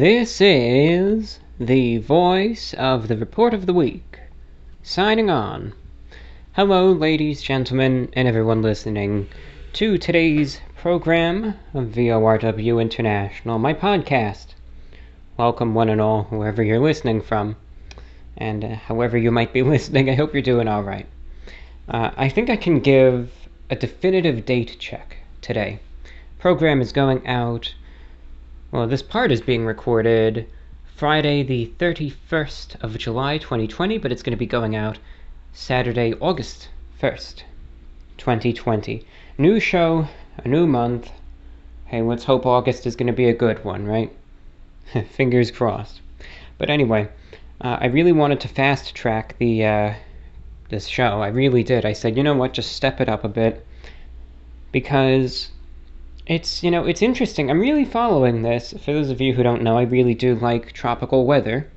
This is the voice of the Report of the Week, signing on. Hello, ladies, gentlemen, and everyone listening to today's program of VORW International, my podcast. Welcome one and all, whoever you're listening from, and however you might be listening, I hope you're doing all right. I think I can give a definitive date check today. Program is going out, well, this part is being recorded Friday the 31st of July 2020, but it's going to be going out Saturday, August 1st, 2020. New show, a new month. Hey, let's hope August is going to be a good one, right? Fingers crossed. But anyway, I really wanted to fast track the this show. I really did. I said, you know what, just step it up a bit, because it's, you know, it's interesting. I'm really following this. For those of you who don't know, I really do like tropical weather,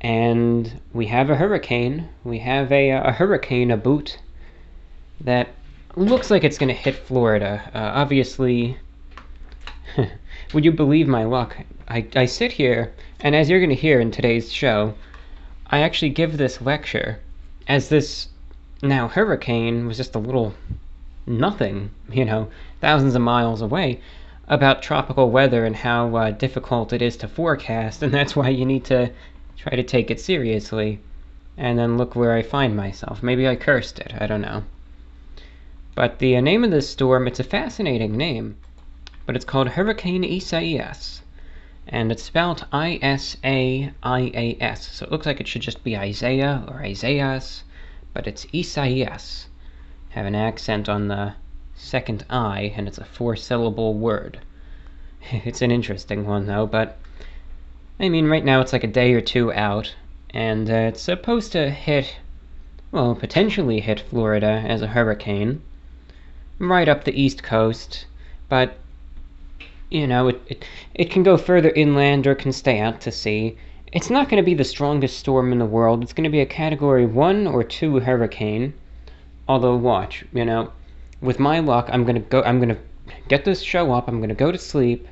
and we have a hurricane. We have a hurricane aboot that looks like it's going to hit Florida. Obviously, would you believe my luck? I sit here, and as you're going to hear in today's show, I actually give this lecture, as this now hurricane was just a little nothing, you know, thousands of miles away, about tropical weather and how difficult it is to forecast, and that's why you need to try to take it seriously. And then look where I find myself. Maybe I cursed it, I don't know. But the name of this storm, it's a fascinating name, but it's called Hurricane Isaias, and it's spelled I-S-A-I-A-S, so it looks like it should just be Isaiah or Isaias, but it's Isaias. Have an accent on the second I, and it's a four-syllable word. It's an interesting one, though, but I mean, right now it's like a day or two out, and it's supposed to hit, well, potentially hit Florida as a hurricane, right up the East Coast, but, you know, it can go further inland or can stay out to sea. It's not going to be the strongest storm in the world. It's going to be a Category 1 or 2 hurricane. Although, watch, you know, with my luck, I'm gonna get this show up, I'm gonna go to sleep,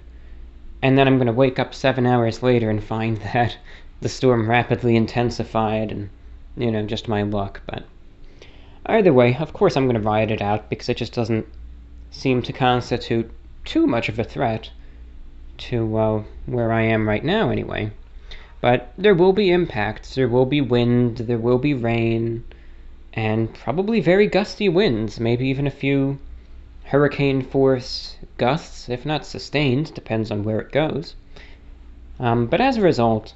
and then I'm gonna wake up 7 hours later and find that the storm rapidly intensified, and, you know, just my luck. But either way, of course I'm gonna ride it out, because it just doesn't seem to constitute too much of a threat to where I am right now, anyway. But there will be impacts, there will be wind, there will be rain, and probably very gusty winds, maybe even a few hurricane-force gusts, if not sustained, depends on where it goes. But as a result,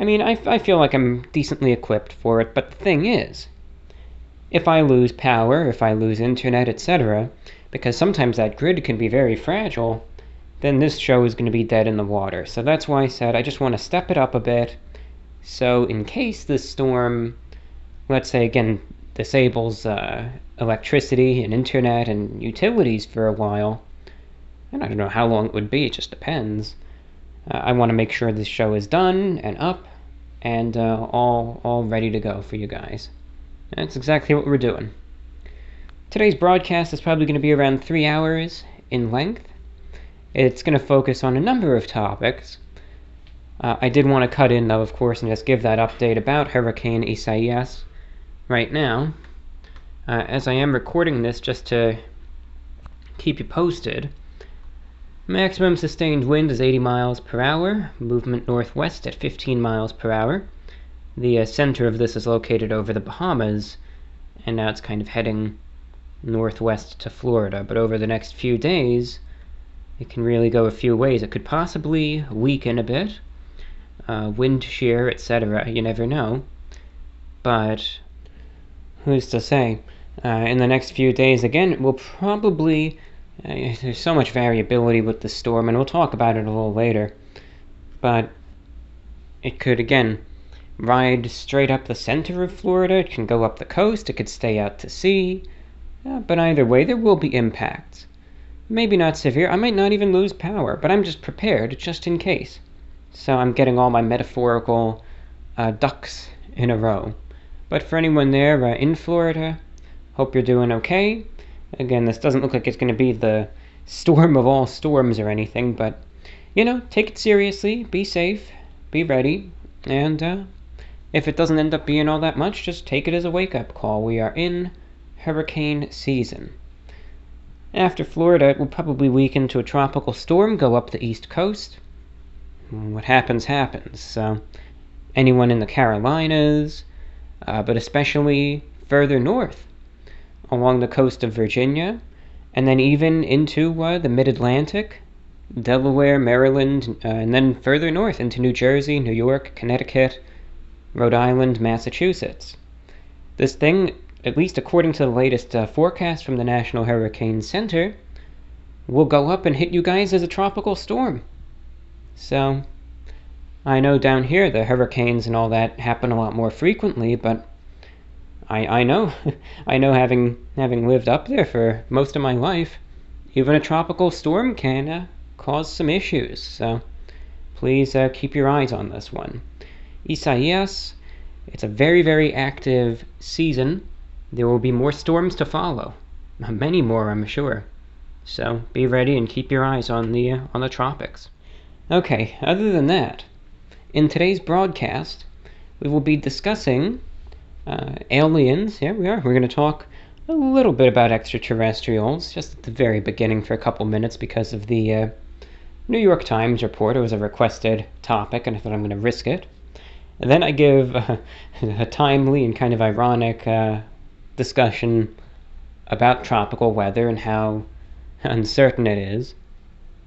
I mean, I feel like I'm decently equipped for it, but the thing is, if I lose power, if I lose internet, etc., because sometimes that grid can be very fragile, then this show is going to be dead in the water. So that's why I said I just want to step it up a bit, so in case this storm, let's say, again, disables electricity and internet and utilities for a while, and I don't know how long it would be, it just depends. I want to make sure this show is done and up and all ready to go for you guys. That's exactly what we're doing. Today's broadcast is probably going to be around 3 hours in length. It's going to focus on a number of topics. I did want to cut in, though, of course, and just give that update about Hurricane Isaias right now, as I am recording this, just to keep you posted. Maximum sustained wind is 80 miles per hour, movement northwest at 15 miles per hour. The center of this is located over the Bahamas, and now it's kind of heading northwest to Florida, but over the next few days, it can really go a few ways. It could possibly weaken a bit, wind shear, etc., you never know, but who's to say? In the next few days, again, we'll probably, there's so much variability with the storm, and we'll talk about it a little later, but it could, again, ride straight up the center of Florida, it can go up the coast, it could stay out to sea, but either way, there will be impacts. Maybe not severe, I might not even lose power, but I'm just prepared, just in case. So I'm getting all my metaphorical ducks in a row. But for anyone there in Florida, hope you're doing okay. Again, this doesn't look like it's going to be the storm of all storms or anything, but you know, take it seriously, be safe, be ready, and if it doesn't end up being all that much, just take it as a wake-up call. We are in hurricane season. After Florida, it will probably weaken to a tropical storm, go up the East Coast. What happens, happens. So, anyone in the Carolinas, but especially further north, along the coast of Virginia, and then even into the mid-Atlantic, Delaware, Maryland, and then further north into New Jersey, New York, Connecticut, Rhode Island, Massachusetts. This thing, at least according to the latest forecast from the National Hurricane Center, will go up and hit you guys as a tropical storm. So, I know down here the hurricanes and all that happen a lot more frequently, but I know, I know having lived up there for most of my life, even a tropical storm can cause some issues. So, please keep your eyes on this one. Isaias, it's a very, very active season. There will be more storms to follow, many more, I'm sure. So be ready and keep your eyes on the tropics. Okay, other than that, in today's broadcast, we will be discussing aliens. Here we are. We're going to talk a little bit about extraterrestrials, just at the very beginning for a couple minutes because of the New York Times report. It was a requested topic, and I thought I'm going to risk it. And then I give a timely and kind of ironic discussion about tropical weather and how uncertain it is.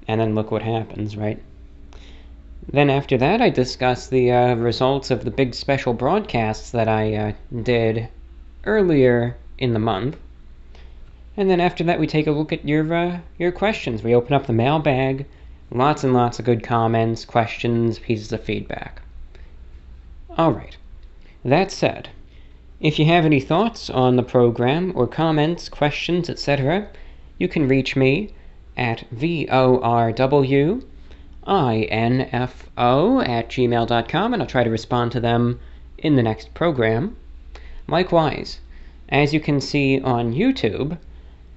And then look what happens, right? Then after that, I discuss the results of the big special broadcasts that I did earlier in the month. And then after that, we take a look at your questions. We open up the mailbag, lots and lots of good comments, questions, pieces of feedback. Alright, that said, if you have any thoughts on the program or comments, questions, etc., you can reach me at vorwinfo@gmail.com, and I'll try to respond to them in the next program. Likewise, as you can see on YouTube,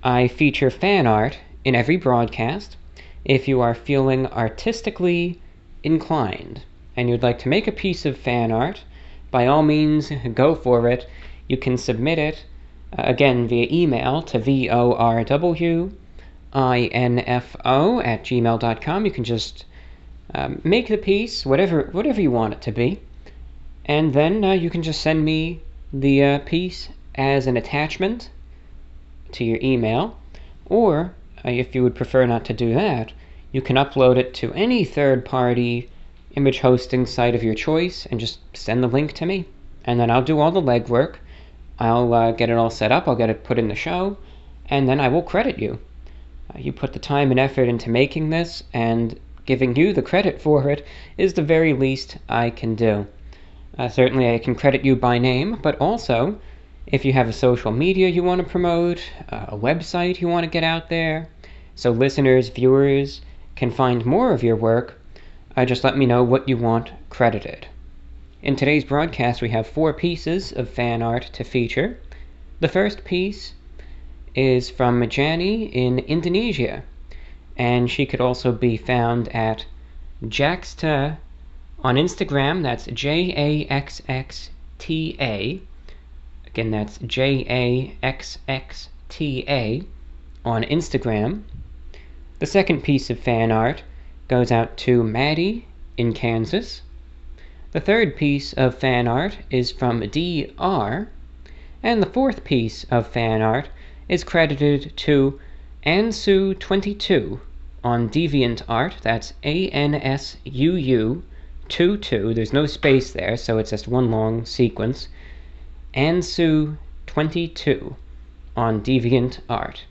I feature fan art in every broadcast. If you are feeling artistically inclined and you'd like to make a piece of fan art, by all means, go for it. You can submit it, again, via email to vorwinfo@gmail.com. You can just make the piece, whatever you want it to be, and then you can just send me the piece as an attachment to your email, or if you would prefer not to do that, you can upload it to any third-party image hosting site of your choice and just send the link to me, and then I'll do all the legwork. I'll get it all set up, I'll get it put in the show, and then I will credit you. You put the time and effort into making this, and giving you the credit for it is the very least I can do. Certainly I can credit you by name, but also if you have a social media you want to promote, a website you want to get out there so listeners, viewers can find more of your work, just let me know what you want credited. In today's broadcast, we have 4 pieces of fan art to feature. The first piece is from Jani in Indonesia, and she could also be found at Jaxxta on Instagram. That's Jaxxta. Again, that's Jaxxta on Instagram. The second piece of fan art goes out to Maddie in Kansas. The third piece of fan art is from DR. And the fourth piece of fan art is credited to Ansu22 on DeviantArt. That's ANSUU22. There's no space there, so it's just one long sequence. Ansu22 on DeviantArt.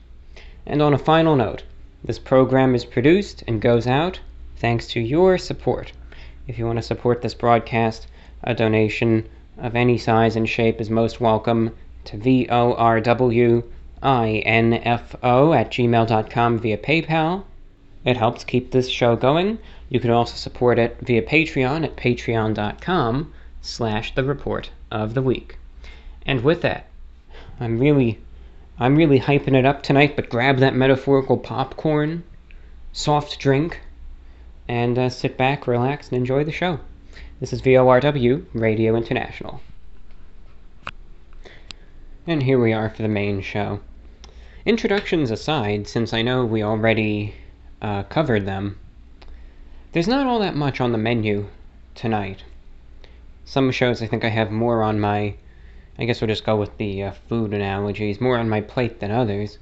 And on a final note, this program is produced and goes out thanks to your support. If you want to support this broadcast, a donation of any size and shape is most welcome to vorwinfo@gmail.com via PayPal. It helps keep this show going. You can also support it via Patreon at patreon.com/thereportoftheweek. And with that, I'm really hyping it up tonight, but grab that metaphorical popcorn, soft drink, and sit back, relax, and enjoy the show. This is VORW, Radio International. And here we are for the main show. Introductions aside, since I know we already covered them, there's not all that much on the menu tonight. Some shows I think I have more on my, I guess we'll just go with the food analogies, more on my plate than others.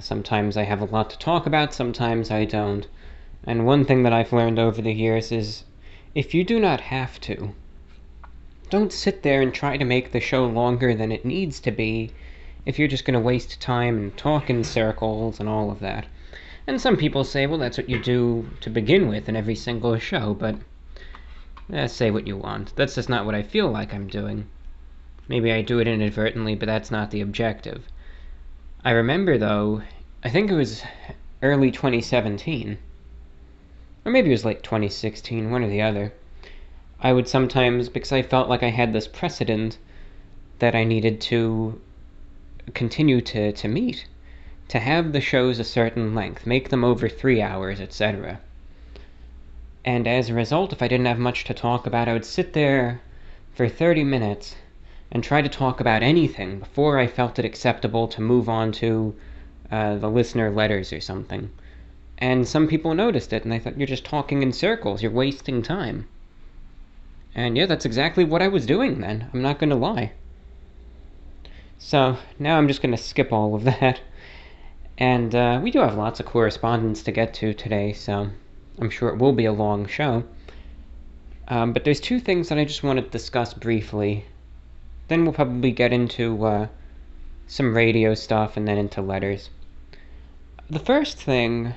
Sometimes I have a lot to talk about, sometimes I don't. And one thing that I've learned over the years is, if you do not have to, don't sit there and try to make the show longer than it needs to be if you're just going to waste time and talk in circles and all of that. And some people say, well, that's what you do to begin with in every single show, but say what you want. That's just not what I feel like I'm doing. Maybe I do it inadvertently, but that's not the objective. I remember, though, I think it was early 2017, or maybe it was late 2016, one or the other. I would sometimes, because I felt like I had this precedent that I needed to continue to meet, to have the shows a certain length, make them over 3 hours, etc. And as a result, if I didn't have much to talk about, I would sit there for 30 minutes and try to talk about anything before I felt it acceptable to move on to the listener letters or something. And some people noticed it, and they thought, you're just talking in circles, you're wasting time. And yeah, that's exactly what I was doing then, I'm not going to lie. So, now I'm just going to skip all of that. And we do have lots of correspondence to get to today, so I'm sure it will be a long show. But there's two things that I just want to discuss briefly. Then we'll probably get into some radio stuff and then into letters. The first thing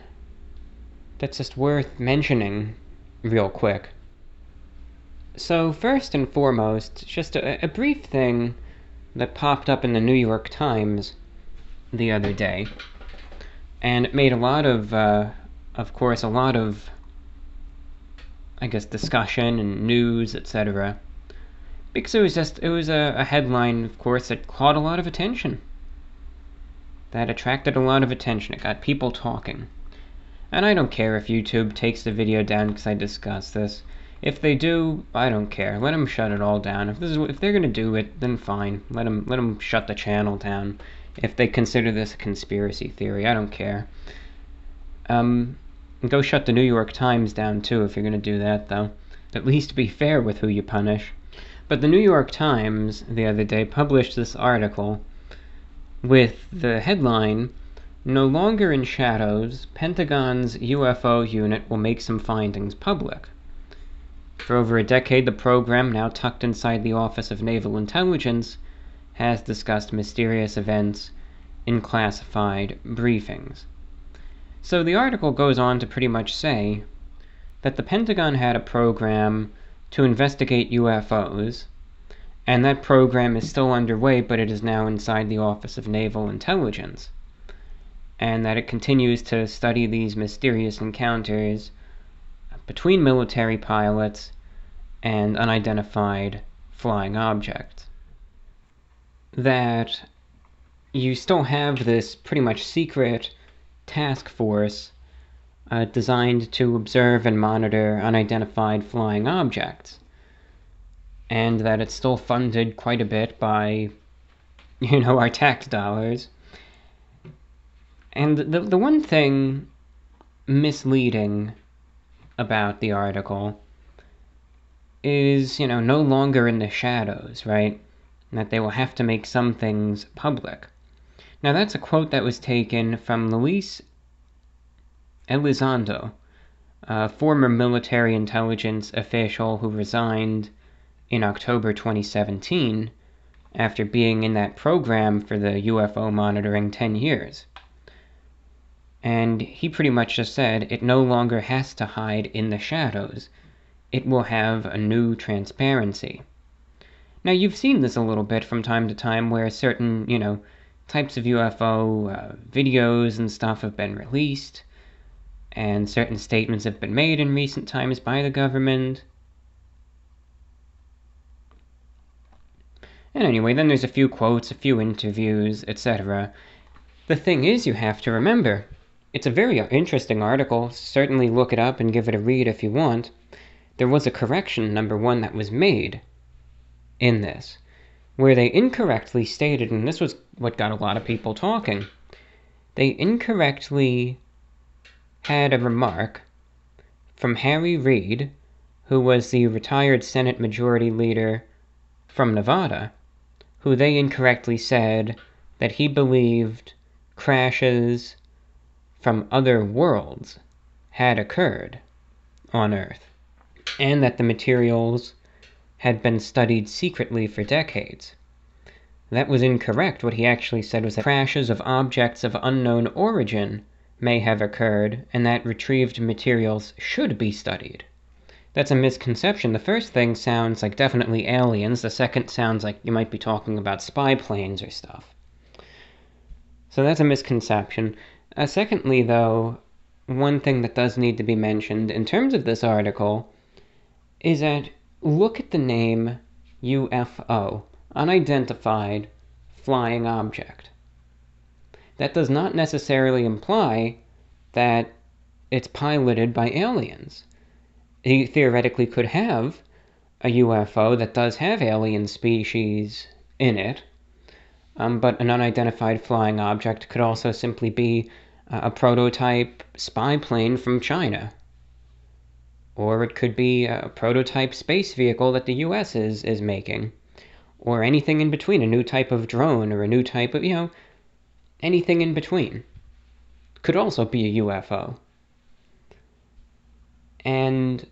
that's just worth mentioning real quick. So first and foremost, just a brief thing that popped up in the New York Times the other day, and it made a lot of course, a lot of, I guess, discussion and news, etc. Because it was a headline, of course, that caught a lot of attention. That attracted a lot of attention. It got people talking. And I don't care if YouTube takes the video down because I discuss this. If they do, I don't care. Let them shut it all down. If they're going to do it, then fine. Let them shut the channel down. If they consider this a conspiracy theory, I don't care. Go shut the New York Times down, too, if you're going to do that, though. At least be fair with who you punish. But the New York Times, the other day, published this article with the headline, "No Longer in Shadows, Pentagon's UFO Unit Will Make Some Findings Public." For over a decade, the program, now tucked inside the Office of Naval Intelligence, has discussed mysterious events in classified briefings. So the article goes on to pretty much say that the Pentagon had a program to investigate UFOs, and that program is still underway, but it is now inside the Office of Naval Intelligence, and that it continues to study these mysterious encounters between military pilots and unidentified flying objects. That you still have this pretty much secret task force designed to observe and monitor unidentified flying objects, and that it's still funded quite a bit by, you know, our tax dollars. And the one thing misleading about the article is, you know, no longer in the shadows, right? And that they will have to make some things public. Now, that's a quote that was taken from Luis Elizondo, a former military intelligence official who resigned in October 2017 after being in that program for the UFO monitoring 10 years. And he pretty much just said, it no longer has to hide in the shadows. It will have a new transparency. Now, you've seen this a little bit from time to time where certain, you know, types of UFO videos and stuff have been released, and certain statements have been made in recent times by the government. And anyway, then there's a few quotes, a few interviews, etc. The thing is, you have to remember, It's a very interesting article. Certainly look it up and give it a read if you want. There was a correction, number one, that was made in this, where they incorrectly stated, and this was what got a lot of people talking, they incorrectly had a remark from Harry Reid, who was the retired Senate Majority Leader from Nevada, who they incorrectly said that he believed crashes from other worlds had occurred on Earth, and that the materials had been studied secretly for decades. That was incorrect. What he actually said was that crashes of objects of unknown origin may have occurred, and that retrieved materials should be studied. That's a misconception. The first thing sounds like definitely aliens. The second sounds like you might be talking about spy planes or stuff. So that's a misconception. Secondly, though, one thing that does need to be mentioned in terms of this article is that look at the name UFO, Unidentified Flying Object. That does not necessarily imply that it's piloted by aliens. He theoretically could have a UFO that does have alien species in it, but an unidentified flying object could also simply be a prototype spy plane from China. Or it could be a prototype space vehicle that the US is making. Or anything in between, a new type of drone or a new type of, you know, anything in between could also be a UFO. And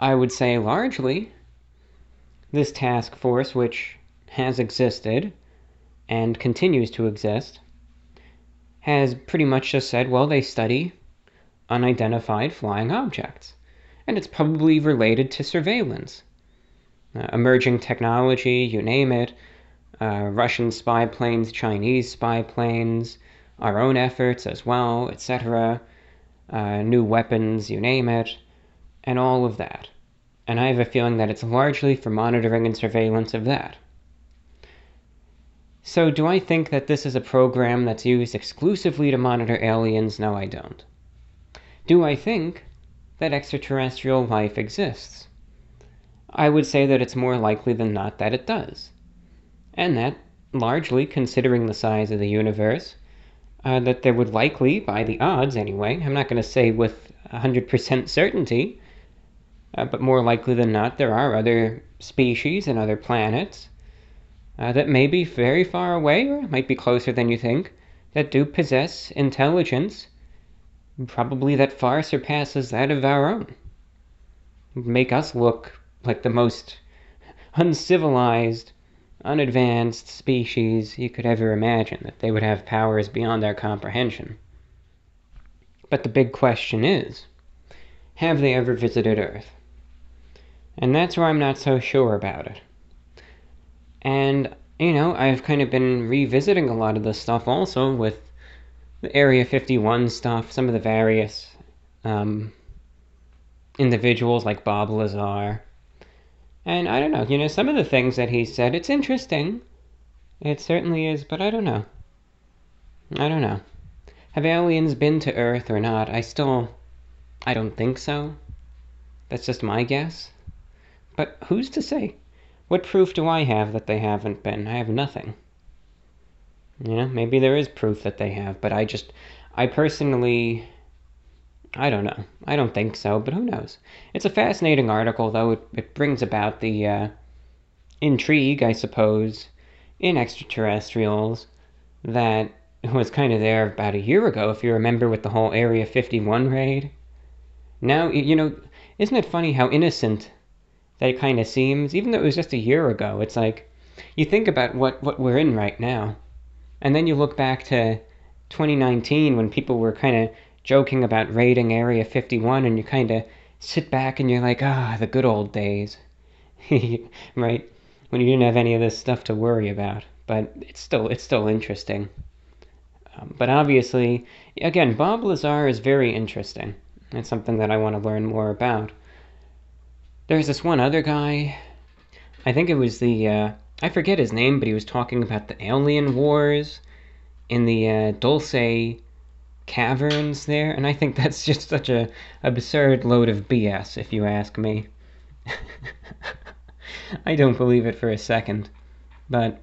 I would say largely, this task force, which has existed and continues to exist, has pretty much just said, well, they study unidentified flying objects. And it's probably related to surveillance. Emerging technology, you name it, Russian spy planes, Chinese spy planes, our own efforts as well, etc., new weapons, you name it, and all of that. And I have a feeling that it's largely for monitoring and surveillance of that. So do I think that this is a program that's used exclusively to monitor aliens? No, I don't. Do I think that extraterrestrial life exists? I would say that it's more likely than not that it does. And that, largely considering the size of the universe, that there would likely, by the odds anyway, I'm not going to say with 100% certainty, but more likely than not, there are other species and other planets that may be very far away, or might be closer than you think, that do possess intelligence, probably that far surpasses that of our own. It'd make us look like the most uncivilized, unadvanced species you could ever imagine, that they would have powers beyond our comprehension. But the big question is, have they ever visited Earth? And that's where I'm not so sure about it. And, you know, I've kind of been revisiting a lot of this stuff also with the Area 51 stuff, some of the various individuals like Bob Lazar. And I don't know, you know, some of the things that he said, it's interesting. It certainly is, but I don't know. I don't know. Have aliens been to Earth or not? I don't think so. That's just my guess. But who's to say? What proof do I have that they haven't been? I have nothing. You know, maybe there is proof that they have, but I personally, I don't know. I don't think so, but who knows? It's a fascinating article, though. It brings about the intrigue, I suppose, in extraterrestrials that was kind of there about a year ago, if you remember, with the whole Area 51 raid. Now, you know, isn't it funny how innocent that kind of seems? Even though it was just a year ago, it's like, you think about what we're in right now, and then you look back to 2019 when people were kind of joking about raiding Area 51, and you kind of sit back and you're like, ah, the good old days, right? When you didn't have any of this stuff to worry about. But it's still interesting. But obviously, again, Bob Lazar is very interesting. It's something that I want to learn more about. There's this one other guy, I think it was I forget his name, but he was talking about the alien wars in the Dulce caverns there, and I think that's just such a absurd load of BS, if you ask me. I don't believe it for a second, but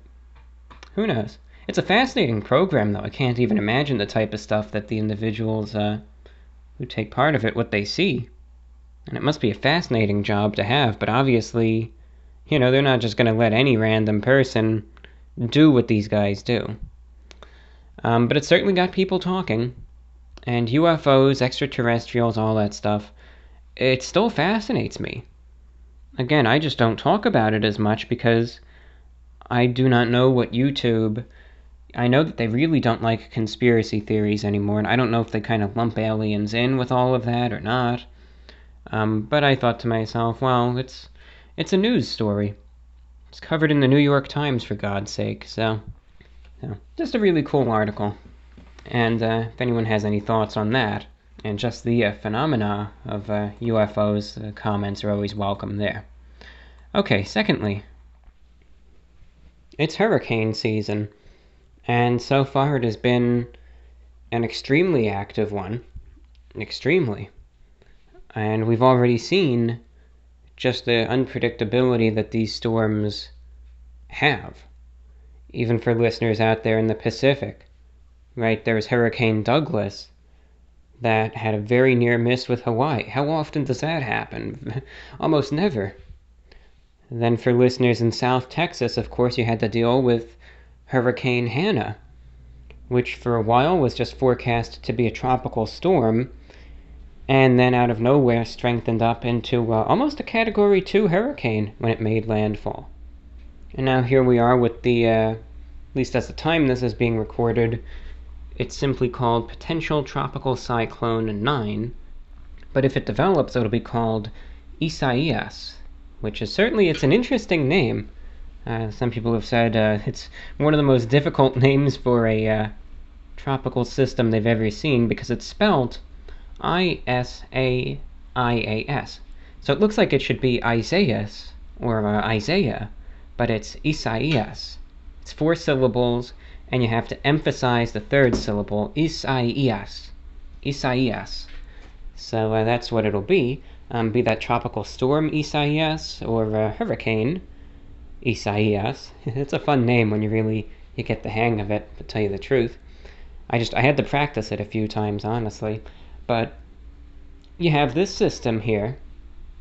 who knows? It's a fascinating program, though. I can't even imagine the type of stuff that the individuals who take part of it, what they see. And it must be a fascinating job to have, but obviously, you know, they're not just going to let any random person do what these guys do. But it certainly got people talking. And UFOs, extraterrestrials, all that stuff, it still fascinates me. Again, I just don't talk about it as much because I do not know what YouTube... I know that they really don't like conspiracy theories anymore, and I don't know if they kind of lump aliens in with all of that or not. But I thought to myself, well, it's a news story. It's covered in the New York Times, for God's sake, so just a really cool article. And if anyone has any thoughts on that, and just the phenomena of UFOs, the comments are always welcome there. Okay, secondly, it's hurricane season, and so far it has been an extremely active one. Extremely. And we've already seen just the unpredictability that these storms have. Even for listeners out there in the Pacific, right? There's Hurricane Douglas that had a very near miss with Hawaii. How often does that happen? Almost never. Then for listeners in South Texas, of course, you had to deal with Hurricane Hannah, which for a while was just forecast to be a tropical storm, and then out of nowhere strengthened up into almost a Category 2 hurricane when it made landfall. And now here we are with the, at least at the time this is being recorded, it's simply called Potential Tropical Cyclone 9, but if it develops, it'll be called Isaias, which is certainly, it's an interesting name. Some people have said it's one of the most difficult names for a tropical system they've ever seen because it's spelled I-S-A-I-A-S. So it looks like it should be Isaias, or Isaiah, but it's Isaias. It's four syllables, and you have to emphasize the third syllable, Isaias. Isaias. So that's what it'll be that tropical storm Isaias, or hurricane Isaias. It's a fun name when you get the hang of it, to tell you the truth. I had to practice it a few times, honestly. But you have this system here.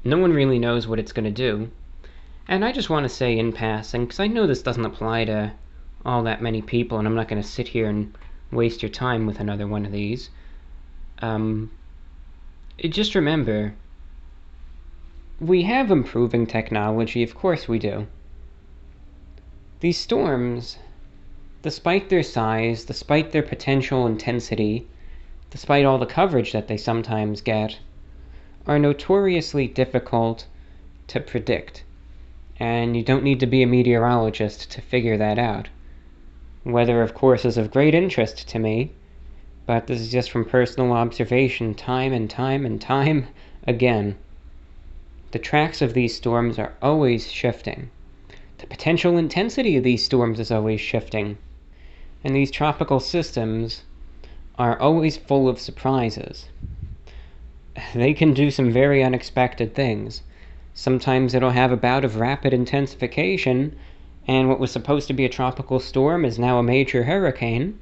No one really knows what it's going to do. And I just want to say in passing, because I know this doesn't apply to all that many people, and I'm not going to sit here and waste your time with another one of these. Just remember, we have improving technology, of course we do. These storms, despite their size, despite their potential intensity, despite all the coverage that they sometimes get, are notoriously difficult to predict. And you don't need to be a meteorologist to figure that out. Weather, of course, is of great interest to me, but this is just from personal observation time and time and time again. The tracks of these storms are always shifting. The potential intensity of these storms is always shifting. And these tropical systems are always full of surprises. They can do some very unexpected things. Sometimes it'll have a bout of rapid intensification, and what was supposed to be a tropical storm is now a major hurricane.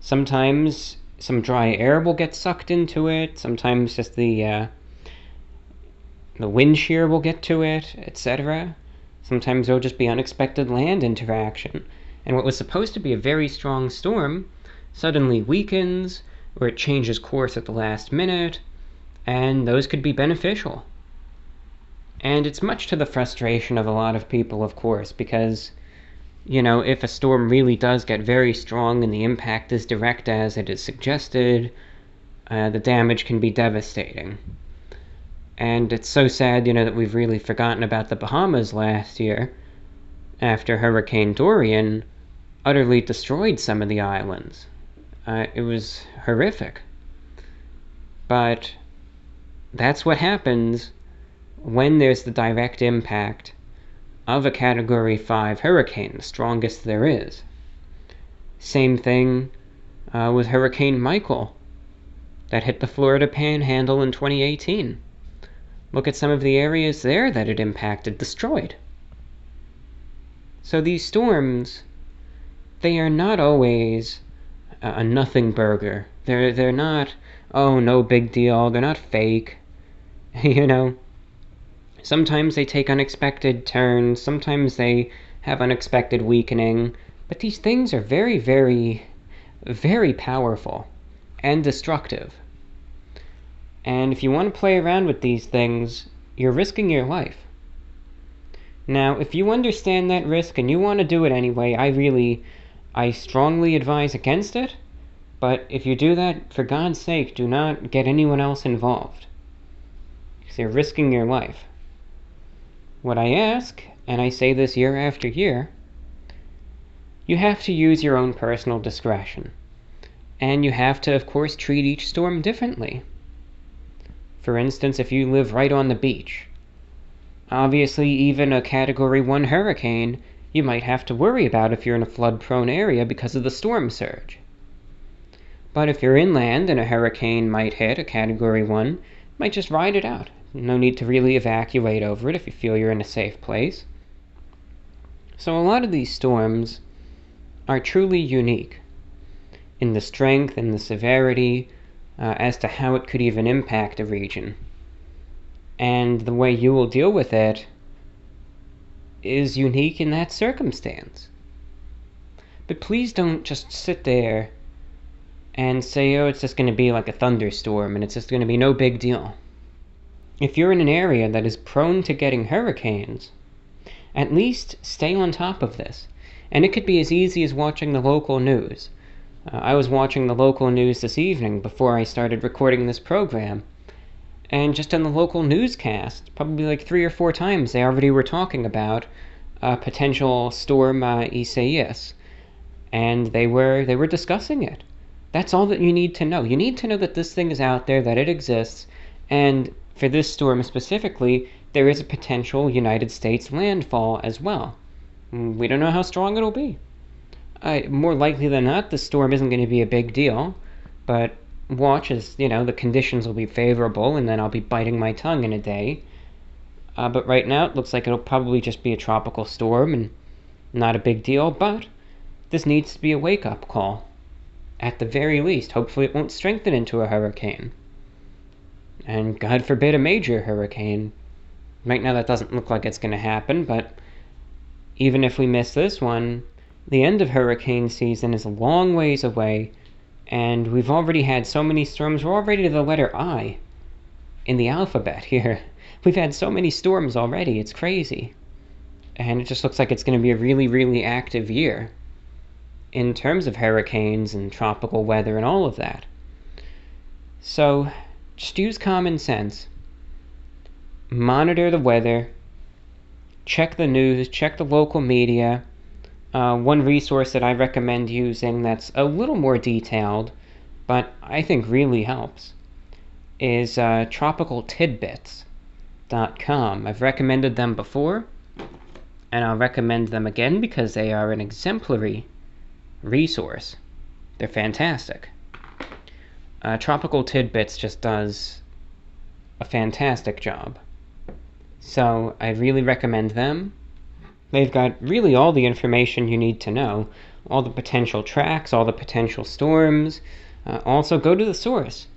Sometimes some dry air will get sucked into it, sometimes just the wind shear will get to it, etc. Sometimes there'll just be unexpected land interaction, and what was supposed to be a very strong storm suddenly weakens, or it changes course at the last minute, and those could be beneficial. And it's much to the frustration of a lot of people, of course, because, you know, if a storm really does get very strong and the impact is direct as it is suggested, the damage can be devastating. And it's so sad, you know, that we've really forgotten about the Bahamas last year, after Hurricane Dorian utterly destroyed some of the islands. It was horrific. But that's what happens when there's the direct impact of a Category 5 hurricane, the strongest there is. Same thing with Hurricane Michael that hit the Florida Panhandle in 2018. Look at some of the areas there that it impacted, destroyed. So these storms, they are not always a nothing burger. They're not, oh, no big deal. They're not fake, you know. Sometimes they take unexpected turns. Sometimes they have unexpected weakening. But these things are very, very, very powerful and destructive. And if you want to play around with these things, you're risking your life. Now, if you understand that risk and you want to do it anyway, I strongly advise against it. But if you do that, for God's sake, do not get anyone else involved, because you're risking your life. What I ask, and I say this year after year, you have to use your own personal discretion. And you have to, of course, treat each storm differently. For instance, if you live right on the beach, obviously even a Category 1 hurricane, you might have to worry about if you're in a flood-prone area because of the storm surge. But if you're inland and a hurricane might hit, a Category 1, you might just ride it out. No need to really evacuate over it if you feel you're in a safe place. So a lot of these storms are truly unique in the strength and the severity as to how it could even impact a region. And the way you will deal with it is unique in that circumstance. But please don't just sit there and say, oh, it's just going to be like a thunderstorm and it's just going to be no big deal. If you're in an area that is prone to getting hurricanes, at least stay on top of this. And it could be as easy as watching the local news. I was watching the local news this evening before I started recording this program. And just on the local newscast, probably like 3 or 4 times, they already were talking about potential storm Isaias. And they were discussing it. That's all that you need to know. You need to know that this thing is out there, that it exists, and for this storm specifically, there is a potential United States landfall as well. We don't know how strong it'll be. More likely than not, the storm isn't going to be a big deal, but watch as, you know, the conditions will be favorable, and then I'll be biting my tongue in a day. But right now, it looks like it'll probably just be a tropical storm and not a big deal, but this needs to be a wake-up call. At the very least, hopefully it won't strengthen into a hurricane. And God forbid a major hurricane. Right now that doesn't look like it's going to happen, but even if we miss this one, the end of hurricane season is a long ways away, and we've already had so many storms, we're already to the letter I in the alphabet here. We've had so many storms already, it's crazy. And it just looks like it's going to be a really, really active year in terms of hurricanes and tropical weather and all of that. So just use common sense. Monitor the weather. Check the news. Check the local media. One resource that I recommend using that's a little more detailed, but I think really helps, is tropicaltidbits.com. I've recommended them before, and I'll recommend them again because they are an exemplary resource. They're fantastic. Tropical Tidbits just does a fantastic job. So I really recommend them. They've got really all the information you need to know. All the potential tracks, all the potential storms. Also go to the source.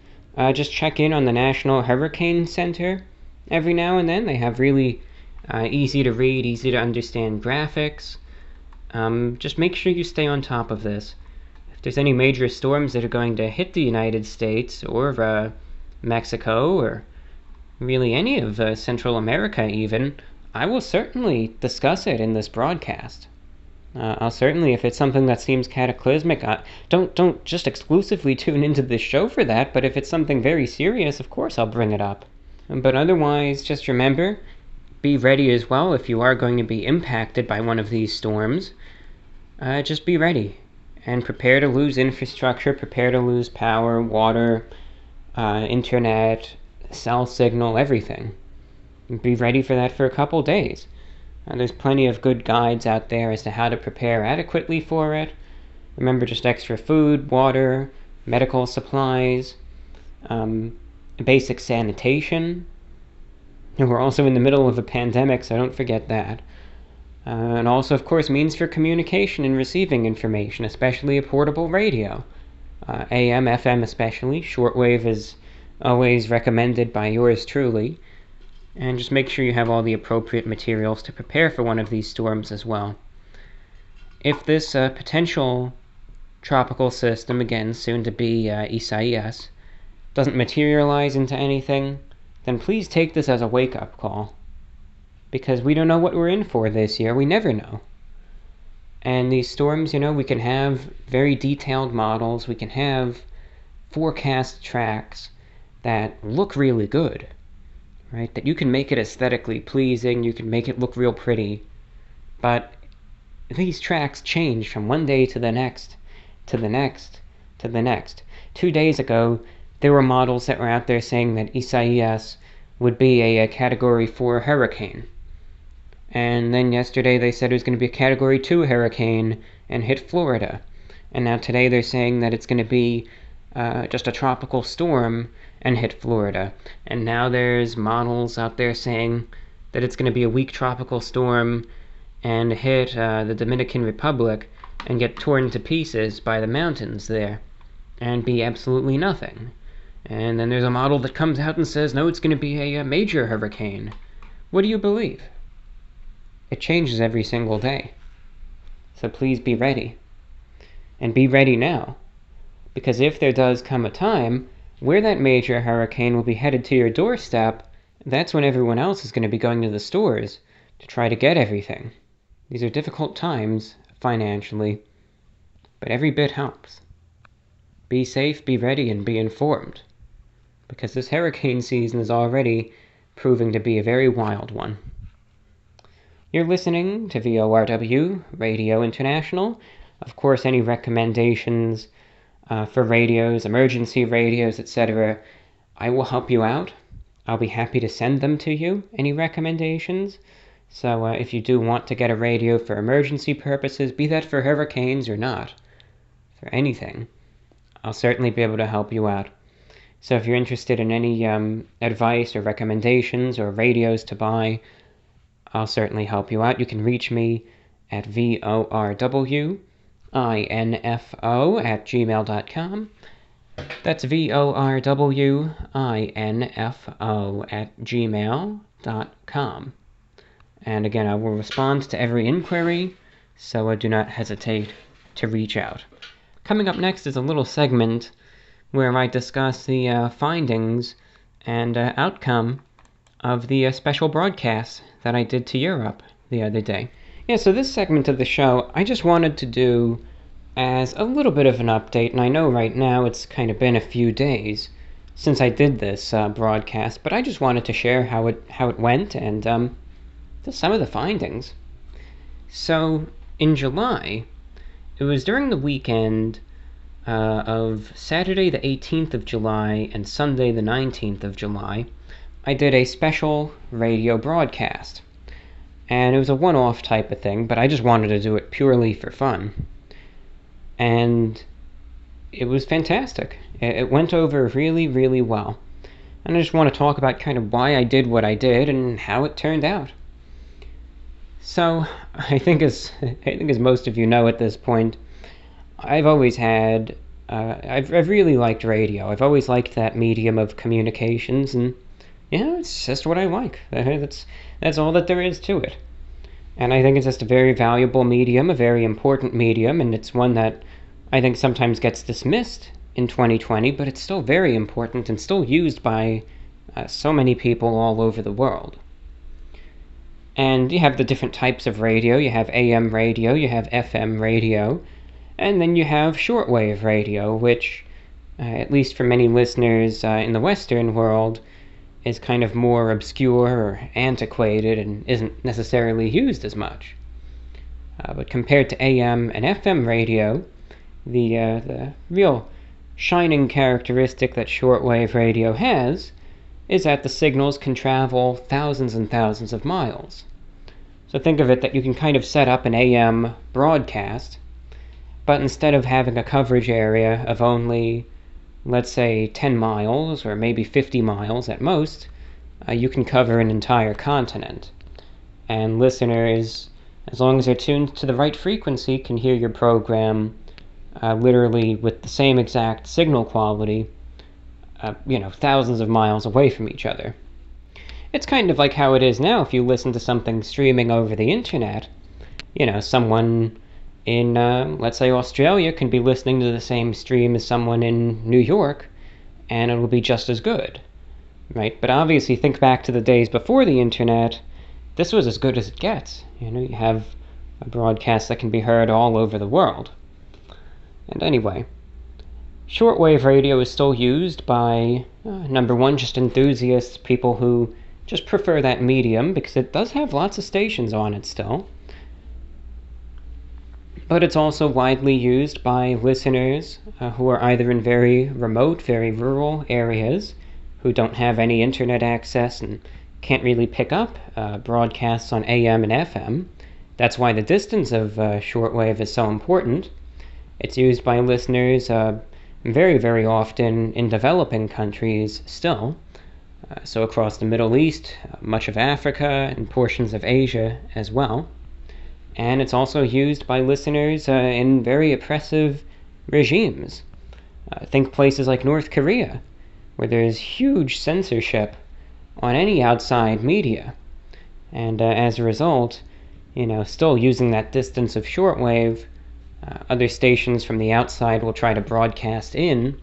Just check in on the National Hurricane Center every now and then. They have really easy to read, easy to understand graphics. Just make sure you stay on top of this. If there's any major storms that are going to hit the United States or Mexico or really any of Central America even, I will certainly discuss it in this broadcast. I'll certainly, if it's something that seems cataclysmic, don't just exclusively tune into this show for that, but if it's something very serious, of course I'll bring it up. But otherwise, just remember, be ready as well if you are going to be impacted by one of these storms. Just be ready. And prepare to lose infrastructure, prepare to lose power, water, internet, cell signal, everything. Be ready for that for a couple days. There's plenty of good guides out there as to how to prepare adequately for it. Remember, just extra food, water, medical supplies, basic sanitation. And we're also in the middle of a pandemic, so don't forget that. And also, of course, means for communication and receiving information, especially a portable radio. AM, FM especially. Shortwave is always recommended by yours truly. And just make sure you have all the appropriate materials to prepare for one of these storms as well. If this potential tropical system, again, soon to be Isaias, doesn't materialize into anything, then please take this as a wake-up call. Because we don't know what we're in for this year. We never know. And these storms, you know, we can have very detailed models. We can have forecast tracks that look really good. Right, that you can make it aesthetically pleasing, you can make it look real pretty, but these tracks change from one day to the next, to the next, to the next. 2 days ago, there were models that were out there saying that Isaias would be a Category 4 hurricane. And then yesterday they said it was going to be a Category 2 hurricane and hit Florida. And now today they're saying that it's going to be just a tropical storm and hit Florida. And now there's models out there saying that it's going to be a weak tropical storm and hit the Dominican Republic and get torn to pieces by the mountains there and be absolutely nothing. And then there's a model that comes out and says, no, it's going to be a major hurricane. What do you believe? It changes every single day. So please be ready. And be ready now. Because if there does come a time where that major hurricane will be headed to your doorstep, that's when everyone else is going to be going to the stores to try to get everything. These are difficult times financially, but every bit helps. Be safe, be ready, and be informed, because this hurricane season is already proving to be a very wild one. You're listening to VORW, Radio International. Of course, any recommendations for radios, emergency radios, etc., I will help you out. I'll be happy to send them to you, any recommendations. So if you do want to get a radio for emergency purposes, be that for hurricanes or not, for anything, I'll certainly be able to help you out. So if you're interested in any advice or recommendations or radios to buy, I'll certainly help you out. You can reach me at VORWINFO@gmail.com. That's VORWINFO@gmail.com. And again, I will respond to every inquiry, so do not hesitate to reach out. Coming up next is a little segment where I discuss the findings and outcome of the special broadcast that I did to Europe the other day. Yeah, so this segment of the show, I just wanted to do as a little bit of an update, and I know right now it's kind of been a few days since I did this broadcast, but I just wanted to share how it went and just some of the findings. So in July, it was during the weekend of Saturday the 18th of July and Sunday the 19th of July, I did a special radio broadcast. And it was a one-off type of thing, but I just wanted to do it purely for fun. And it was fantastic. It went over really, really well. And I just want to talk about kind of why I did what I did and how it turned out. So, I think as most of you know at this point, I've always had... I've really liked radio. I've always liked that medium of communications, and yeah, it's just what I like. That's all that there is to it. And I think it's just a very valuable medium, a very important medium, and it's one that I think sometimes gets dismissed in 2020, but it's still very important and still used by so many people all over the world. And you have the different types of radio. You have AM radio, you have FM radio, and then you have shortwave radio, which, at least for many listeners in the Western world, is kind of more obscure or antiquated and isn't necessarily used as much. But compared to AM and FM radio, the real shining characteristic that shortwave radio has is that the signals can travel thousands and thousands of miles. So think of it that you can kind of set up an AM broadcast, but instead of having a coverage area of only let's say 10 miles or maybe 50 miles at most, you can cover an entire continent. And listeners, as long as they're tuned to the right frequency, can hear your program literally with the same exact signal quality, thousands of miles away from each other. It's kind of like how it is now if you listen to something streaming over the internet. You know, someone in, let's say, Australia can be listening to the same stream as someone in New York, and it'll be just as good, right? But obviously, think back to the days before the internet, this was as good as it gets. You know, you have a broadcast that can be heard all over the world. And anyway, shortwave radio is still used by, number one, just enthusiasts, people who just prefer that medium, because it does have lots of stations on it still. But it's also widely used by listeners who are either in very remote, very rural areas, who don't have any internet access and can't really pick up broadcasts on AM and FM. That's why the distance of shortwave is so important. It's used by listeners very, very often in developing countries still. So across the Middle East, much of Africa, and portions of Asia as well. And it's also used by listeners in very oppressive regimes. Think places like North Korea, where there's huge censorship on any outside media. And as a result, you know, still using that distance of shortwave, other stations from the outside will try to broadcast in,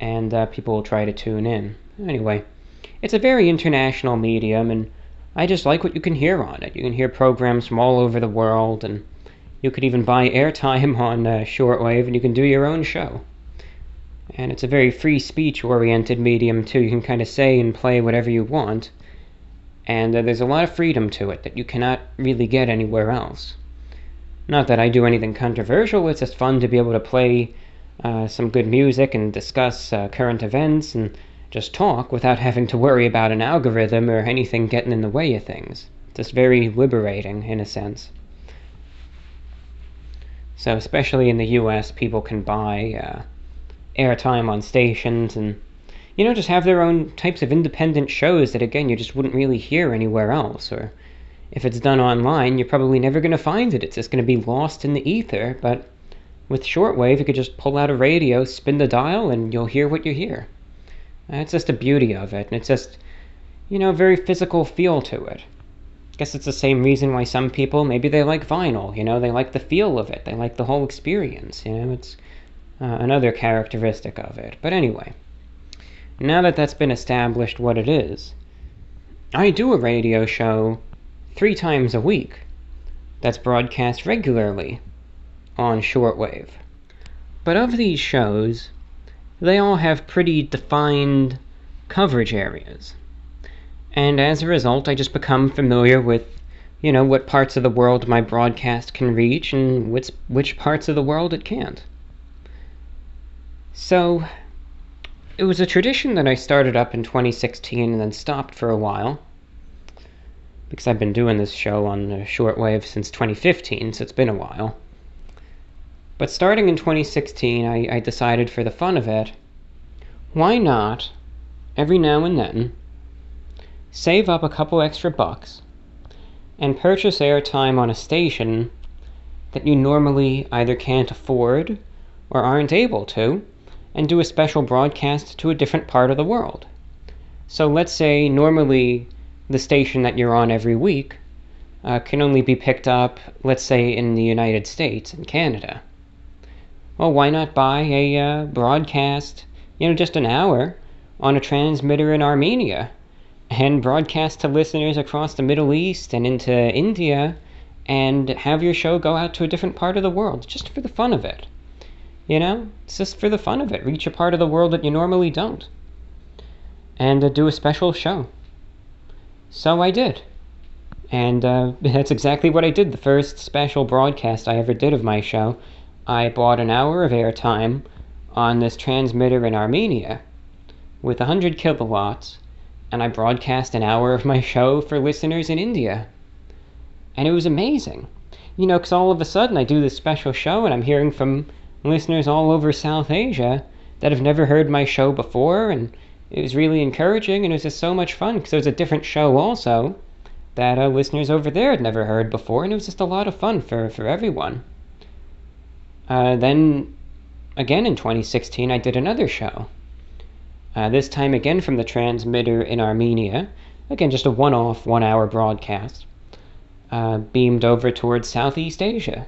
and people will try to tune in. Anyway, it's a very international medium, and I just like what you can hear on it. You can hear programs from all over the world, and you could even buy airtime on shortwave, and you can do your own show. And it's a very free speech-oriented medium, too. You can kind of say and play whatever you want, and there's a lot of freedom to it that you cannot really get anywhere else. Not that I do anything controversial, it's just fun to be able to play some good music and discuss current events and just talk without having to worry about an algorithm or anything getting in the way of things. It's just very liberating, in a sense. So, especially in the US, people can buy airtime on stations and, you know, just have their own types of independent shows that, again, you just wouldn't really hear anywhere else. Or if it's done online, you're probably never going to find it. It's just going to be lost in the ether. But with shortwave, you could just pull out a radio, spin the dial, and you'll hear what you hear. It's just the beauty of it, and it's just, you know, a very physical feel to it. I guess it's the same reason why some people, maybe they like vinyl, you know, they like the feel of it, they like the whole experience, you know, it's another characteristic of it. But anyway, now that that's been established what it is, I do a radio show 3 times a week that's broadcast regularly on shortwave. But of these shows, they all have pretty defined coverage areas. And as a result, I just become familiar with, you know, what parts of the world my broadcast can reach and which parts of the world it can't. So, it was a tradition that I started up in 2016 and then stopped for a while, because I've been doing this show on shortwave since 2015, so it's been a while. But starting in 2016, I decided for the fun of it, why not, every now and then, save up a couple extra bucks and purchase airtime on a station that you normally either can't afford or aren't able to, and do a special broadcast to a different part of the world. So let's say normally the station that you're on every week can only be picked up, let's say, in the United States and Canada. Well, why not buy a broadcast, you know, just an hour on a transmitter in Armenia and broadcast to listeners across the Middle East and into India and have your show go out to a different part of the world just for the fun of it? You know, it's just for the fun of it. Reach a part of the world that you normally don't and do a special show. So I did. And that's exactly what I did. The first special broadcast I ever did of my show, I bought an hour of airtime on this transmitter in Armenia with 100 kilowatts, and I broadcast an hour of my show for listeners in India. And it was amazing. You know, because all of a sudden I do this special show and I'm hearing from listeners all over South Asia, that have never heard my show before, and it was really encouraging, and it was just so much fun, because it was a different show also that listeners over there had never heard before, and it was just a lot of fun for everyone. Then, again in 2016, I did another show. This time again from the transmitter in Armenia. Again, just a one-off, one-hour broadcast, beamed over towards Southeast Asia.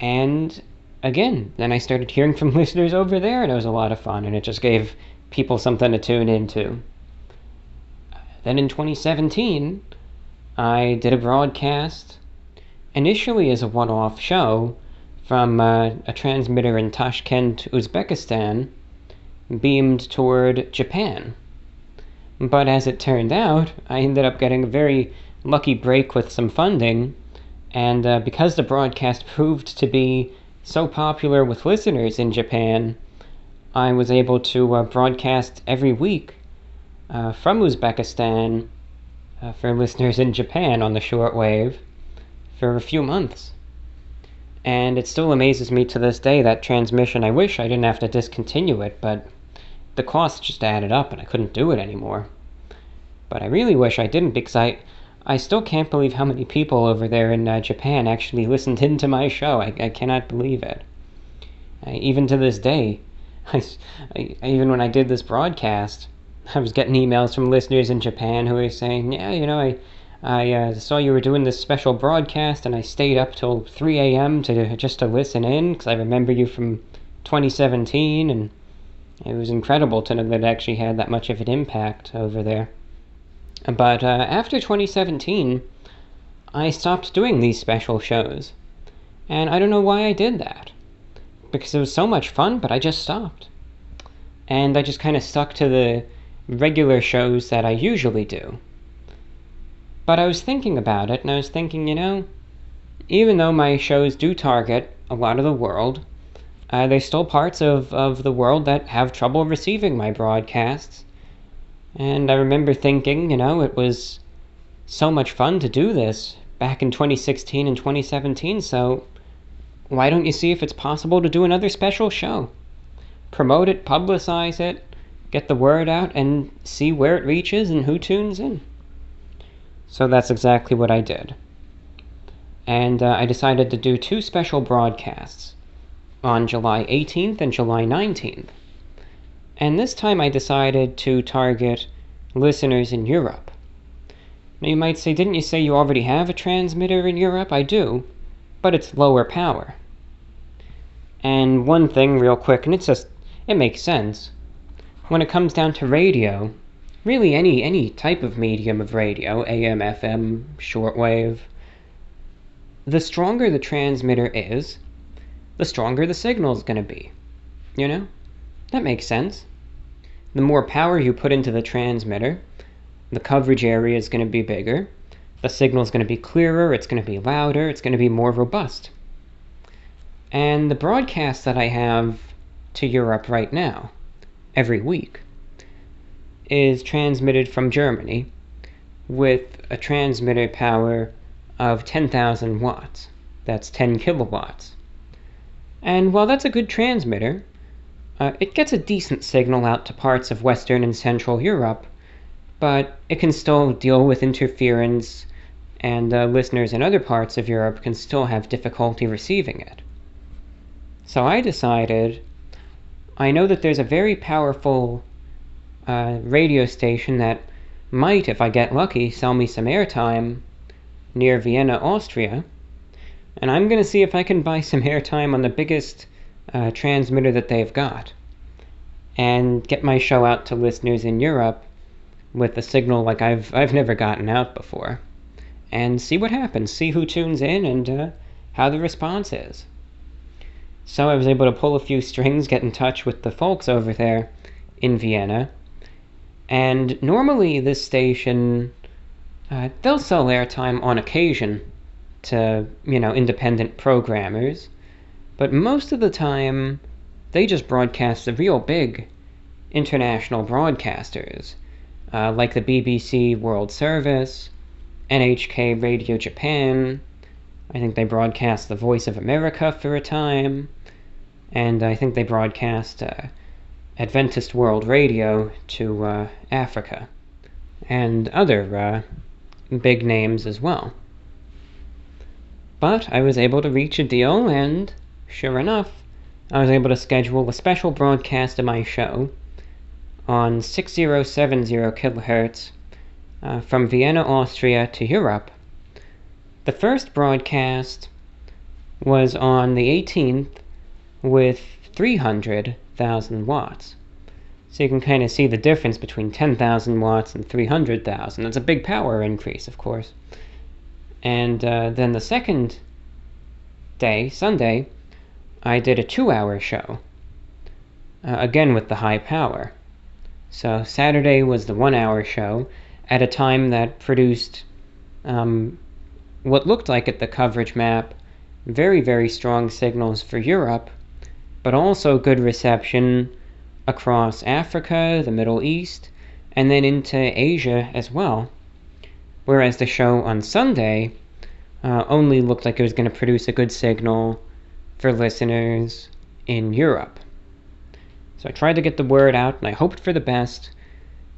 And again, then I started hearing from listeners over there, and it was a lot of fun, and it just gave people something to tune into. Then in 2017, I did a broadcast, initially as a one-off show, from a transmitter in Tashkent, Uzbekistan, beamed toward Japan. But as it turned out, I ended up getting a very lucky break with some funding, and because the broadcast proved to be so popular with listeners in Japan, I was able to broadcast every week from Uzbekistan for listeners in Japan on the shortwave for a few months. And it still amazes me to this day, that transmission. I wish I didn't have to discontinue it, but the cost just added up and I couldn't do it anymore. But I really wish I didn't, because I still can't believe how many people over there in Japan actually listened into my show. I cannot believe it. Even to this day, even when I did this broadcast, I was getting emails from listeners in Japan who were saying, yeah, you know, I saw you were doing this special broadcast, and I stayed up till 3 a.m. just to listen in, because I remember you from 2017, and it was incredible to know that it actually had that much of an impact over there. But after 2017, I stopped doing these special shows, and I don't know why I did that, because it was so much fun, but I just stopped. And I just kind of stuck to the regular shows that I usually do. But I was thinking about it, and I was thinking, you know, even though my shows do target a lot of the world, there's still parts of the world that have trouble receiving my broadcasts. And I remember thinking, you know, it was so much fun to do this back in 2016 and 2017, so why don't you see if it's possible to do another special show? Promote it, publicize it, get the word out, and see where it reaches and who tunes in. So that's exactly what I did. And I decided to do two special broadcasts on July 18th and July 19th. And this time I decided to target listeners in Europe. Now you might say, didn't you say you already have a transmitter in Europe? I do, but it's lower power. And one thing real quick, and it makes sense. When it comes down to radio, really, any type of medium of radio, AM, FM, shortwave, the stronger the transmitter is, the stronger the signal's going to be. You know? That makes sense. The more power you put into the transmitter, the coverage area is going to be bigger, the signal's going to be clearer, it's going to be louder, it's going to be more robust. And the broadcast that I have to Europe right now, every week, is transmitted from Germany with a transmitter power of 10,000 watts. That's 10 kilowatts. And while that's a good transmitter, it gets a decent signal out to parts of Western and Central Europe, but it can still deal with interference, and listeners in other parts of Europe can still have difficulty receiving it. So I decided, I know that there's a very powerful radio station that might, if I get lucky, sell me some airtime near Vienna, Austria, and I'm going to see if I can buy some airtime on the biggest transmitter that they've got and get my show out to listeners in Europe with a signal like I've never gotten out before, and see what happens, see who tunes in, and how the response is. So I was able to pull a few strings, get in touch with the folks over there in Vienna. And normally this station, they'll sell airtime on occasion to, you know, independent programmers, but most of the time they just broadcast the real big international broadcasters, like the BBC World Service, NHK Radio Japan. I think they broadcast the Voice of America for a time, and I think they broadcast Adventist World Radio to Africa, and other big names as well. But I was able to reach a deal, and sure enough, I was able to schedule a special broadcast of my show on 6070 kHz from Vienna, Austria to Europe. The first broadcast was on the 18th with 300,000 watts. So you can kind of see the difference between 10,000 watts and 300,000. That's a big power increase, of course. And then the second day, Sunday, I did a 2-hour show, again with the high power. So Saturday was the 1-hour show at a time that produced what looked like at the coverage map very, very strong signals for Europe, but also good reception across Africa, the Middle East, and then into Asia as well. Whereas the show on Sunday only looked like it was going to produce a good signal for listeners in Europe. So I tried to get the word out, and I hoped for the best,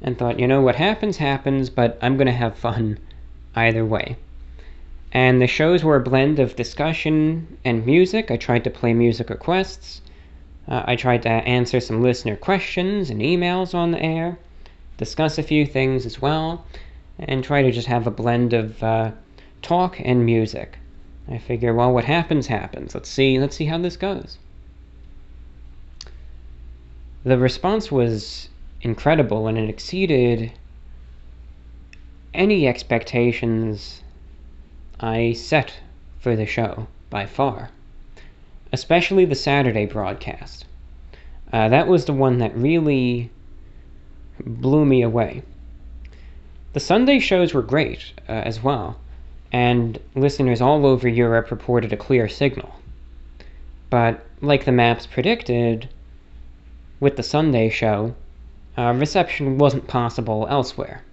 and thought, you know, what happens, happens, but I'm going to have fun either way. And the shows were a blend of discussion and music. I tried to play music requests. I tried to answer some listener questions and emails on the air, discuss a few things as well, and try to just have a blend of talk and music. I figure, well, what happens, happens. Let's see how this goes. The response was incredible, and it exceeded any expectations I set for the show by far, especially the Saturday broadcast. That was the one that really blew me away. The Sunday shows were great as well, and listeners all over Europe reported a clear signal. But like the maps predicted, with the Sunday show, reception wasn't possible elsewhere.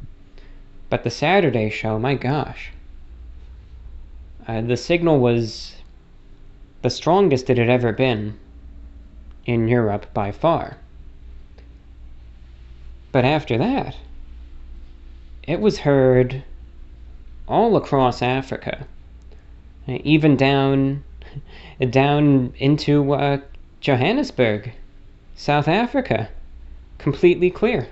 But the Saturday show, my gosh. The signal was the strongest it had ever been in Europe by far. But after that, it was heard all across Africa, even down into Johannesburg, South Africa, completely clear.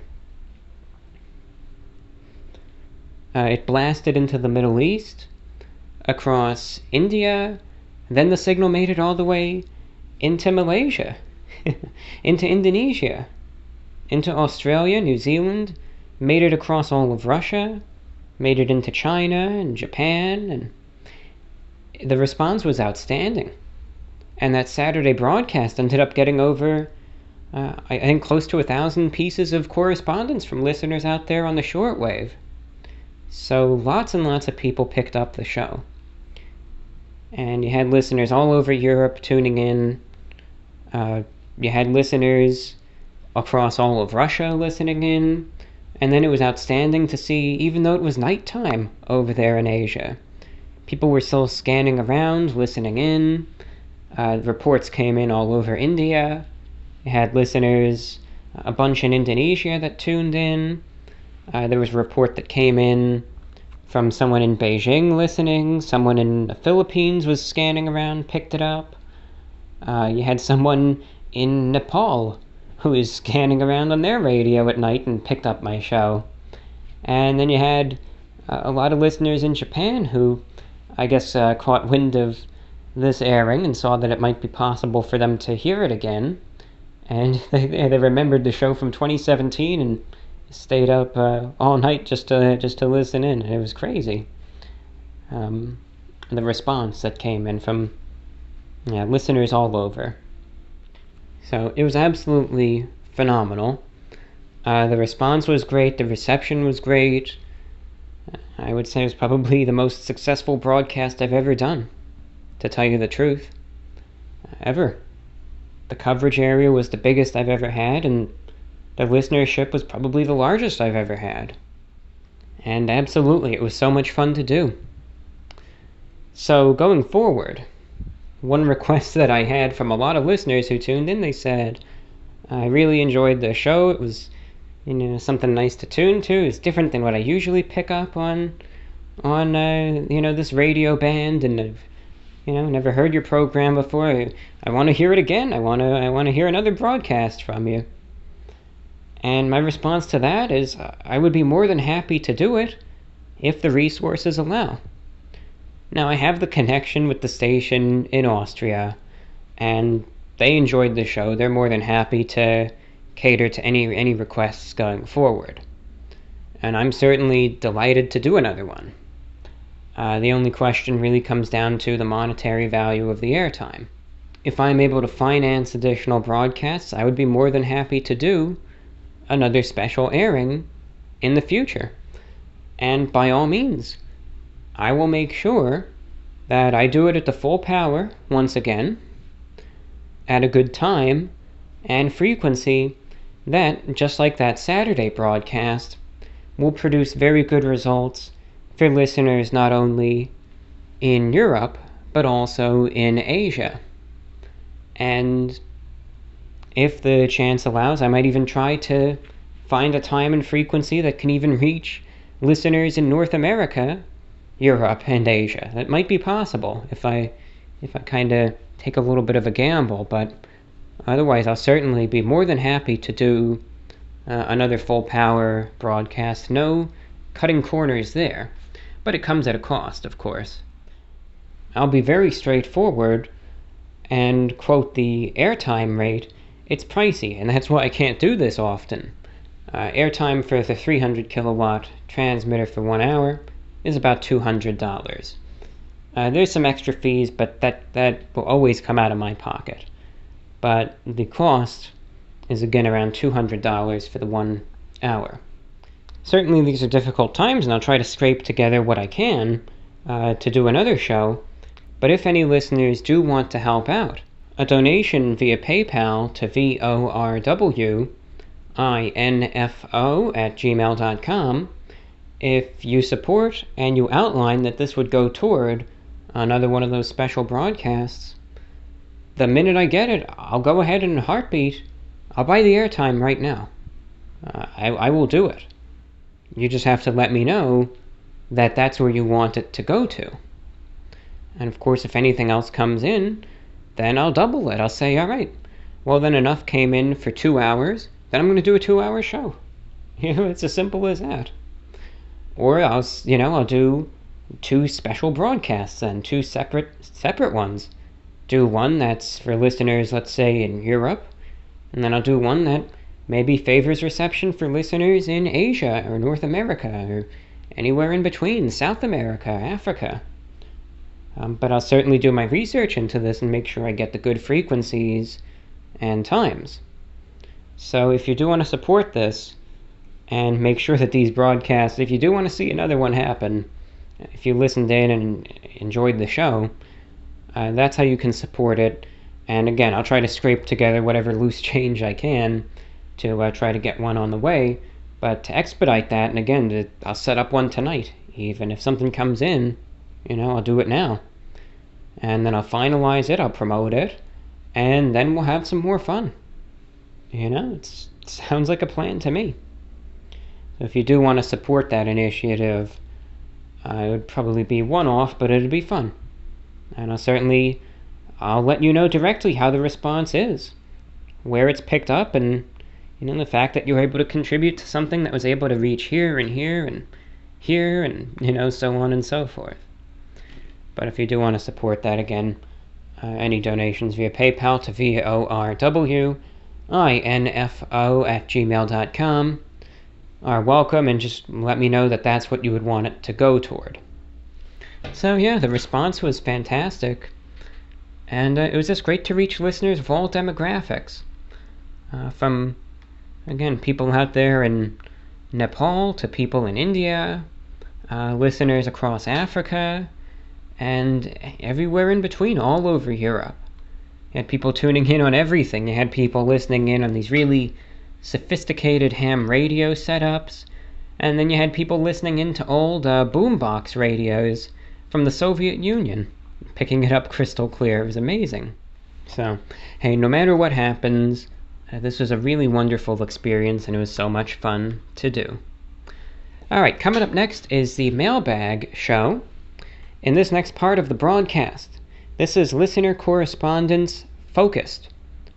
It blasted into the Middle East, across India, then the signal made it all the way into Malaysia, into Indonesia, into Australia, New Zealand, made it across all of Russia, made it into China and Japan, and the response was outstanding. And that Saturday broadcast ended up getting over, I think, close to 1,000 pieces of correspondence from listeners out there on the shortwave. So lots and lots of people picked up the show. And you had listeners all over Europe tuning in. You had listeners across all of Russia listening in. And then it was outstanding to see, even though it was nighttime over there in Asia, people were still scanning around, listening in. Reports came in all over India. You had listeners, a bunch in Indonesia that tuned in. There was a report that came in from someone in Beijing listening. Someone in the Philippines was scanning around, picked it up. You had someone in Nepal who was scanning around on their radio at night and picked up my show. And then you had a lot of listeners in Japan who, I guess, caught wind of this airing and saw that it might be possible for them to hear it again. And they remembered the show from 2017 and stayed up all night just to listen in. It was crazy. The response that came in from listeners all over. So it was absolutely phenomenal. The response was great. The reception was great. I would say it was probably the most successful broadcast I've ever done, to tell you the truth, ever. The coverage area was the biggest I've ever had, and the listenership was probably the largest I've ever had. And absolutely, it was so much fun to do. So going forward, one request that I had from a lot of listeners who tuned in. They said, I really enjoyed the show. It was, you know, something nice to tune to. It's different than what I usually pick up on you know, this radio band, and I've, you know, never heard your program before. I want to hear it again. I want to hear another broadcast from you. And my response to that is, I would be more than happy to do it if the resources allow. Now, I have the connection with the station in Austria, and they enjoyed the show. They're more than happy to cater to any requests going forward. And I'm certainly delighted to do another one. The only question really comes down to the monetary value of the airtime. If I'm able to finance additional broadcasts, I would be more than happy to do another special airing in the future. And by all means, I will make sure that I do it at the full power once again, at a good time and frequency that, just like that Saturday broadcast, will produce very good results for listeners not only in Europe, but also in Asia. And if the chance allows, I might even try to find a time and frequency that can even reach listeners in North America, Europe, and Asia. That might be possible if I kind of take a little bit of a gamble, but otherwise I'll certainly be more than happy to do another full power broadcast. No cutting corners there, but it comes at a cost, of course. I'll be very straightforward and quote the airtime rate. It's pricey, and that's why I can't do this often. Airtime for the 300 kilowatt transmitter for 1 hour is about $200. There's some extra fees, but that will always come out of my pocket. But the cost is again around $200 for the 1 hour. Certainly these are difficult times, and I'll try to scrape together what I can to do another show. But if any listeners do want to help out, a donation via PayPal to vorwinfo@gmail.com. If you support and you outline that this would go toward another one of those special broadcasts, the minute I get it, I'll go ahead in a heartbeat. I'll buy the airtime right now. I will do it. You just have to let me know that that's where you want it to go to. And of course, if anything else comes in, then I'll double it. I'll say, all right, well, then enough came in for 2 hours. Then I'm going to do a 2-hour show. You know, it's as simple as that. Or I'll, you know, I'll do 2 special broadcasts and 2 separate ones. Do one that's for listeners, let's say, in Europe. And then I'll do one that maybe favors reception for listeners in Asia or North America or anywhere in between, South America, Africa. But I'll certainly do my research into this and make sure I get the good frequencies and times. So if you do want to support this and make sure that these broadcasts, if you do want to see another one happen, if you listened in and enjoyed the show, that's how you can support it. And again, I'll try to scrape together whatever loose change I can to try to get one on the way. But to expedite that, and again, I'll set up one tonight. Even if something comes in, you know, I'll do it now. And then I'll finalize it, I'll promote it, and then we'll have some more fun. You know, it sounds like a plan to me. So if you do want to support that initiative, it would probably be one-off, but it'd be fun. And I'll let you know directly how the response is, where it's picked up, and, you know, the fact that you're able to contribute to something that was able to reach here and here and here and, you know, so on and so forth. But if you do want to support that, again, any donations via PayPal to vorwinfo@gmail.com are welcome, and just let me know that that's what you would want it to go toward. So yeah, the response was fantastic, and it was just great to reach listeners of all demographics, from, again, people out there in Nepal to people in India, listeners across Africa, and everywhere in between, all over Europe. You had people tuning in on everything. You had people listening in on these really sophisticated ham radio setups. And then you had people listening in to old boombox radios from the Soviet Union. picking it up crystal clear. It was amazing. So, hey, no matter what happens, this was a really wonderful experience, and it was so much fun to do. All right, coming up next is the mailbag show. In this next part of the broadcast, this is listener correspondence focused.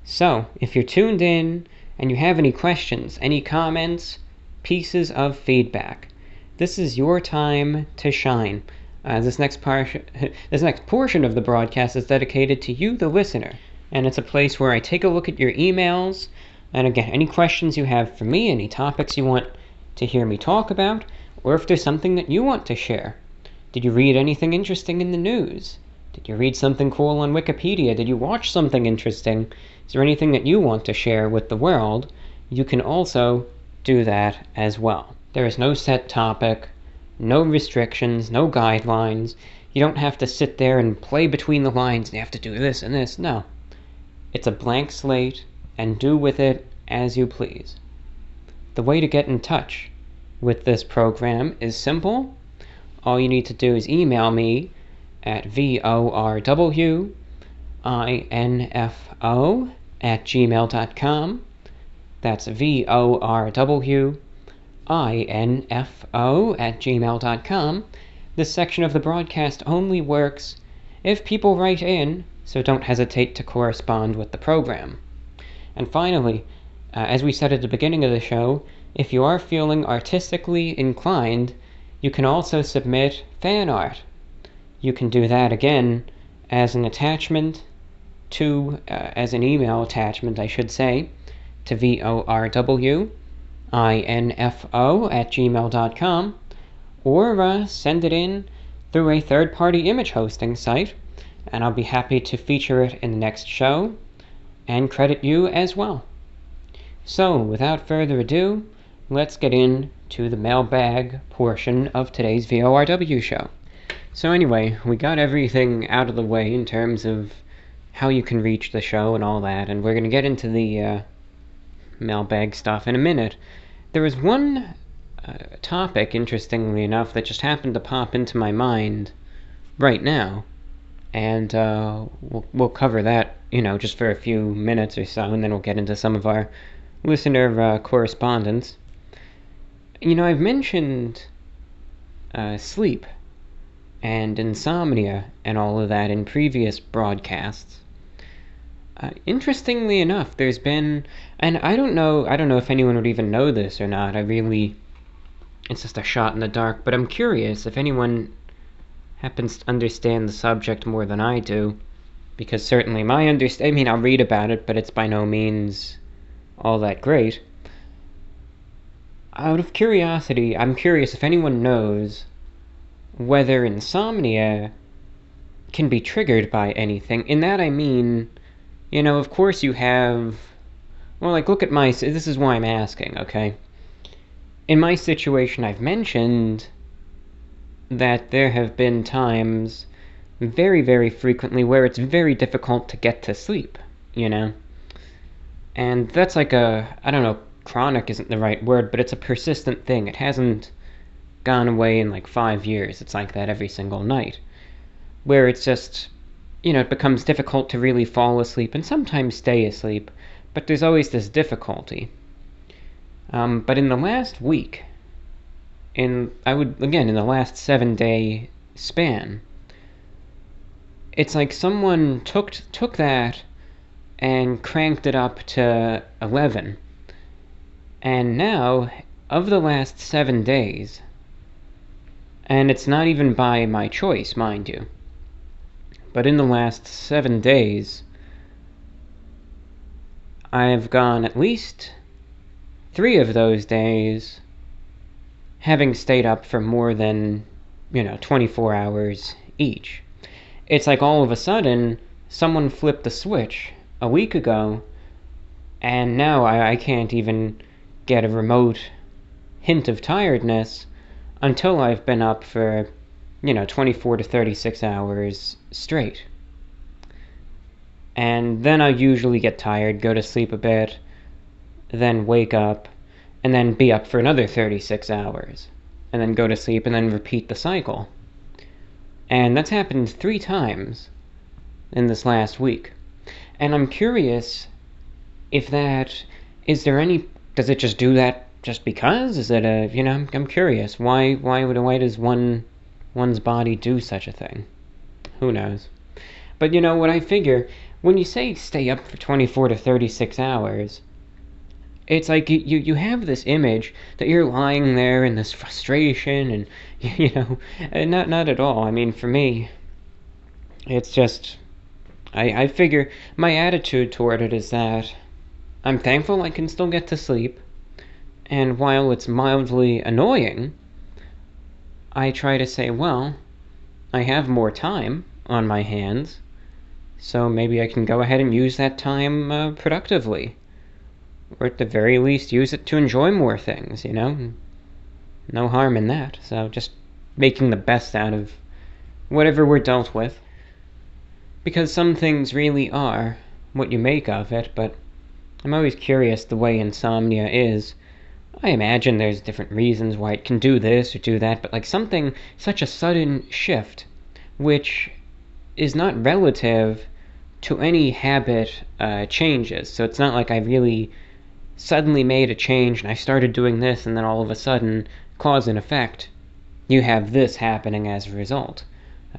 So, if you're tuned in and you have any questions, any comments, pieces of feedback, this is your time to shine. This next portion of the broadcast is dedicated to you, the listener, and it's a place where I take a look at your emails, and again, any questions you have for me, any topics you want to hear me talk about, or if there's something that you want to share. Did you read anything interesting in the news? Did you read something cool on Wikipedia? Did you watch something interesting? Is there anything that you want to share with the world? You can also do that as well. There is no set topic. No restrictions, no guidelines. You don't have to sit there and play between the lines and you have to do this and this. No. It's a blank slate, and do with it as you please. The way to get in touch with this program is simple. All you need to do is email me at vorwinfo@gmail.com. That's vorwinfo@gmail.com. This section of the broadcast only works if people write in, so don't hesitate to correspond with the program. And finally, as we said at the beginning of the show, if you are feeling artistically inclined, you can also submit fan art. You can do that again as an attachment to, as an email attachment, I should say, to vorwinfo@gmail.com, or send it in through a third-party image hosting site, and I'll be happy to feature it in the next show and credit you as well. So, without further ado, let's get into the mailbag portion of today's VORW show. So anyway, we got everything out of the way in terms of how you can reach the show and all that, and we're going to get into the mailbag stuff in a minute. There was one topic, interestingly enough, that just happened to pop into my mind right now, and we'll cover that, you know, just for a few minutes or so, and then we'll get into some of our listener correspondence. You know, I've mentioned sleep and insomnia and all of that in previous broadcasts. Interestingly enough, there's been, and I don't know if anyone would even know this or not, it's just a shot in the dark, but I'm curious if anyone happens to understand the subject more than I do, because certainly I'll read about it, but it's by no means all that great. Out of curiosity, I'm curious if anyone knows whether insomnia can be triggered by anything. In that I mean, you know, of course you have, well, like, look at my, this is why I'm asking, okay? In my situation, I've mentioned that there have been times very, very frequently where it's very difficult to get to sleep, you know? And that's like a, I don't know, chronic isn't the right word, but it's a persistent thing. It hasn't gone away in like 5 years. It's like that every single night, where it's just, you know, it becomes difficult to really fall asleep and sometimes stay asleep, but there's always this difficulty. But in the last week, in the last 7-day span, it's like someone took that and cranked it up to 11. And now, of the last 7 days, and it's not even by my choice, mind you, but in the last 7 days, I've gone at least 3 of those days having stayed up for more than, 24 hours each. It's like all of a sudden, someone flipped the switch a week ago, and now I can't even get a remote hint of tiredness until I've been up for 24 to 36 hours straight. And then I usually get tired, go to sleep a bit, then wake up, and then be up for another 36 hours, and then go to sleep, and then repeat the cycle. And that's happened 3 times in this last week. And I'm curious if that, is there any, does it just do that just because? Is it a, you know, I'm curious. Why does one's body do such a thing? Who knows? But you know what I figure, when you say stay up for 24 to 36 hours, it's like you have this image that you're lying there in this frustration and, you know, and not at all. I mean, for me, it's just, I figure my attitude toward it is that I'm thankful I can still get to sleep, and while it's mildly annoying, I try to say, well, I have more time on my hands, so maybe I can go ahead and use that time productively, or at the very least use it to enjoy more things, you know? No harm in that, so just making the best out of whatever we're dealt with. Because some things really are what you make of it, but I'm always curious the way insomnia is. I imagine there's different reasons why it can do this or do that, but like something, such a sudden shift, which is not relative to any habit changes. So it's not like I really suddenly made a change and I started doing this and then all of a sudden, cause and effect, you have this happening as a result.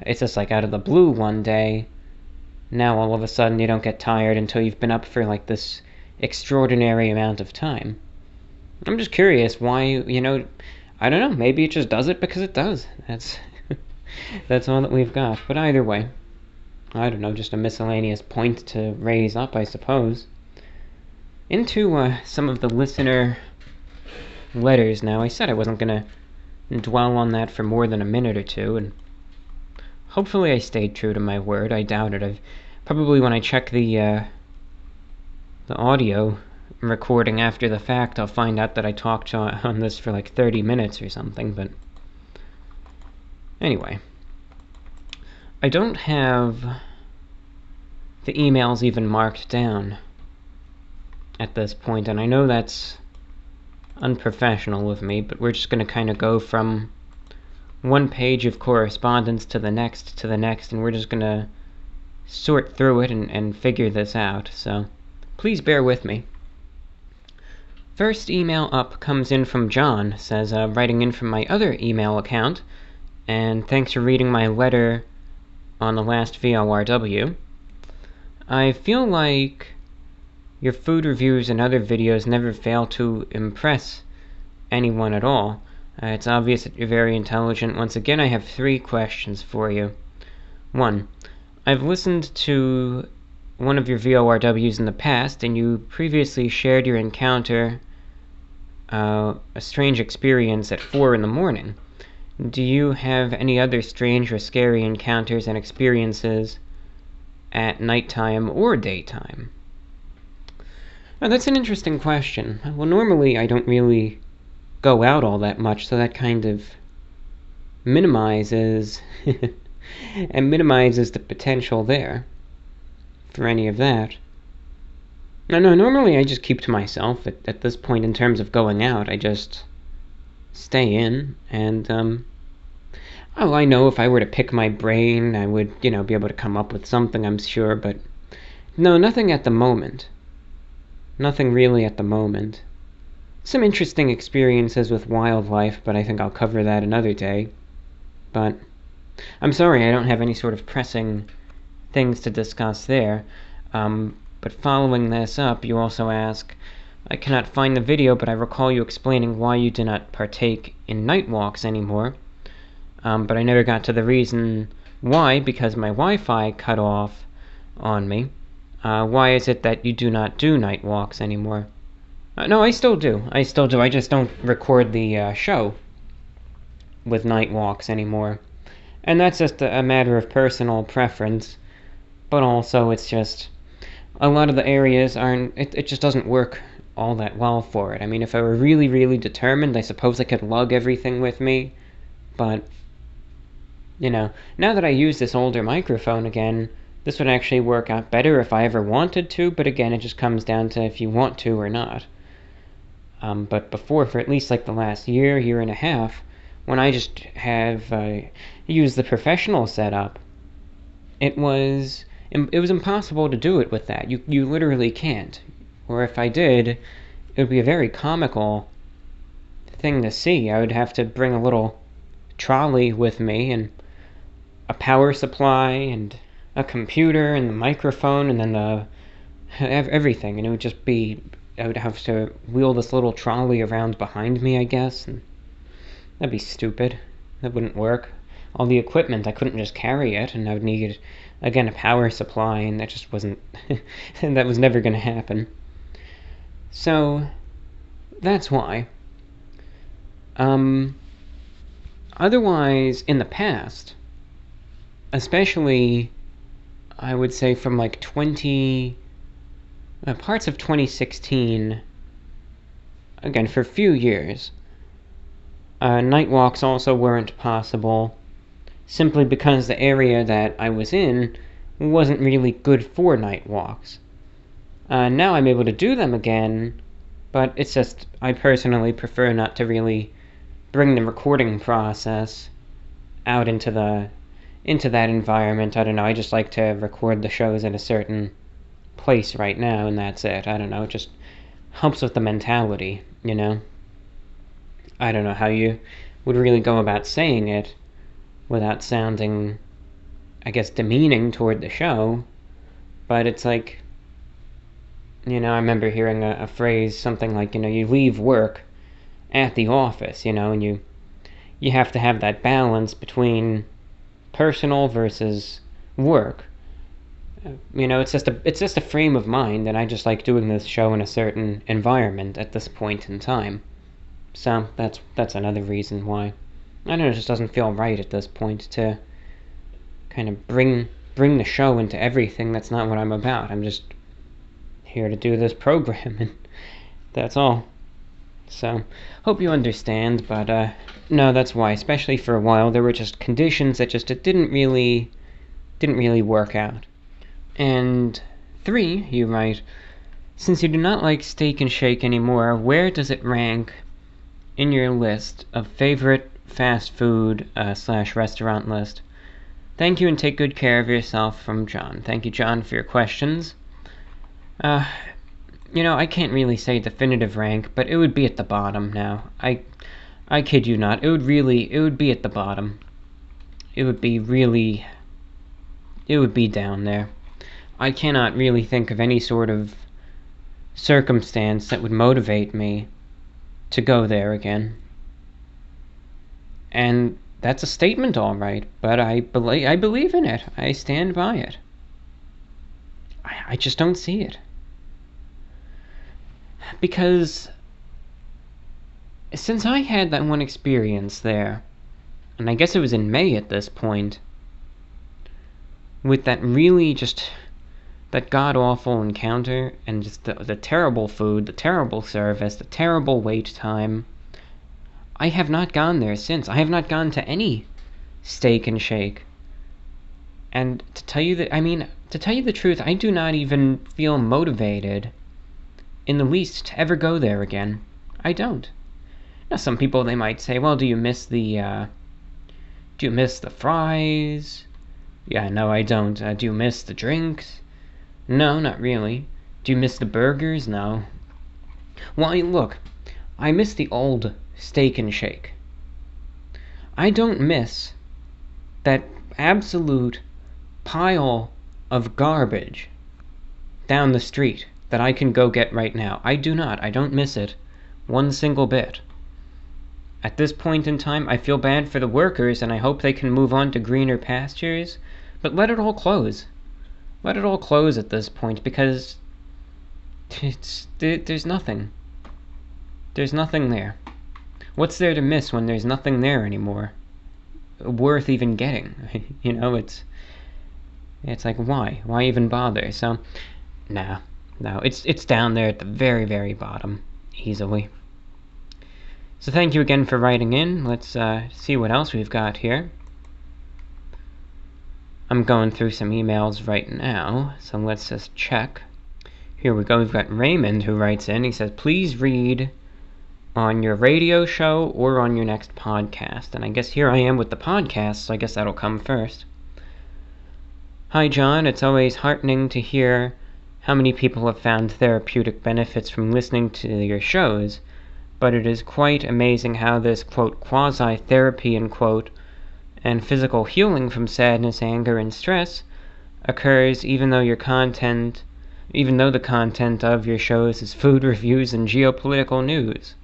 It's just like out of the blue one day, now all of a sudden you don't get tired until you've been up for like this extraordinary amount of time. I'm just curious why, you know, I don't know, maybe it just does it because it does. That's that's all that we've got. But either way, I don't know, just a miscellaneous point to raise up, I suppose. Into some of the listener letters now. I said I wasn't going to dwell on that for more than a minute or two, and hopefully I stayed true to my word. I doubt it. I've probably, when I check the audio recording after the fact, I'll find out that I talked on this for like 30 minutes or something, but anyway. I don't have the emails even marked down at this point, and I know that's unprofessional of me, but we're just going to kind of go from one page of correspondence to the next, and we're just going to sort through it and figure this out, so please bear with me. First email up comes in from John, says, writing in from my other email account, and thanks for reading my letter on the last VORW. I feel like your food reviews and other videos never fail to impress anyone at all. It's obvious that you're very intelligent. Once again, I have 3 questions for you. 1. I've listened to one of your VORWs in the past, and you previously shared your encounter, a strange experience at 4 in the morning. Do you have any other strange or scary encounters and experiences at nighttime or daytime? Now, that's an interesting question. Well, normally I don't really go out all that much, so that kind of minimizes and minimizes the potential there for any of that. No, normally I just keep to myself at this point in terms of going out. I just stay in, and, oh, I know if I were to pick my brain, I would, you know, be able to come up with something, I'm sure, but no, nothing at the moment. Nothing really at the moment. Some interesting experiences with wildlife, but I think I'll cover that another day. But I'm sorry I don't have any sort of pressing things to discuss there, but following this up, you also ask, I cannot find the video, but I recall you explaining why you do not partake in night walks anymore, but I never got to the reason why, because my Wi-Fi cut off on me. Why is it that you do not do night walks anymore? No, I still do. I just don't record the show with night walks anymore. And that's just a matter of personal preference, but also it's just, a lot of the areas aren't, it just doesn't work all that well for it. I mean, if I were really, really determined, I suppose I could lug everything with me, but, you know, now that I use this older microphone again, this would actually work out better if I ever wanted to, but again, it just comes down to if you want to or not. But before, for at least like the last year and a half, when I just have used the professional setup, it was impossible to do it with that. You literally can't. Or if I did, it would be a very comical thing to see. I would have to bring a little trolley with me and a power supply and a computer and the microphone and then everything, and it would just be, I would have to wheel this little trolley around behind me, I guess, and that'd be stupid. That wouldn't work. All the equipment, I couldn't just carry it, and I would need, again, a power supply, and that just wasn't, and that was never going to happen. So, that's why. Otherwise, in the past, especially, I would say from like parts of 2016, again, for a few years, night walks also weren't possible, simply because the area that I was in wasn't really good for night walks. Now I'm able to do them again, but it's just, I personally prefer not to really bring the recording process out into that environment. I don't know, I just like to record the shows in a certain place right now, and that's it. I don't know, it just helps with the mentality, you know? I don't know how you would really go about saying it without sounding, I guess, demeaning toward the show, but it's like, you know, I remember hearing a phrase, something like, you know, you leave work at the office, you know, and you have to have that balance between personal versus work. You know, it's just a frame of mind, and I just like doing this show in a certain environment at this point in time. So that's another reason why. I don't know, it just doesn't feel right at this point to kind of bring the show into everything. That's not what I'm about. I'm just here to do this program, and that's all. So, hope you understand, but, no, that's why, especially for a while, there were just conditions that just didn't really work out. And 3, you write, since you do not like Steak and Shake anymore, where does it rank in your list of favorite fast food / restaurant list? Thank you and take good care of yourself, from John. Thank you, John, for your questions. You know, I can't really say definitive rank, but it would be at the bottom now. I kid you not. It would be at the bottom. It would be down there. I cannot really think of any sort of circumstance that would motivate me to go there again. And that's a statement, all right, but I believe in it. I stand by it. I just don't see it. Because since I had that one experience there, and I guess it was in May at this point, with that really just, that god-awful encounter, and just the terrible food, the terrible service, the terrible wait time, I have not gone there since. I have not gone to any Steak and Shake. And to tell you the truth, I do not even feel motivated in the least to ever go there again. I don't. Now, some people, they might say, well, do you miss the fries? Yeah, no, I don't. Do you miss the drinks? No, not really. Do you miss the burgers? No. Well, look, I miss the old Steak and Shake. I don't miss that absolute pile of garbage down the street that I can go get right now. I do not. I don't miss it one single bit. At this point in time, I feel bad for the workers, and I hope they can move on to greener pastures, but let it all close. Let it all close at this point, because there's nothing. There's nothing there. What's there to miss when there's nothing there anymore? Worth even getting. You know, it's like, why? Why even bother? So, nah. No, it's down there at the very, very bottom, easily. So thank you again for writing in. Let's see what else we've got here. I'm going through some emails right now, so let's just check. Here we go, we've got Raymond who writes in. He says, please read on your radio show or on your next podcast. And I guess here I am with the podcast, so I guess that'll come first. Hi, John. It's always heartening to hear how many people have found therapeutic benefits from listening to your shows, but it is quite amazing how this, quote, quasi-therapy, end quote, and physical healing from sadness, anger, and stress occurs even though the content of your shows is food reviews and geopolitical news.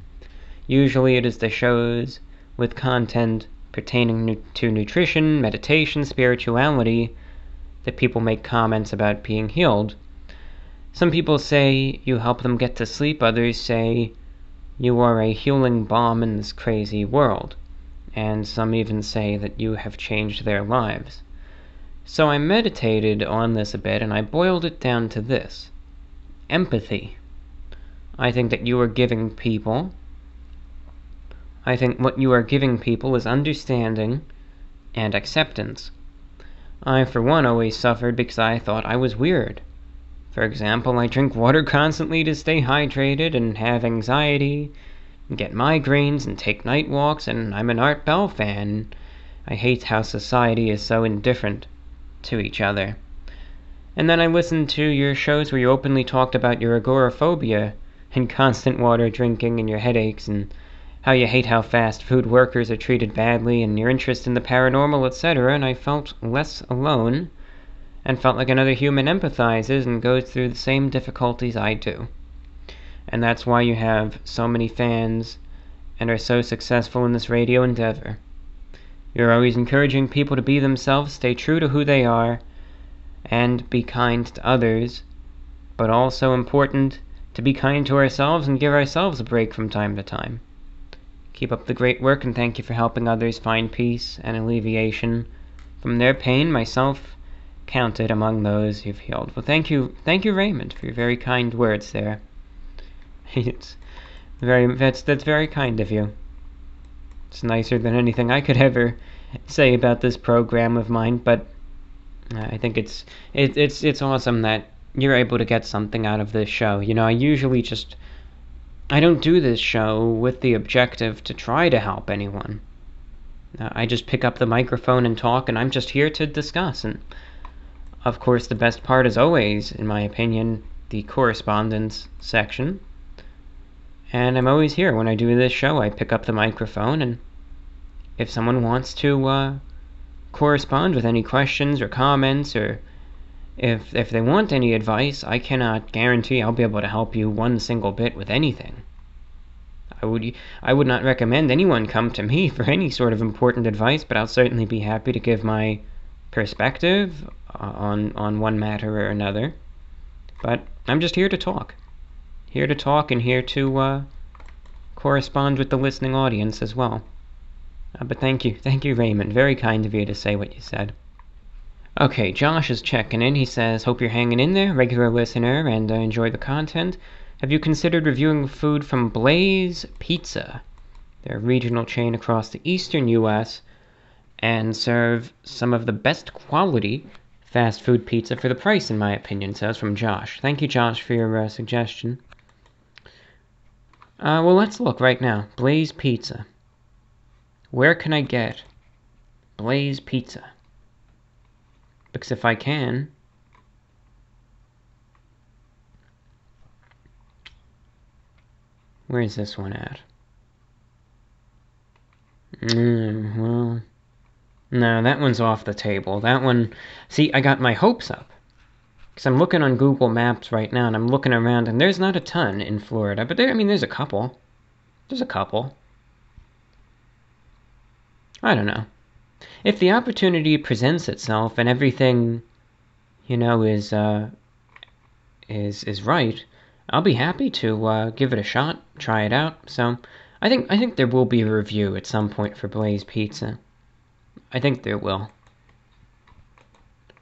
Usually it is the shows with content pertaining to nutrition, meditation, spirituality, that people make comments about being healed. Some people say you help them get to sleep, others say you are a healing balm in this crazy world, and some even say that you have changed their lives. So I meditated on this a bit, and I boiled it down to this. Empathy. I think that you are giving people, I think what you are giving people is understanding and acceptance. I, for one, always suffered because I thought I was weird. For example, I drink water constantly to stay hydrated and have anxiety, and get migraines and take night walks, and I'm an Art Bell fan. I hate how society is so indifferent to each other. And then I listened to your shows where you openly talked about your agoraphobia and constant water drinking and your headaches and how you hate how fast food workers are treated badly and your interest in the paranormal, etc., and I felt less alone and felt like another human empathizes and goes through the same difficulties I do. And that's why you have so many fans and are so successful in this radio endeavor. You're always encouraging people to be themselves, stay true to who they are, and be kind to others, but also important to be kind to ourselves and give ourselves a break from time to time. Keep up the great work, and thank you for helping others find peace and alleviation from their pain, myself counted among those you've healed. Well, thank you, Raymond, for your very kind words there. That's very kind of you. It's nicer than anything I could ever say about this program of mine, but I think it's awesome that you're able to get something out of this show. You know, I don't do this show with the objective to try to help anyone. I just pick up the microphone and talk, and I'm just here to discuss. And of course, the best part is always, in my opinion, the correspondence section. And I'm always here. When I do this show, I pick up the microphone, and if someone wants to correspond with any questions or comments, or if they want any advice, I cannot guarantee I'll be able to help you one single bit with anything. I would not recommend anyone come to me for any sort of important advice, but I'll certainly be happy to give my perspective on one matter or another. But I'm just here to talk. Here to talk and here to correspond with the listening audience as well. But thank you, Raymond. Very kind of you to say what you said. Okay, Josh is checking in. He says, hope you're hanging in there, regular listener, and enjoy the content. Have you considered reviewing food from Blaze Pizza? They're a regional chain across the eastern U.S. and serve some of the best quality fast food pizza for the price, in my opinion. So that's from Josh. Thank you, Josh, for your suggestion. Well, let's look right now. Blaze Pizza. Where can I get Blaze Pizza? Because if I can, where is this one at? Well, no, that one's off the table. That one, see, I got my hopes up. Because I'm looking on Google Maps right now, and I'm looking around, and there's not a ton in Florida, but there's a couple. There's a couple. I don't know. If the opportunity presents itself and everything, you know, is right, I'll be happy to give it a shot, try it out. So, I think there will be a review at some point for Blaze Pizza. I think there will.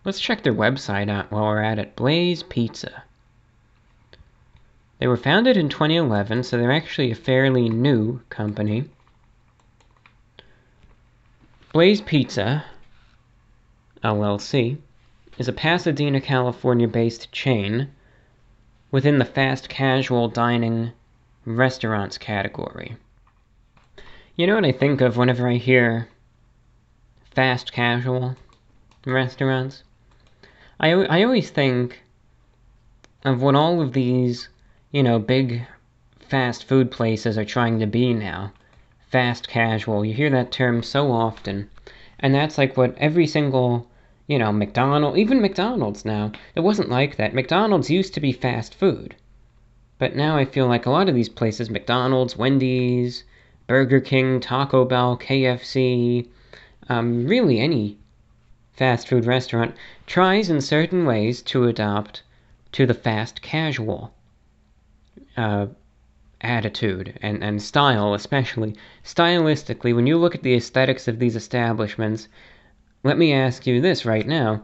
Let's check their website out while we're at it. Blaze Pizza. They were founded in 2011, so they're actually a fairly new company. Blaze Pizza, LLC, is a Pasadena, California-based chain within the fast casual dining restaurants category. You know what I think of whenever I hear fast casual restaurants? I always think of what all of these, you know, big fast food places are trying to be now. Fast casual. You hear that term so often. And that's like what every single, you know, McDonald's, even McDonald's now. It wasn't like that. McDonald's used to be fast food. But now I feel like a lot of these places, McDonald's, Wendy's, Burger King, Taco Bell, KFC, really any fast food restaurant, tries in certain ways to adopt to the fast casual attitude and style, especially. Stylistically, when you look at the aesthetics of these establishments, let me ask you this right now.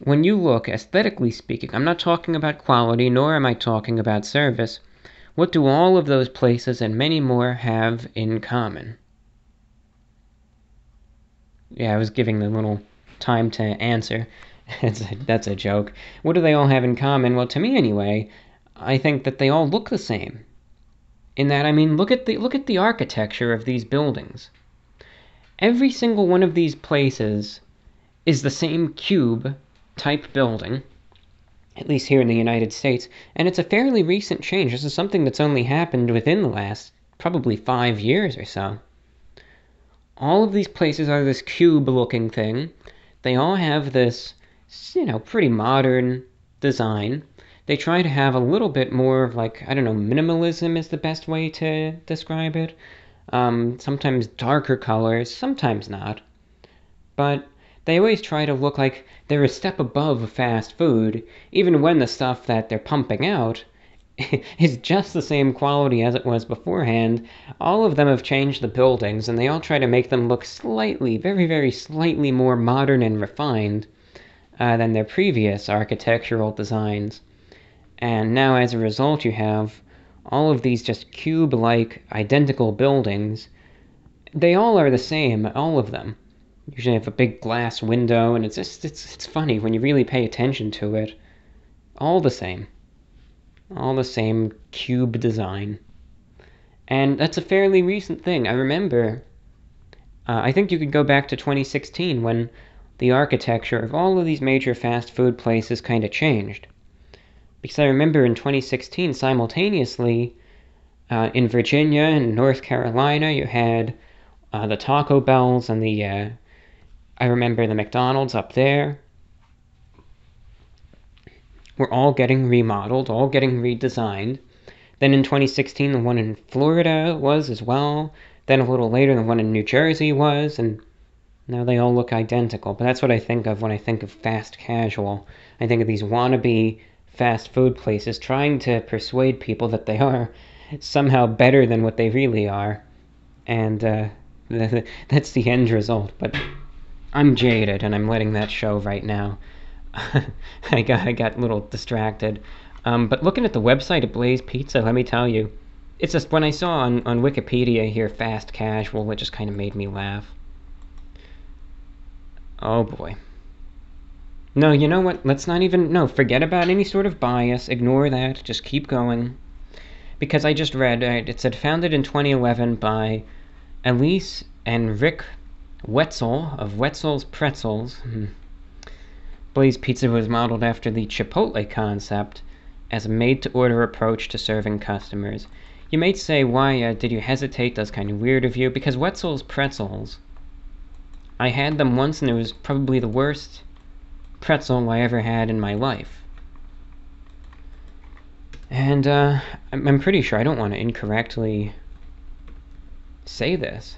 When you look, aesthetically speaking, I'm not talking about quality, nor am I talking about service. What do all of those places and many more have in common? Yeah, I was giving the little time to answer. That's a joke. What do they all have in common? Well, to me anyway, I think that they all look the same. In that, I mean, look at the architecture of these buildings. Every single one of these places is the same cube type building, at least here in the United States, and it's a fairly recent change. This is something that's only happened within the last probably 5 years or so. All of these places are this cube-looking thing. They all have this, you know, pretty modern design. They try to have a little bit more of, like, I don't know, minimalism is the best way to describe it. Sometimes darker colors, sometimes not. But they always try to look like they're a step above fast food, even when the stuff that they're pumping out is just the same quality as it was beforehand. All of them have changed the buildings, and they all try to make them look slightly, very, very slightly more modern and refined than their previous architectural designs. And now, as a result, you have all of these just cube-like, identical buildings. They all are the same, all of them. Usually have a big glass window, and it's just, it's funny when you really pay attention to it. All the same. All the same cube design. And that's a fairly recent thing. I remember, I think you could go back to 2016 when the architecture of all of these major fast food places kind of changed. Because I remember in 2016, simultaneously, in Virginia and North Carolina, you had the Taco Bells and the... I remember the McDonald's up there were all getting remodeled, all getting redesigned. Then in 2016, the one in Florida was as well. Then a little later, the one in New Jersey was, and now they all look identical. But that's what I think of when I think of fast casual. I think of these wannabe fast food places trying to persuade people that they are somehow better than what they really are. And that's the end result. But I'm jaded, and I'm letting that show right now. I got a little distracted. But looking at the website of Blaze Pizza, let me tell you, it's just when I saw on Wikipedia here, fast casual, it just kind of made me laugh. Oh boy. No, you know what? Let's not even... No, forget about any sort of bias. Ignore that. Just keep going. Because I just read, it said founded in 2011 by Elise and Rick Wetzel of Wetzel's Pretzels. Blaze Pizza was modeled after the Chipotle concept as a made-to-order approach to serving customers. You may say, why did you hesitate? That's kind of weird of you. Because Wetzel's Pretzels, I had them once and it was probably the worst pretzel I ever had in my life. And I'm pretty sure I don't want to incorrectly say this.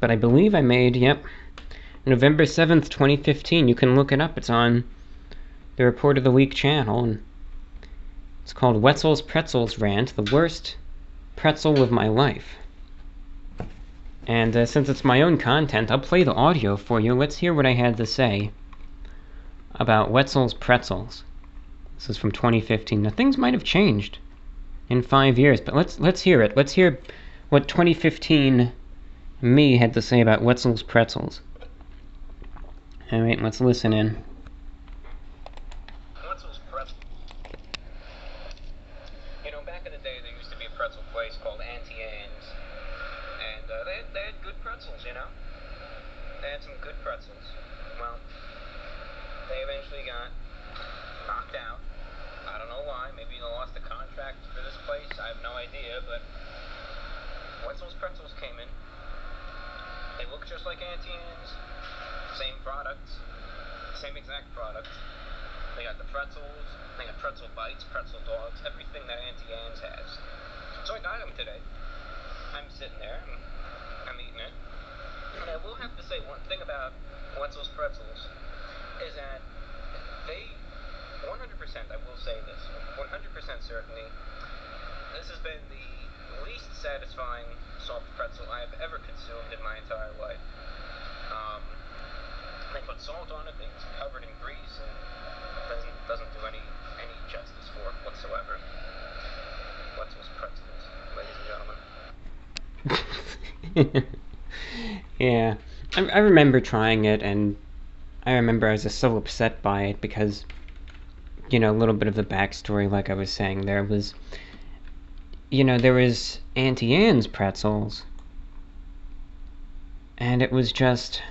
But I believe I made, yep, November 7th, 2015. You can look it up. It's on the Report of the Week channel. And it's called Wetzel's Pretzels Rant, the worst pretzel of my life. And since it's my own content, I'll play the audio for you. Let's hear what I had to say about Wetzel's Pretzels. This is from 2015. Now, things might have changed in 5 years, but let's hear it. Let's hear what 2015 me had to say about Wetzel's Pretzels. All right, let's listen in. Wetzel's Pretzels. a pretzel place called Auntie Anne's, and they had good pretzels, you know? They had some good pretzels. Well, they eventually got knocked out. I don't know why. Maybe they lost the contract for this place. I have no idea, but Wetzel's Pretzels came in. They look just like Auntie Anne's. Same products. Same exact product. They got the pretzels. They got pretzel bites, pretzel dogs, everything that Auntie Anne's has. So I got them today. I'm sitting there. I'm eating it. And I will have to say one thing about Wetzel's Pretzels is that they, 100%, I will say this, 100% certainty, this has been the least satisfying soft pretzel I have ever consumed in my entire life. They put salt on it, it's covered in grease, and doesn't do any justice for it whatsoever. Wetzel's Pretzels, ladies and gentlemen. Yeah, I remember trying it, and I remember I was just so upset by it because, you know, a little bit of the backstory, like I was saying, there was, you know, there was Auntie Anne's pretzels, and it was just,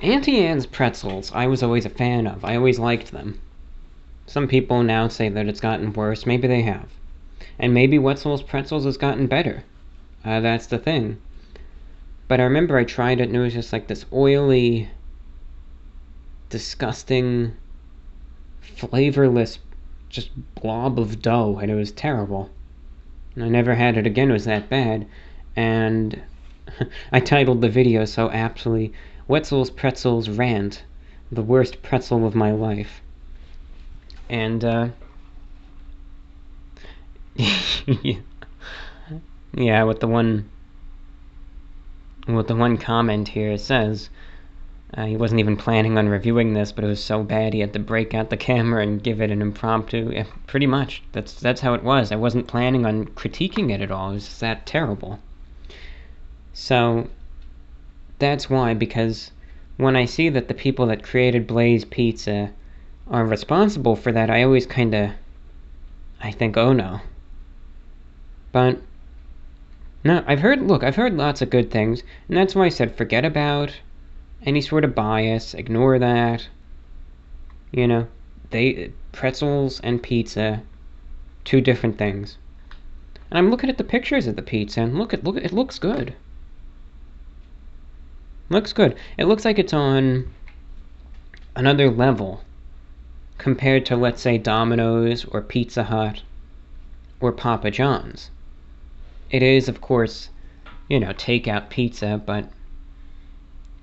Auntie Anne's pretzels, I was always a fan of. I always liked them. Some people now say that it's gotten worse. Maybe they have. And maybe Wetzel's Pretzels has gotten better. That's the thing. But I remember I tried it, and it was just like this oily, disgusting, flavorless, just blob of dough, and it was terrible. And I never had it again. It was that bad. And I titled the video so aptly, Wetzel's Pretzels Rant, the worst pretzel of my life. And, yeah, what the one comment here says, he wasn't even planning on reviewing this, but it was so bad he had to break out the camera and give it an impromptu. Yeah, pretty much, that's how it was. I wasn't planning on critiquing it at all. It was just that terrible. So that's why, because when I see that the people that created Blaze Pizza are responsible for that, I always kind of, I think, oh no. But no, I've heard lots of good things, and that's why I said forget about any sort of bias, ignore that. You know, pretzels and pizza, two different things. And I'm looking at the pictures of the pizza, and look, it looks good. Looks good. It looks like it's on another level compared to, let's say, Domino's or Pizza Hut or Papa John's. It is, of course, you know, takeout pizza, but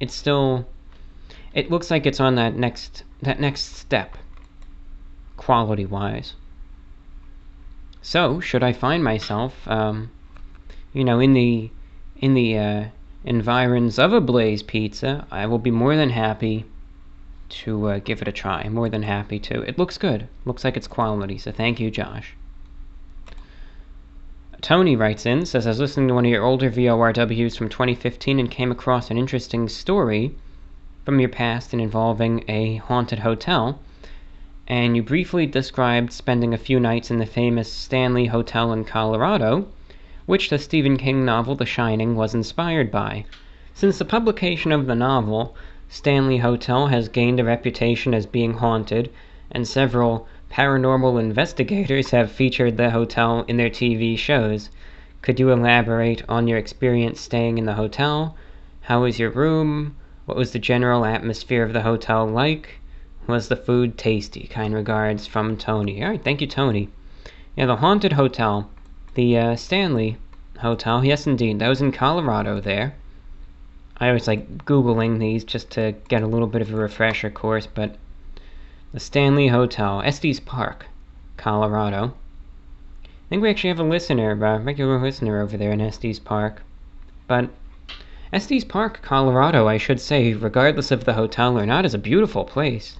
it's still, it looks like it's on that next step, quality-wise. So, should I find myself, you know, in the environs of a Blaze Pizza, I will be more than happy to give it a try. I'm more than happy to. It looks good. Looks like it's quality, so thank you, Josh. Tony writes in, says, I was listening to one of your older VORWs from 2015 and came across an interesting story from your past and involving a haunted hotel, and you briefly described spending a few nights in the famous Stanley Hotel in Colorado, which the Stephen King novel The Shining was inspired by. Since the publication of the novel, Stanley Hotel has gained a reputation as being haunted, and several paranormal investigators have featured the hotel in their TV shows. Could you elaborate on your experience staying in the hotel? How was your room? What was the general atmosphere of the hotel like? Was the food tasty? Kind regards, from Tony. All right, thank you, Tony. Yeah, the haunted hotel, the Stanley Hotel. Yes, indeed, that was in Colorado there. I was like Googling these just to get a little bit of a refresher course, but the Stanley Hotel, Estes Park, Colorado. I think we actually have a listener, a regular listener over there in Estes Park. But Estes Park, Colorado, I should say, regardless of the hotel or not, is a beautiful place.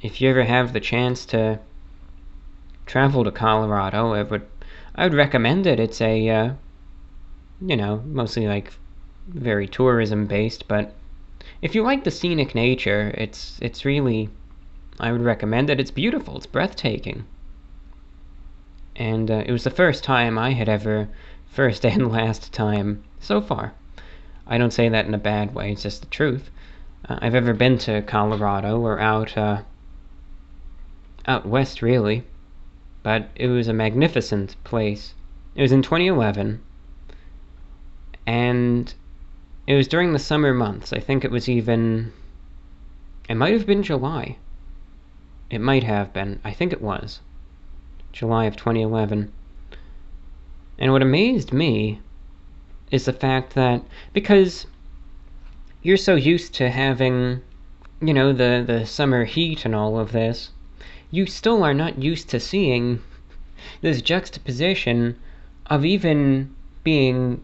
If you ever have the chance to travel to Colorado, I would recommend it. It's a, you know, mostly like very tourism-based, but if you like the scenic nature, it's really, I would recommend it. It's beautiful. It's breathtaking. and it was the first time I had ever, first and last time so far, I don't say that in a bad way, it's just the truth, I've ever been to Colorado or out west, really. But it was a magnificent place. It was in 2011, and it was during the summer months. I think it was even, it might have been July. It might have been, I think it was, July of 2011. And what amazed me is the fact that, because you're so used to having, you know, the summer heat and all of this, you still are not used to seeing this juxtaposition of even being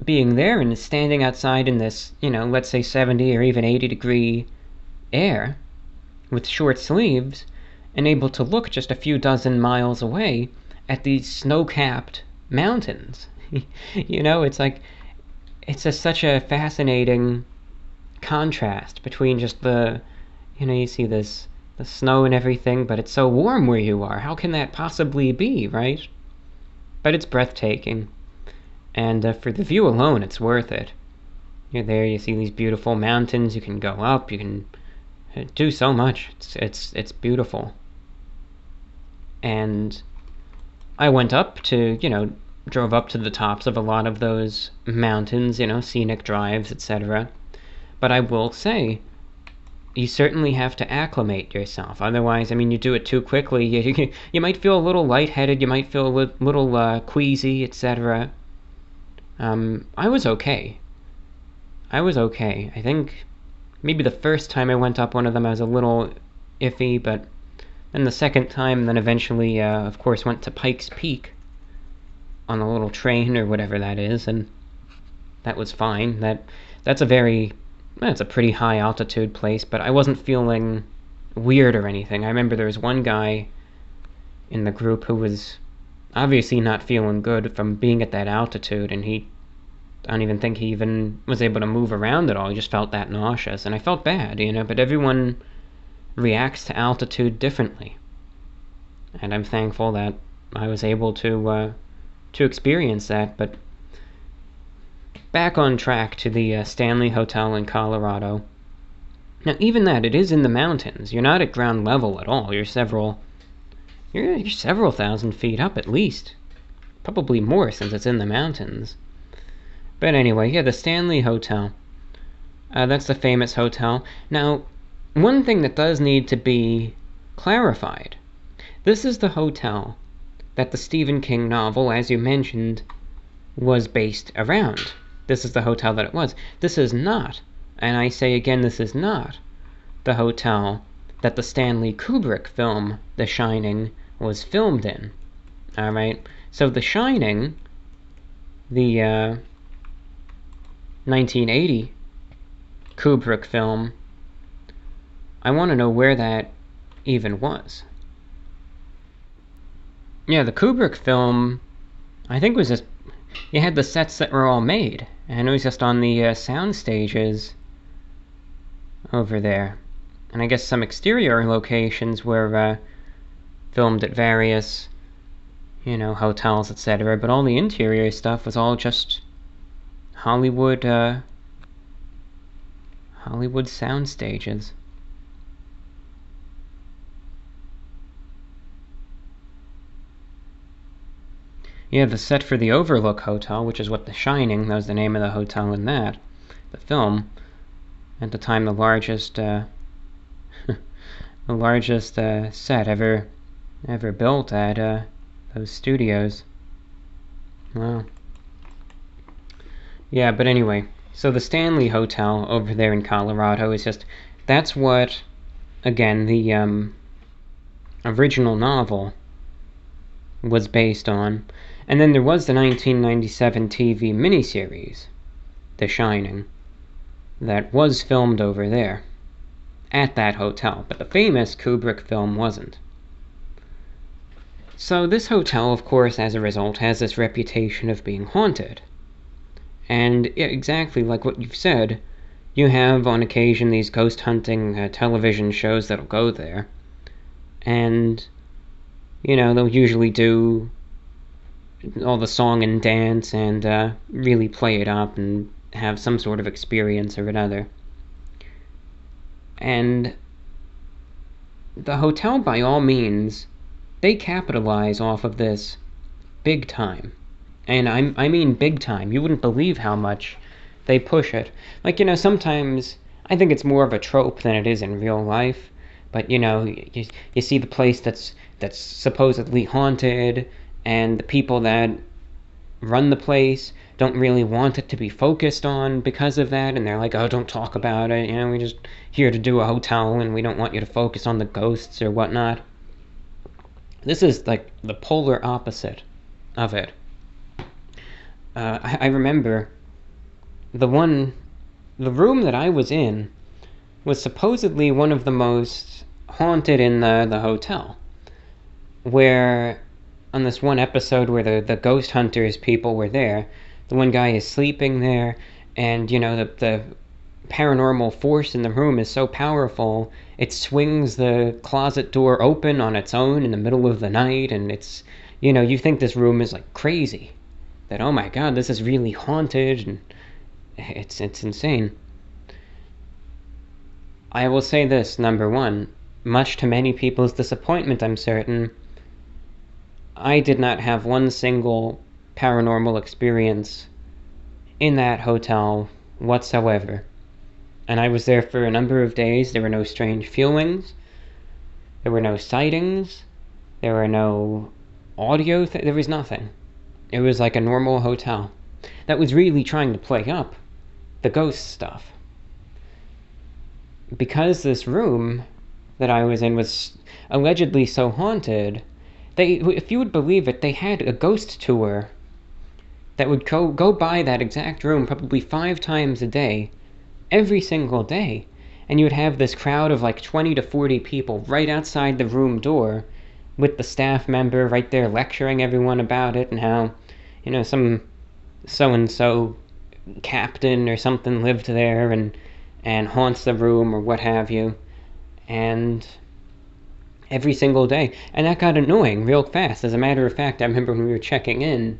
there and standing outside in this, you know, let's say 70 or even 80 degree air with short sleeves, and able to look just a few dozen miles away at these snow-capped mountains. You know, it's like, it's just such a fascinating contrast between just the, you know, you see this the snow and everything, but it's so warm where you are. How can that possibly be, right? But it's breathtaking, and for the view alone, it's worth it. You're there, you see these beautiful mountains, you can go up, you can do so much. It's beautiful. And I went up to, you know, drove up to the tops of a lot of those mountains, you know, scenic drives, etc. But I will say, you certainly have to acclimate yourself. Otherwise, I mean, you do it too quickly, you might feel a little lightheaded, you might feel a little queasy, etc. I was okay. I think maybe the first time I went up one of them I was a little iffy, but then the second time, then eventually, of course, went to Pikes Peak on a little train or whatever that is, and that was fine. That's a pretty high altitude place, but I wasn't feeling weird or anything. I remember there was one guy in the group who was obviously not feeling good from being at that altitude, and I don't even think he even was able to move around at all. He just felt that nauseous, and I felt bad, you know, but everyone reacts to altitude differently, and I'm thankful that I was able to experience that. But back on track to the Stanley Hotel in Colorado. Now, even that, it is in the mountains. You're not at ground level at all. You're several thousand feet up at least. Probably more, since it's in the mountains. But anyway, yeah, the Stanley Hotel. That's the famous hotel. Now, one thing that does need to be clarified. This is the hotel that the Stephen King novel, as you mentioned, was based around. This is the hotel that it was. This is not, and I say again, this is not the hotel that the Stanley Kubrick film, The Shining, was filmed in. Alright, so The Shining, the 1980 Kubrick film, I want to know where that even was. Yeah, the Kubrick film, I think, was just, you had the sets that were all made, and it was just on the sound stages over there. And I guess some exterior locations were filmed at various, you know, hotels, etc. But all the interior stuff was all just Hollywood sound stages. Yeah, the set for the Overlook Hotel, which is what The Shining, that was the name of the hotel in that, the film, at the time the largest, the largest set ever built at those studios. Wow. Yeah, but anyway, so the Stanley Hotel over there in Colorado is just, that's what, again, the original novel was based on. And then there was the 1997 TV miniseries, The Shining, that was filmed over there, at that hotel, but the famous Kubrick film wasn't. So this hotel, of course, as a result, has this reputation of being haunted. And exactly like what you've said, you have on occasion these ghost hunting television shows that'll go there, and, you know, they'll usually do all the song and dance and really play it up and have some sort of experience or another. And the hotel, by all means, they capitalize off of this big time. And I mean big time. You wouldn't believe how much they push it. Like, you know, sometimes I think it's more of a trope than it is in real life. But, you know, you see the place that's supposedly haunted, and the people that run the place don't really want it to be focused on because of that, and they're like, oh, don't talk about it, you know, we're just here to do a hotel, and we don't want you to focus on the ghosts or whatnot. This is, like, the polar opposite of it. I remember the room that I was in was supposedly one of the most haunted in the hotel, where on this one episode where the ghost hunters people were there, the one guy is sleeping there, and, you know, the paranormal force in the room is so powerful, it swings the closet door open on its own in the middle of the night, and it's, you know, you think this room is, like, crazy. That, oh my god, this is really haunted, and it's insane. I will say this, number one, much to many people's disappointment, I'm certain, I did not have one single paranormal experience in that hotel whatsoever. And I was there for a number of days. There were no strange feelings. There were no sightings. There were no audio. There was nothing. It was like a normal hotel that was really trying to play up the ghost stuff. Because this room that I was in was allegedly so haunted, they, if you would believe it, they had a ghost tour that would go by that exact room probably 5 times a day, every single day, and you would have this crowd of like 20 to 40 people right outside the room door with the staff member right there lecturing everyone about it and how, you know, some so-and-so captain or something lived there and haunts the room or what have you, and every single day. And that got annoying real fast. As a matter of fact, I remember when we were checking in,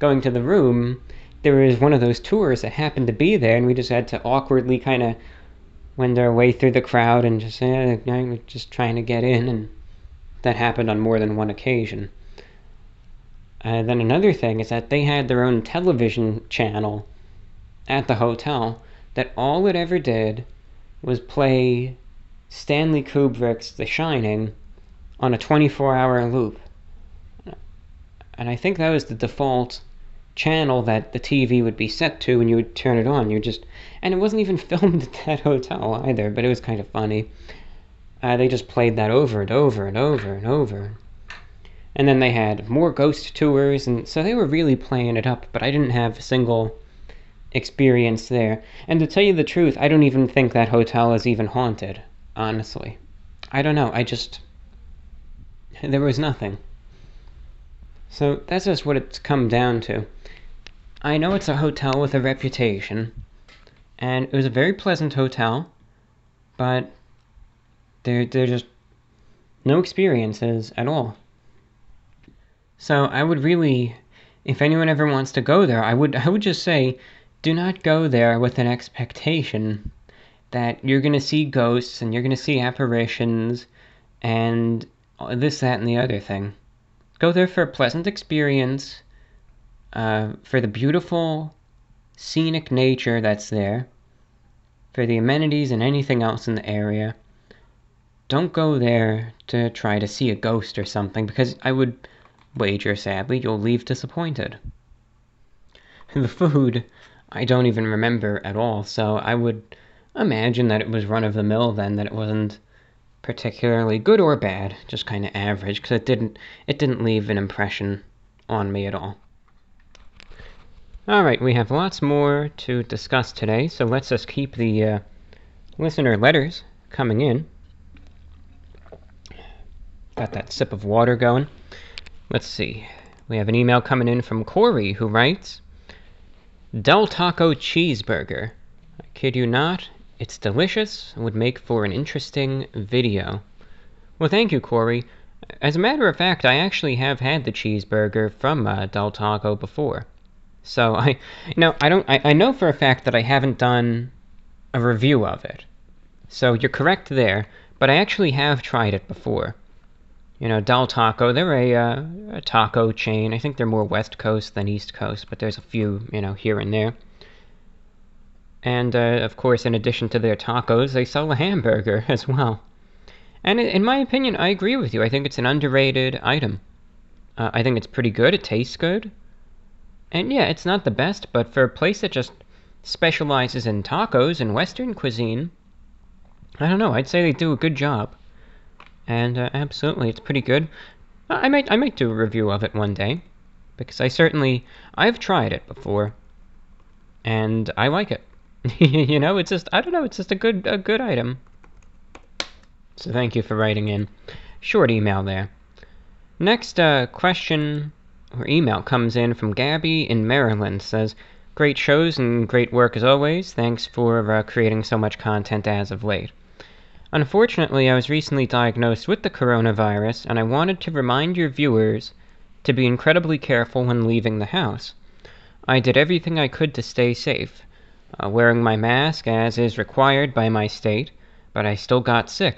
going to the room, there was one of those tours that happened to be there, and we just had to awkwardly kind of wend our way through the crowd and just, just trying to get in, and that happened on more than one occasion. And then another thing is that they had their own television channel at the hotel that all it ever did was play Stanley Kubrick's The Shining on a 24-hour loop. And I think that was the default channel that the TV would be set to when you would turn it on. And it wasn't even filmed at that hotel either, but it was kind of funny. They just played that over and over and over and over. And then they had more ghost tours, and so they were really playing it up, but I didn't have a single experience there. And to tell you the truth, I don't even think that hotel is even haunted, honestly. I don't know, there was nothing. So that's just what it's come down to. I know it's a hotel with a reputation, and it was a very pleasant hotel, but there just no experiences at all. So I would really, if anyone ever wants to go there, I would just say, do not go there with an expectation that you're going to see ghosts and you're going to see apparitions and this, that, and the other thing. Go there for a pleasant experience, for the beautiful scenic nature that's there, for the amenities and anything else in the area. Don't go there to try to see a ghost or something, because I would wager, sadly, you'll leave disappointed. The food, I don't even remember at all, so I would imagine that it was run-of-the-mill then, that it wasn't particularly good or bad, just kind of average, because it didn't leave an impression on me at all. Alright, we have lots more to discuss today, so let's just keep the listener letters coming in. Got that sip of water going. Let's see. We have an email coming in from Corey, who writes, Del Taco cheeseburger. I kid you not, it's delicious and would make for an interesting video. Well, thank you, Corey. As a matter of fact, I actually have had the cheeseburger from Del Taco before. So I know for a fact that I haven't done a review of it. So you're correct there, but I actually have tried it before. You know, Del Taco, they're a taco chain. I think they're more West Coast than East Coast, but there's a few, you know, here and there. And, of course, in addition to their tacos, they sell a hamburger as well. And in my opinion, I agree with you. I think it's an underrated item. I think it's pretty good. It tastes good. And, yeah, it's not the best, but for a place that just specializes in tacos and Western cuisine, I don't know. I'd say they do a good job. And absolutely, it's pretty good. I might do a review of it one day, because I've tried it before, and I like it. You know, it's just, I don't know, it's just a good item. So thank you for writing in. Short email there. Next question or email comes in from Gabby in Maryland. Says, great shows and great work as always. Thanks for creating so much content as of late. Unfortunately, I was recently diagnosed with the coronavirus, and I wanted to remind your viewers to be incredibly careful when leaving the house. I did everything I could to stay safe, wearing my mask as is required by my state, but I still got sick.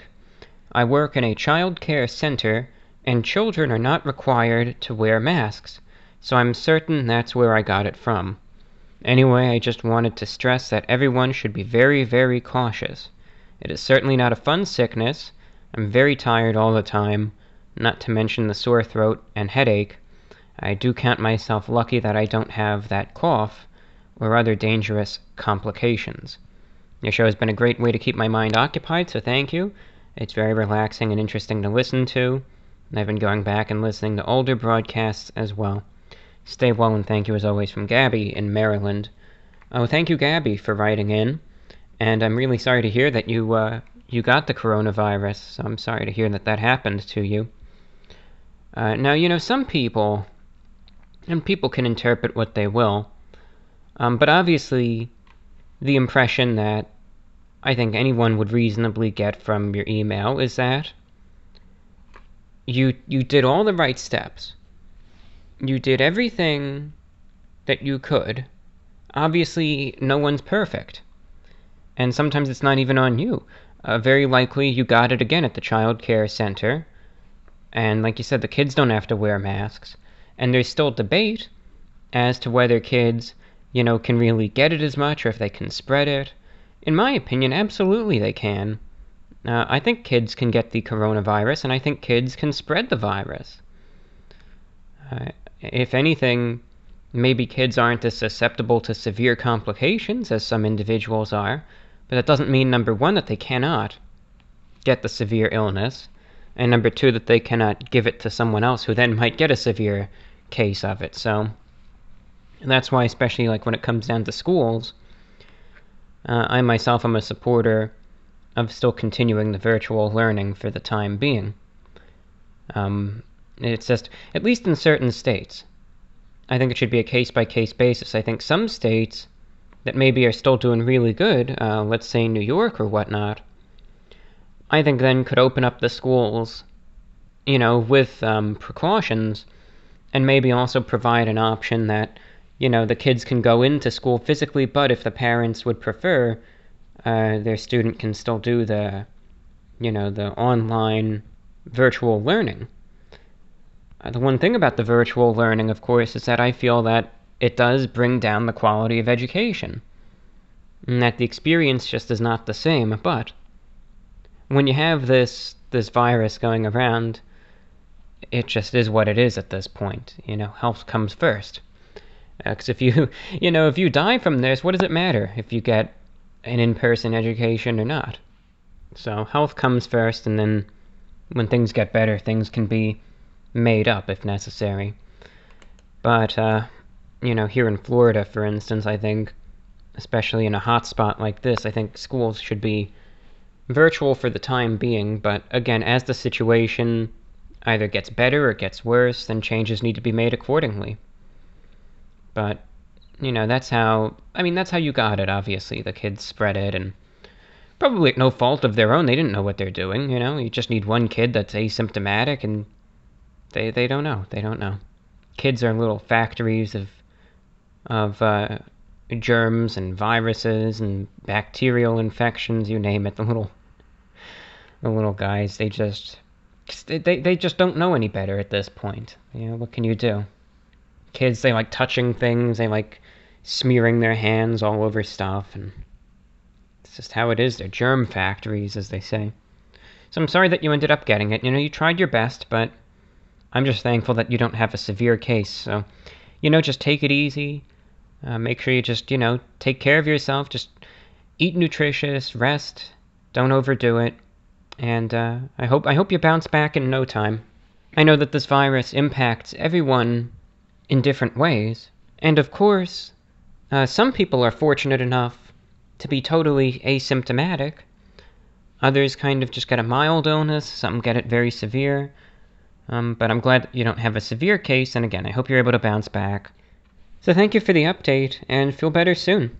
I work in a child care center, and children are not required to wear masks, so I'm certain that's where I got it from. Anyway, I just wanted to stress that everyone should be very, very cautious. It is certainly not a fun sickness. I'm very tired all the time, not to mention the sore throat and headache. I do count myself lucky that I don't have that cough or other dangerous complications. Your show has been a great way to keep my mind occupied, so thank you. It's very relaxing and interesting to listen to, and I've been going back and listening to older broadcasts as well. Stay well, and thank you as always from Gabby in Maryland. Oh, thank you, Gabby, for writing in. And I'm really sorry to hear that you got the coronavirus, so I'm sorry to hear that that happened to you. Now, you know, some people, and people can interpret what they will, but obviously the impression that I think anyone would reasonably get from your email is that you did all the right steps. You did everything that you could. Obviously, no one's perfect. And sometimes it's not even on you. Very likely you got it again at the child care center. And like you said, the kids don't have to wear masks. And there's still debate as to whether kids, you know, can really get it as much or if they can spread it. In my opinion, absolutely they can. I think kids can get the coronavirus, and I think kids can spread the virus. If anything, maybe kids aren't as susceptible to severe complications as some individuals are, but that doesn't mean, number one, that they cannot get the severe illness, and number two, that they cannot give it to someone else who then might get a severe case of it. So that's why, especially like when it comes down to schools, I myself am a supporter of still continuing the virtual learning for the time being. It's just, at least in certain states, I think it should be a case-by-case basis. I think some states that maybe are still doing really good, let's say New York or whatnot, I think then could open up the schools, you know, with precautions, and maybe also provide an option that, you know, the kids can go into school physically, but if the parents would prefer, their student can still do the, you know, the online virtual learning. The one thing about the virtual learning, of course, is that I feel that it does bring down the quality of education, and that the experience just is not the same. But when you have this virus going around, it just is what it is at this point. You know, health comes first. Because if you die from this, what does it matter if you get an in-person education or not? So health comes first, and then when things get better, things can be made up if necessary. But you know, here in Florida, for instance, I think, especially in a hot spot like this, I think schools should be virtual for the time being, but again, as the situation either gets better or gets worse, then changes need to be made accordingly. But you know, that's how you got it. Obviously the kids spread it, and probably at no fault of their own. They didn't know what they're doing. You know, you just need one kid that's asymptomatic, and They don't know. They don't know. Kids are little factories of germs and viruses and bacterial infections. You name it. The little guys. They just don't know any better at this point. You know, what can you do? Kids, they like touching things. They like smearing their hands all over stuff, and it's just how it is. They're germ factories, as they say. So I'm sorry that you ended up getting it. You know, you tried your best, but I'm just thankful that you don't have a severe case. So, you know, just take it easy. Make sure you just, you know, take care of yourself. Just eat nutritious, rest, don't overdo it. And I hope you bounce back in no time. I know that this virus impacts everyone in different ways. And of course, some people are fortunate enough to be totally asymptomatic. Others kind of just get a mild illness. Some get it very severe. But I'm glad that you don't have a severe case. And again, I hope you're able to bounce back. So thank you for the update, and feel better soon.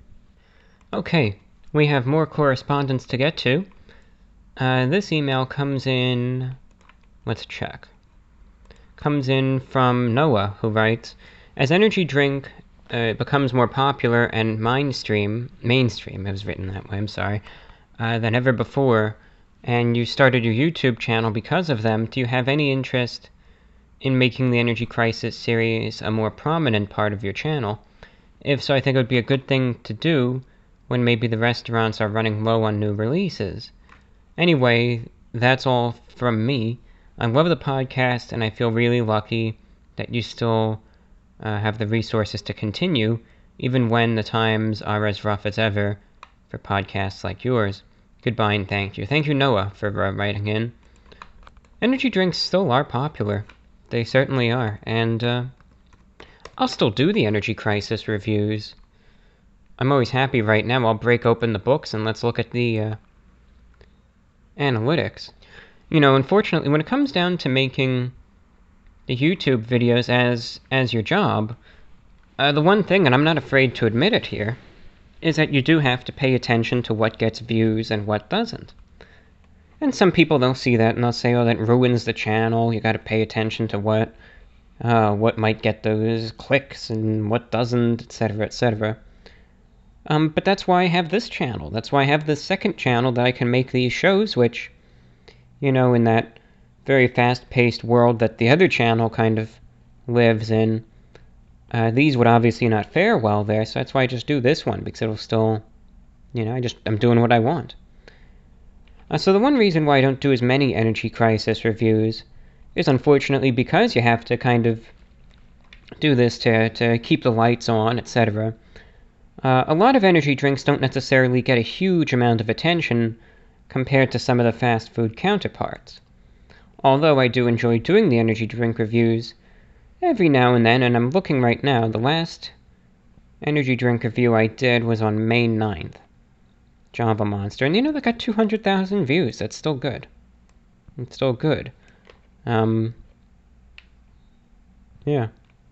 Okay, we have more correspondence to get to. This email comes in, let's check, comes in from Noah, who writes, as energy drink becomes more popular and mainstream, it was written that way, I'm sorry, than ever before, and you started your YouTube channel because of them, do you have any interest in making the Energy Crisis series a more prominent part of your channel? If so, I think it would be a good thing to do when maybe the restaurants are running low on new releases. Anyway, that's all from me. I love the podcast, and I feel really lucky that you still have the resources to continue, even when the times are as rough as ever for podcasts like yours. Goodbye, and thank you. Thank you, Noah, for writing in. Energy drinks still are popular. They certainly are. And I'll still do the Energy Crisis reviews. I'm always happy right now. I'll break open the books, and let's look at the analytics. You know, unfortunately, when it comes down to making the YouTube videos as your job, the one thing, and I'm not afraid to admit it here, is that you do have to pay attention to what gets views and what doesn't. And some people, they'll see that and they'll say, oh, that ruins the channel. You got to pay attention to what might get those clicks and what doesn't, etc., etc. But that's why I have this channel. That's why I have this second channel, that I can make these shows, which, you know, in that very fast-paced world that the other channel kind of lives in, these would obviously not fare well there, so that's why I just do this one, because it'll still, you know, I'm doing what I want. So the one reason why I don't do as many Energy Crisis reviews is, unfortunately, because you have to kind of do this to keep the lights on, etc. A lot of energy drinks don't necessarily get a huge amount of attention compared to some of the fast food counterparts. Although I do enjoy doing the energy drink reviews every now and then, and I'm looking right now, the last energy drink review I did was on May 9th, Java Monster. And you know, that got 200,000 views. That's still good. It's still good. Yeah.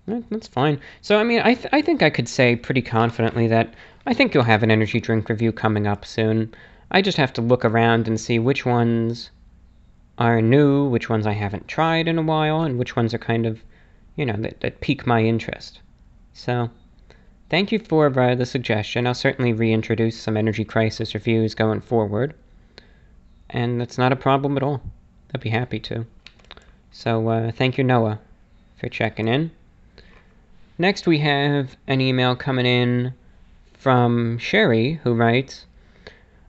That's fine. So, I mean, I think I could say pretty confidently that I think you'll have an energy drink review coming up soon. I just have to look around and see which ones are new, which ones I haven't tried in a while, and which ones are kind of, you know, that pique my interest. So, thank you for the suggestion. I'll certainly reintroduce some Energy Crisis reviews going forward. And that's not a problem at all. I'd be happy to. So, thank you, Noah, for checking in. Next, we have an email coming in from Sherry, who writes,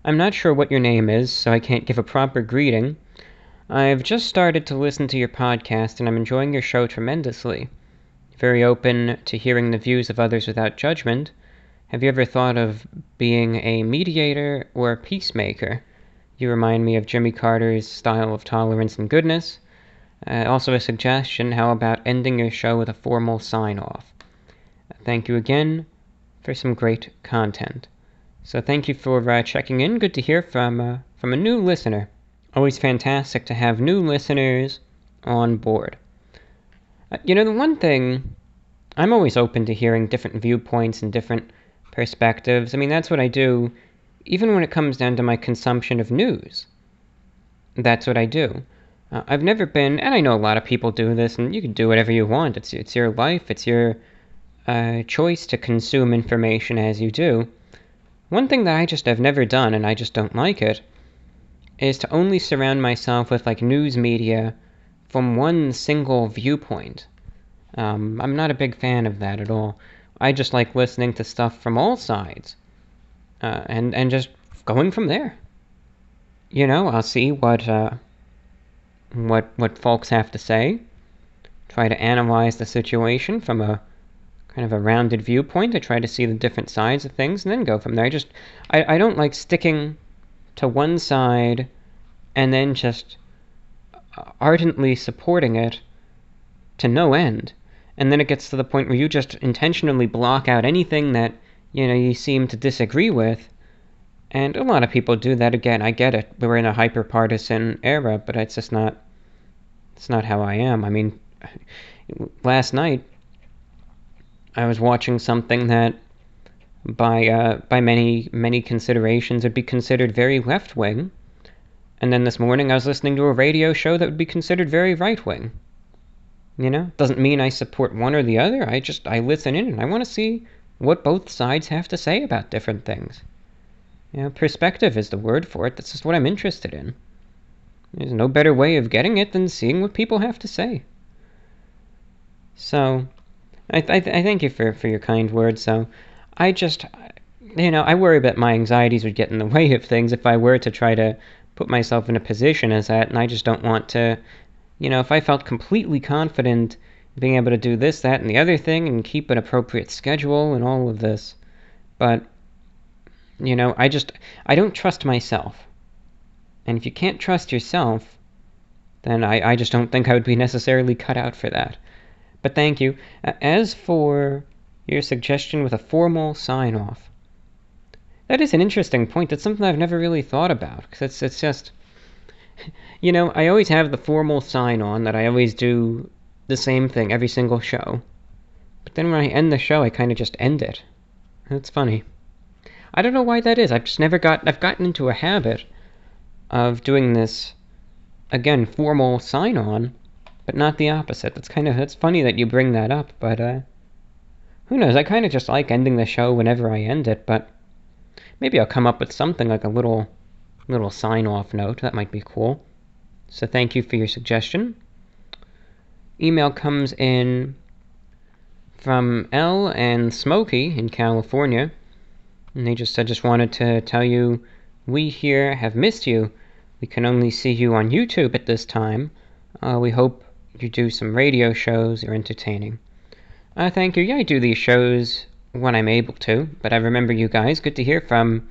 I'm not sure what your name is, so I can't give a proper greeting. I've just started to listen to your podcast, and I'm enjoying your show tremendously. Very open to hearing the views of others without judgment. Have you ever thought of being a mediator or a peacemaker? You remind me of Jimmy Carter's style of tolerance and goodness. Also a suggestion, how about ending your show with a formal sign-off? Thank you again for some great content. So thank you for checking in. Good to hear from a new listener. Always fantastic to have new listeners on board. You know, the one thing, I'm always open to hearing different viewpoints and different perspectives. I mean, that's what I do, even when it comes down to my consumption of news. That's what I do. I've never been, and I know a lot of people do this, and you can do whatever you want. It's your life. It's your choice to consume information as you do. One thing that I just have never done, and I just don't like it, is to only surround myself with, like, news media from one single viewpoint. I'm not a big fan of that at all. I just like listening to stuff from all sides, and just going from there. You know, I'll see what folks have to say, try to analyze the situation from a kind of a rounded viewpoint, to try to see the different sides of things, and then go from there. I don't like sticking to one side and then just ardently supporting it to no end. And then it gets to the point where you just intentionally block out anything that, you know, you seem to disagree with. And a lot of people do that. Again, I get it. We're in a hyper-partisan era, but it's just not, it's not how I am. I mean, last night I was watching something that by many considerations would be considered very left-wing. And then this morning I was listening to a radio show that would be considered very right-wing. You know, doesn't mean I support one or the other. I listen in and I want to see what both sides have to say about different things. You know, perspective is the word for it. That's just what I'm interested in. There's no better way of getting it than seeing what people have to say. So, I thank you for your kind words. So, I just, you know, I worry that my anxieties would get in the way of things if I were to try to put myself in a position as that, and I just don't want to. You know, if I felt completely confident being able to do this, that, and the other thing, and keep an appropriate schedule and all of this. But, you know, I don't trust myself. And if you can't trust yourself, then I just don't think I would be necessarily cut out for that. But thank you. As for your suggestion with a formal sign-off, that is an interesting point. That's something I've never really thought about, because it's just, you know, I always have the formal sign-on that I always do the same thing every single show. But then when I end the show, I kind of just end it. That's funny. I don't know why that is. I've gotten into a habit of doing this, again, formal sign-on, but not the opposite. That's funny that you bring that up, but, who knows? I kind of just like ending the show whenever I end it, but maybe I'll come up with something like a little sign-off note. That might be cool. So thank you for your suggestion. Email comes in from Elle and Smokey in California. And they just said, just wanted to tell you, we here have missed you. We can only see you on YouTube at this time. We hope you do some radio shows. You're entertaining. Thank you. Yeah, I do these shows when I'm able to. But I remember you guys. Good to hear from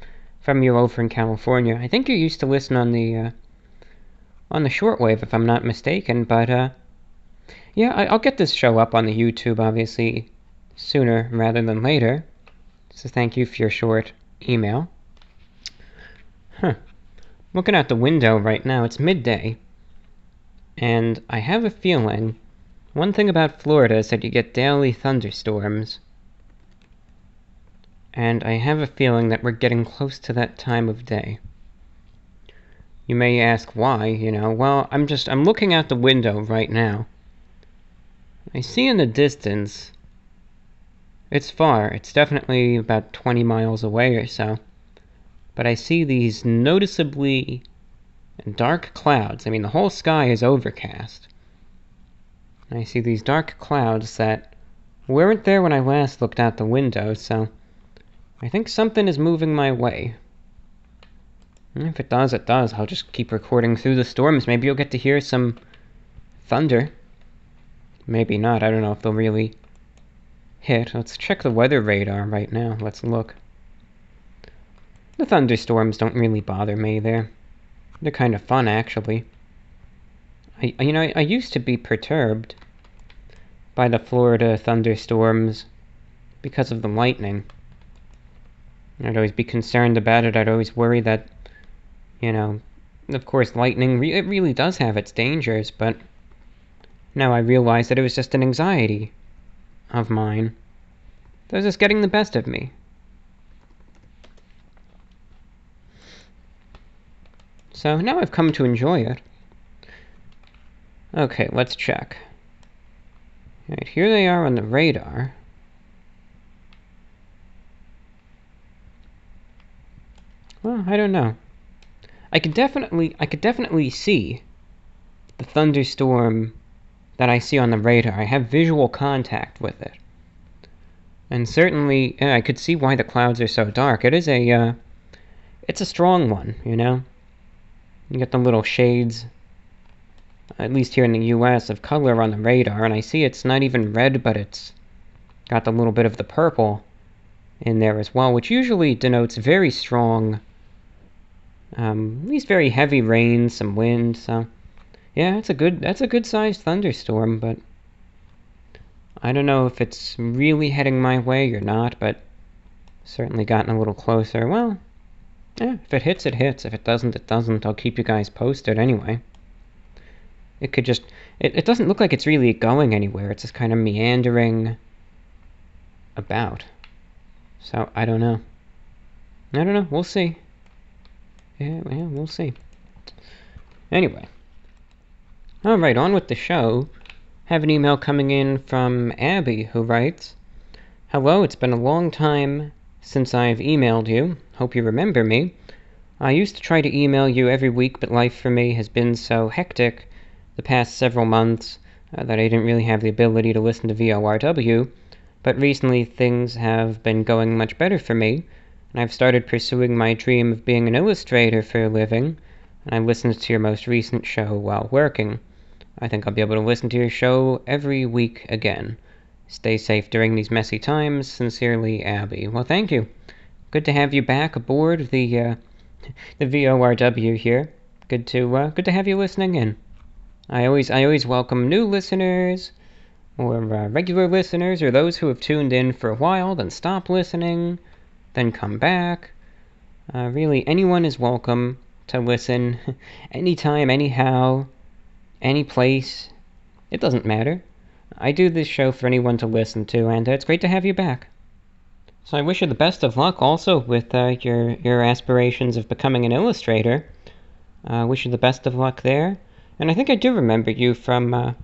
you over in California. I think you used to listen on the shortwave, if I'm not mistaken, but, yeah, I'll get this show up on the YouTube, obviously, sooner rather than later, so thank you for your short email. Looking out the window right now, it's midday, and I have a feeling, one thing about Florida is that you get daily thunderstorms, and I have a feeling that we're getting close to that time of day. You may ask why, you know. Well, I'm looking out the window right now. I see in the distance, it's far, it's definitely about 20 miles away or so, but I see these noticeably dark clouds. I mean, the whole sky is overcast. And I see these dark clouds that weren't there when I last looked out the window, so I think something is moving my way. And if it does, it does. I'll just keep recording through the storms. Maybe you'll get to hear some thunder. Maybe not. I don't know if they'll really hit. Let's check the weather radar right now. Let's look. The thunderstorms don't really bother me there. They're kind of fun, actually. I used to be perturbed by the Florida thunderstorms because of the lightning. I'd always be concerned about it. I'd always worry that, you know, of course, lightning, it really does have its dangers, but now I realize that it was just an anxiety of mine. It was just getting the best of me. So now I've come to enjoy it. Okay, let's check. All right, here they are on the radar. Well, I don't know. I could definitely see the thunderstorm that I see on the radar. I have visual contact with it. And certainly, yeah, I could see why the clouds are so dark. It is a, it's a strong one, you know? You get the little shades, at least here in the US, of color on the radar, and I see it's not even red, but it's got the little bit of the purple in there as well, which usually denotes very strong, at least very heavy rain, some wind, so... Yeah, that's a good sized thunderstorm, but I don't know if it's really heading my way or not, but certainly gotten a little closer. Well, yeah, if it hits, it hits. If it doesn't, it doesn't. I'll keep you guys posted anyway. It could just... It doesn't look like it's really going anywhere. It's just kind of meandering about. So, I don't know. We'll see. Yeah, we'll see. Anyway. Alright, on with the show. Have an email coming in from Abby, who writes, "Hello, it's been a long time since I've emailed you. Hope you remember me. I used to try to email you every week, but life for me has been so hectic the past several months that I didn't really have the ability to listen to VORW, but recently things have been going much better for me, and I've started pursuing my dream of being an illustrator for a living, and I listened to your most recent show while working. I think I'll be able to listen to your show every week again. Stay safe during these messy times. Sincerely, Abby." Well, thank you. Good to have you back aboard the VORW here. Good to have you listening in. I always welcome new listeners, or regular listeners, or those who have tuned in for a while, then stop listening, then come back. Really, anyone is welcome to listen anytime, anyhow. Any place, it doesn't matter. I do this show for anyone to listen to, and it's great to have you back. So I wish you the best of luck also with your aspirations of becoming an illustrator. Wish you the best of luck there. And I think I do remember you from, I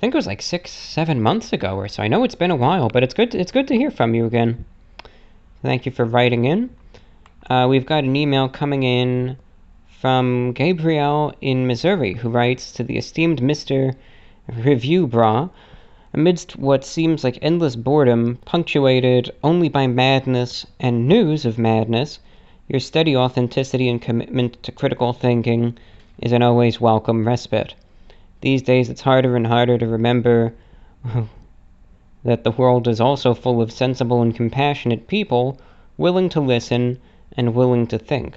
think it was like 6-7 months ago or so. I know it's been a while, but it's good to hear from you again. Thank you for writing in. We've got an email coming in from Gabriel in Missouri, who writes to the esteemed Mr. Review Bra, "Amidst what seems like endless boredom, punctuated only by madness and news of madness, your steady authenticity and commitment to critical thinking is an always welcome respite. These days it's harder and harder to remember that the world is also full of sensible and compassionate people, willing to listen and willing to think.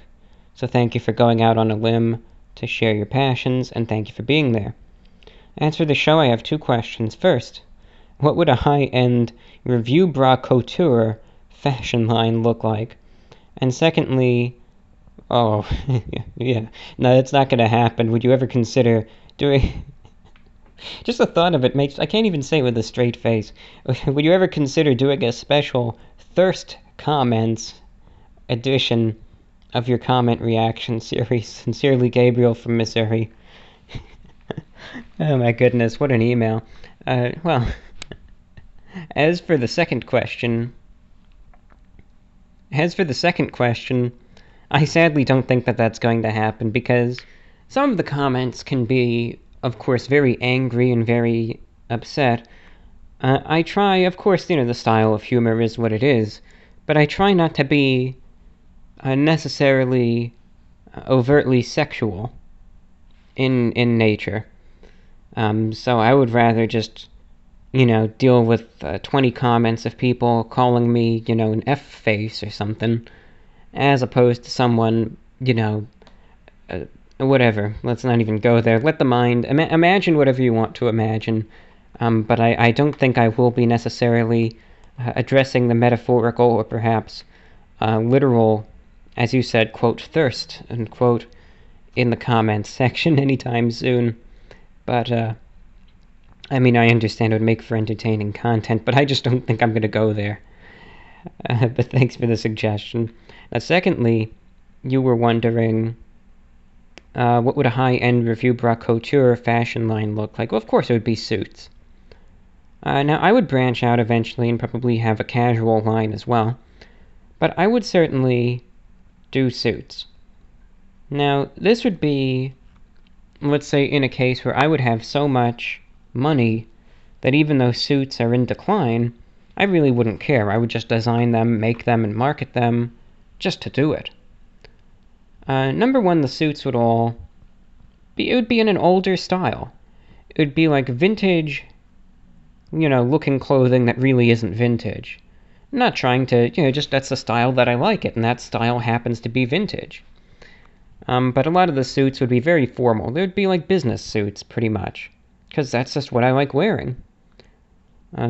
So thank you for going out on a limb to share your passions, and thank you for being there. As for the show, I have two questions. First, what would a high-end review bra couture fashion line look like? And secondly..." Oh, yeah. No, that's not going to happen. Would you ever consider doing... Just the thought of it makes... I can't even say it with a straight face. Would you ever consider doing a special Thirst Comments edition of your comment reaction series? Sincerely, Gabriel from Missouri." Oh my goodness, what an email. Well, as for the second question, I sadly don't think that that's going to happen, because some of the comments can be, of course, very angry and very upset. I try, of course, you know, the style of humor is what it is, but I try not to be necessarily overtly sexual in nature. So I would rather just, you know, deal with 20 comments of people calling me, you know, an F face or something, as opposed to someone, you know, whatever. Let's not even go there. Let the mind imagine whatever you want to imagine. But I don't think I will be necessarily addressing the metaphorical or perhaps literal, as you said, quote, thirst, unquote, in the comments section anytime soon. But, I mean, I understand it would make for entertaining content, but I just don't think I'm going to go there. But thanks for the suggestion. Now, secondly, you were wondering What would a high-end revue bra couture fashion line look like? Well, of course it would be suits. Now, I would branch out eventually and probably have a casual line as well, but I would certainly do suits. Now, this would be, let's say, in a case where I would have so much money that even though suits are in decline, I really wouldn't care. I would just design them, make them, and market them just to do it. Number one, the suits would all be, it would be in an older style. It would be like vintage, you know, looking clothing that really isn't vintage. I'm not trying to, you know, just that's the style that I like it, and that style happens to be vintage. But a lot of the suits would be very formal. They would be like business suits, pretty much, because that's just what I like wearing.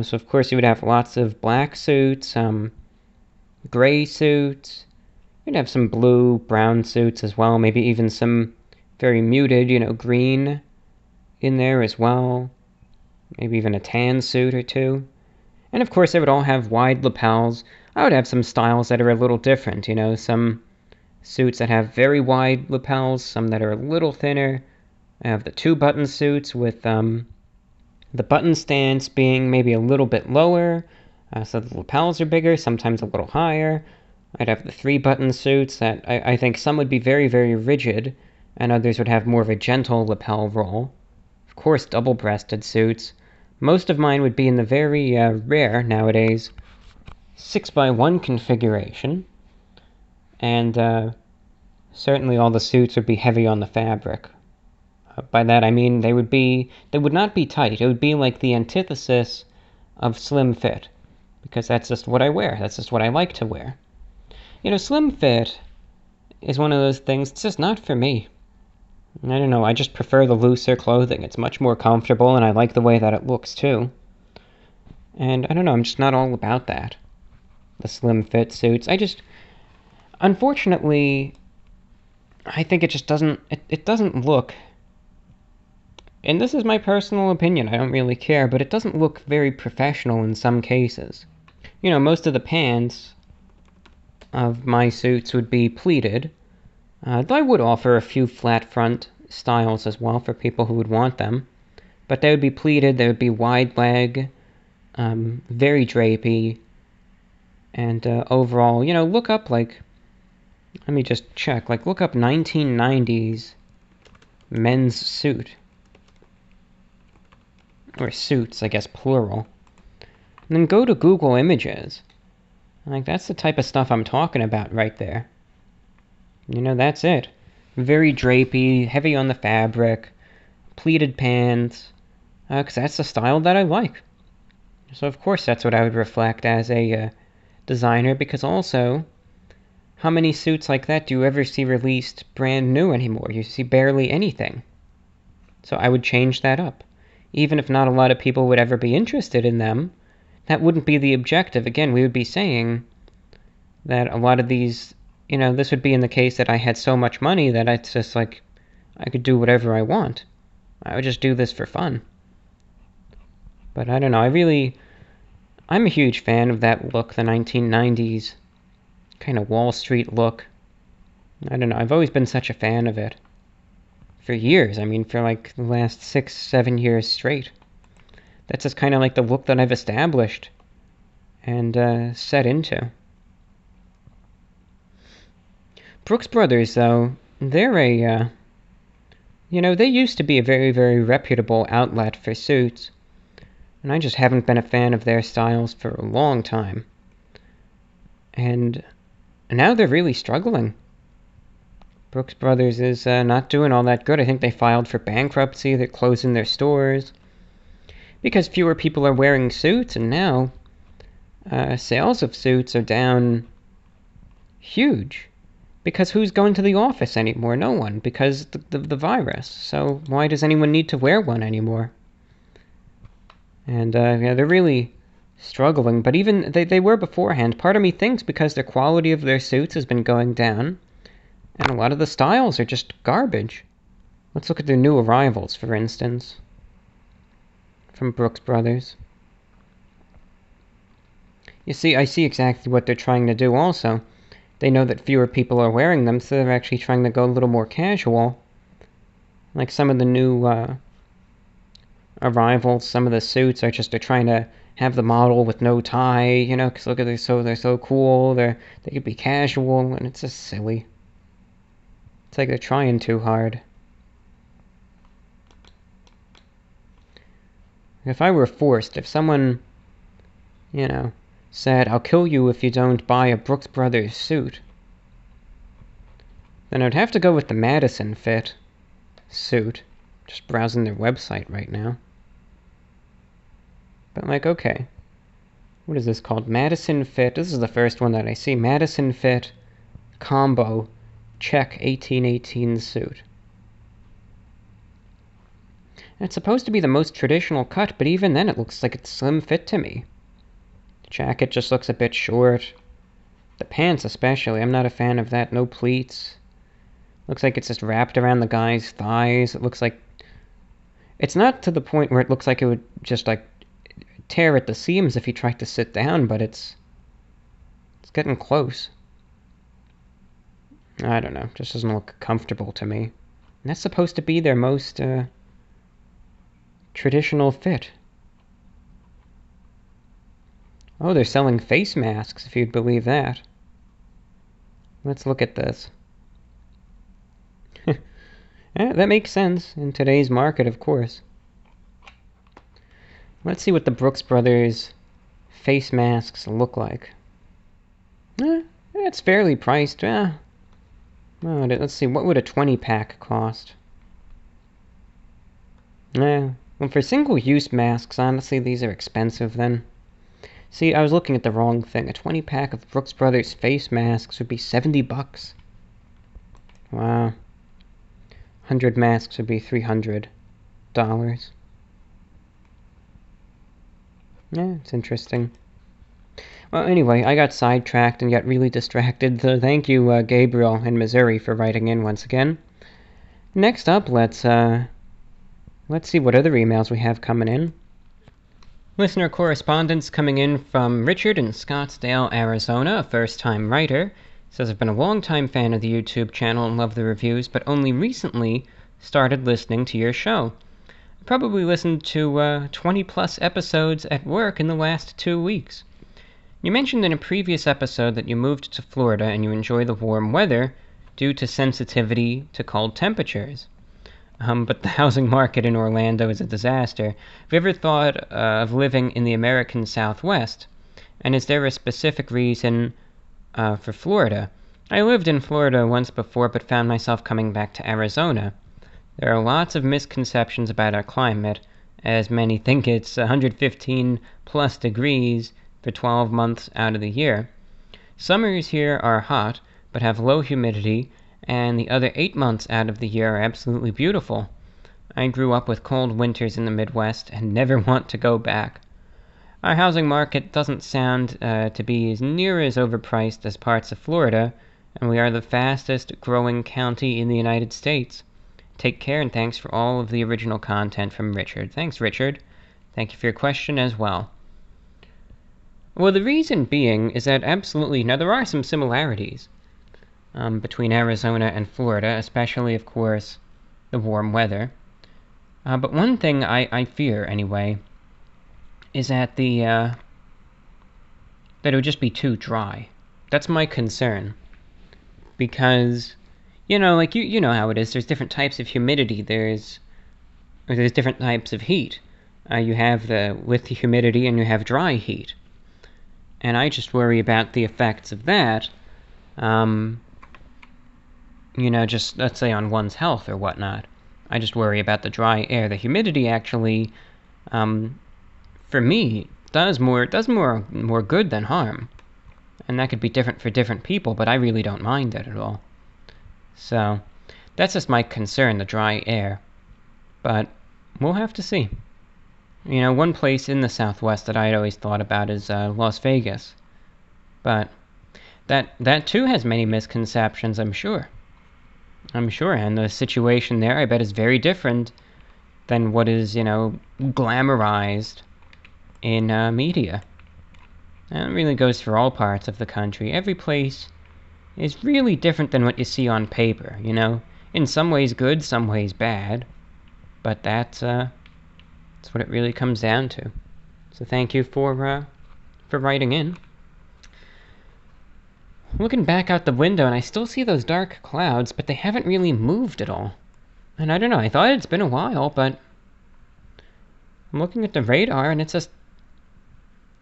So, of course, you would have lots of black suits, gray suits. You'd have some blue, brown suits as well, maybe even some very muted, you know, green in there as well. Maybe even a tan suit or two. And, of course, they would all have wide lapels. I would have some styles that are a little different, you know, some suits that have very wide lapels, some that are a little thinner. I have the two-button suits with the button stance being maybe a little bit lower, so the lapels are bigger, sometimes a little higher. I'd have the three-button suits that I think some would be very, very rigid, and others would have more of a gentle lapel roll. Of course, double-breasted suits. Most of mine would be in the very rare, nowadays, 6x1 configuration. And certainly all the suits would be heavy on the fabric. By that I mean they would not be tight. It would be like the antithesis of slim fit, because that's just what I wear. That's just what I like to wear. You know, slim fit is one of those things, it's just not for me. I don't know, I just prefer the looser clothing. It's much more comfortable, and I like the way that it looks too. And I don't know, I'm just not all about that. The slim fit suits, I just... Unfortunately, I think it just doesn't, it doesn't look, and this is my personal opinion, I don't really care, but it doesn't look very professional in some cases. You know, most of the pants of my suits would be pleated, though I would offer a few flat front styles as well for people who would want them, but they would be pleated, they would be wide leg, very drapey, and overall, you know, look up like... Let me just check, like, look up 1990s men's suit. Or suits, I guess, plural. And then go to Google Images. Like, that's the type of stuff I'm talking about right there. You know, that's it. Very drapey, heavy on the fabric, pleated pants, because that's the style that I like. So, of course, that's what I would reflect as a designer, because also... How many suits like that do you ever see released brand new anymore? You see barely anything. So I would change that up. Even if not a lot of people would ever be interested in them, that wouldn't be the objective. Again, we would be saying that a lot of these, you know, this would be in the case that I had so much money that it's just like, I could do whatever I want. I would just do this for fun. But I don't know, I'm a huge fan of that look, the 1990s. Kind of Wall Street look. I don't know, I've always been such a fan of it. For years, I mean, for like the last 6-7 years straight. That's just kind of like the look that I've established and set into. Brooks Brothers, though, they're a, you know, they used to be a very, very reputable outlet for suits, and I just haven't been a fan of their styles for a long time. And... now they're really struggling. Brooks Brothers is not doing all that good. I think they filed for bankruptcy. They're closing their stores because fewer people are wearing suits, and now sales of suits are down huge because who's going to the office anymore? No one, because the virus. So why does anyone need to wear one anymore? And yeah, they're really... struggling, but even they were beforehand. Part of me thinks because the quality of their suits has been going down, and a lot of the styles are just garbage. Let's look at their new arrivals, for instance, from Brooks Brothers. You see, I see exactly what they're trying to do also. They know that fewer people are wearing them, so they're actually trying to go a little more casual Like, some of the new arrivals, some of the suits are just trying to have the model with no tie, you know, because look at this, so they're so cool, they could be casual, and it's just silly. It's like they're trying too hard. If I were forced, if someone, you know, said, I'll kill you if you don't buy a Brooks Brothers suit, then I'd have to go with the Madison fit suit. Just browsing their website right now. But, like, okay. What is this called? Madison Fit. This is the first one that I see. Madison Fit Combo Check 1818 Suit. And it's supposed to be the most traditional cut, but even then it looks like it's slim fit to me. The jacket just looks a bit short. The pants especially. I'm not a fan of that. No pleats. Looks like it's just wrapped around the guy's thighs. It looks like... It's not to the point where it looks like it would just, like, tear at the seams if he tried to sit down, but it's getting close. I don't know, just doesn't look comfortable to me. And that's supposed to be their most traditional fit. Oh, they're selling face masks, if you'd believe that. Let's look at this. Yeah, that makes sense in today's market, of course. Let's see what the Brooks Brothers face masks look like. It's fairly priced. Let's see, what would a 20-pack cost? Well, for single-use masks, honestly, these are expensive then. See, I was looking at the wrong thing. A 20-pack of Brooks Brothers face masks would be $70. Wow. 100 masks would be $300. Yeah, it's interesting. Well, anyway, I got sidetracked and got really distracted, so thank you, Gabriel in Missouri, for writing in once again. Next up, let's see what other emails we have coming in. Listener correspondence coming in from Richard in Scottsdale, Arizona, a first-time writer. Says, I've been a long-time fan of the YouTube channel and love the reviews, but only recently started listening to your show. Probably listened to 20-plus episodes at work in the last 2 weeks. You mentioned in a previous episode that you moved to Florida and you enjoy the warm weather due to sensitivity to cold temperatures. But the housing market in Orlando is a disaster. Have you ever thought of living in the American Southwest? And is there a specific reason for Florida? I lived in Florida once before but found myself coming back to Arizona. There are lots of misconceptions about our climate, as many think it's 115-plus degrees for 12 months out of the year. Summers here are hot, but have low humidity, and the other 8 months out of the year are absolutely beautiful. I grew up with cold winters in the Midwest and never want to go back. Our housing market doesn't sound to be as near as overpriced as parts of Florida, and we are the fastest-growing county in the United States. Take care, and thanks for all of the original content from Richard. Thanks, Richard. Thank you for your question as well. Well, the reason being is that absolutely, now there are some similarities between Arizona and Florida, especially, of course, the warm weather. But one thing I fear, anyway, is that that it would just be too dry. That's my concern, because... You know, like, you know how it is. There's different types of humidity. There's different types of heat. You have the with the humidity and you have dry heat. And I just worry about the effects of that, you know, just, let's say, on one's health or whatnot. I just worry about the dry air. The humidity actually, for me, does more good than harm. And that could be different for different people, but I really don't mind that at all. So, that's just my concern, the dry air. But, we'll have to see. You know, one place in the Southwest that I'd always thought about is Las Vegas. But, that too has many misconceptions, I'm sure. And the situation there, I bet, is very different than what is, you know, glamorized in media. And it really goes for all parts of the country. Every place is really different than what you see on paper, you know? in some ways good, some ways bad, but that's what it really comes down to. So thank you for writing in. Looking back out the window, and I still see those dark clouds, but they haven't really moved at all. And I don't know, I thought it's been a while, but I'm looking at the radar, and it's just,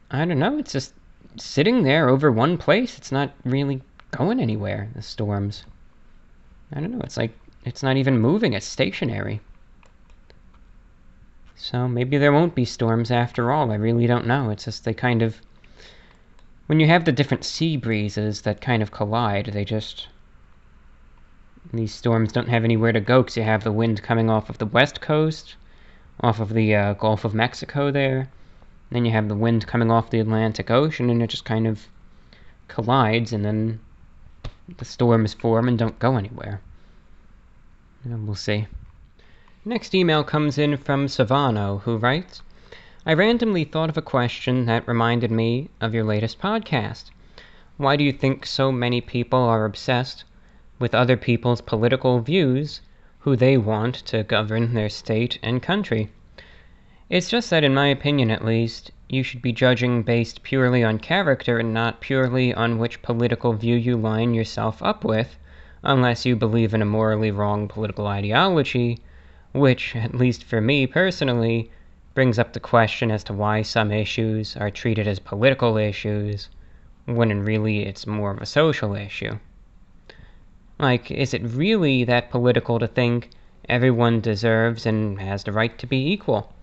I don't know, it's just sitting there over one place. It's not really going anywhere, the storms. I don't know, it's like, it's not even moving, it's stationary. So maybe there won't be storms after all, I really don't know. It's just they kind of, when you have the different sea breezes that kind of collide, they just, these storms don't have anywhere to go because you have the wind coming off of the west coast, off of the Gulf of Mexico there, and then you have the wind coming off the Atlantic Ocean, and it just kind of collides, and then the storms form and don't go anywhere. And we'll see. Next email comes in from Savano, who writes, I randomly thought of a question that reminded me of your latest podcast. Why do you think so many people are obsessed with other people's political views who they want to govern their state and country? It's just that, in my opinion at least, you should be judging based purely on character and not purely on which political view you line yourself up with, unless you believe in a morally wrong political ideology, which, at least for me personally, brings up the question as to why some issues are treated as political issues, when in really it's more of a social issue. Like, is it really that political to think everyone deserves and has the right to be equal?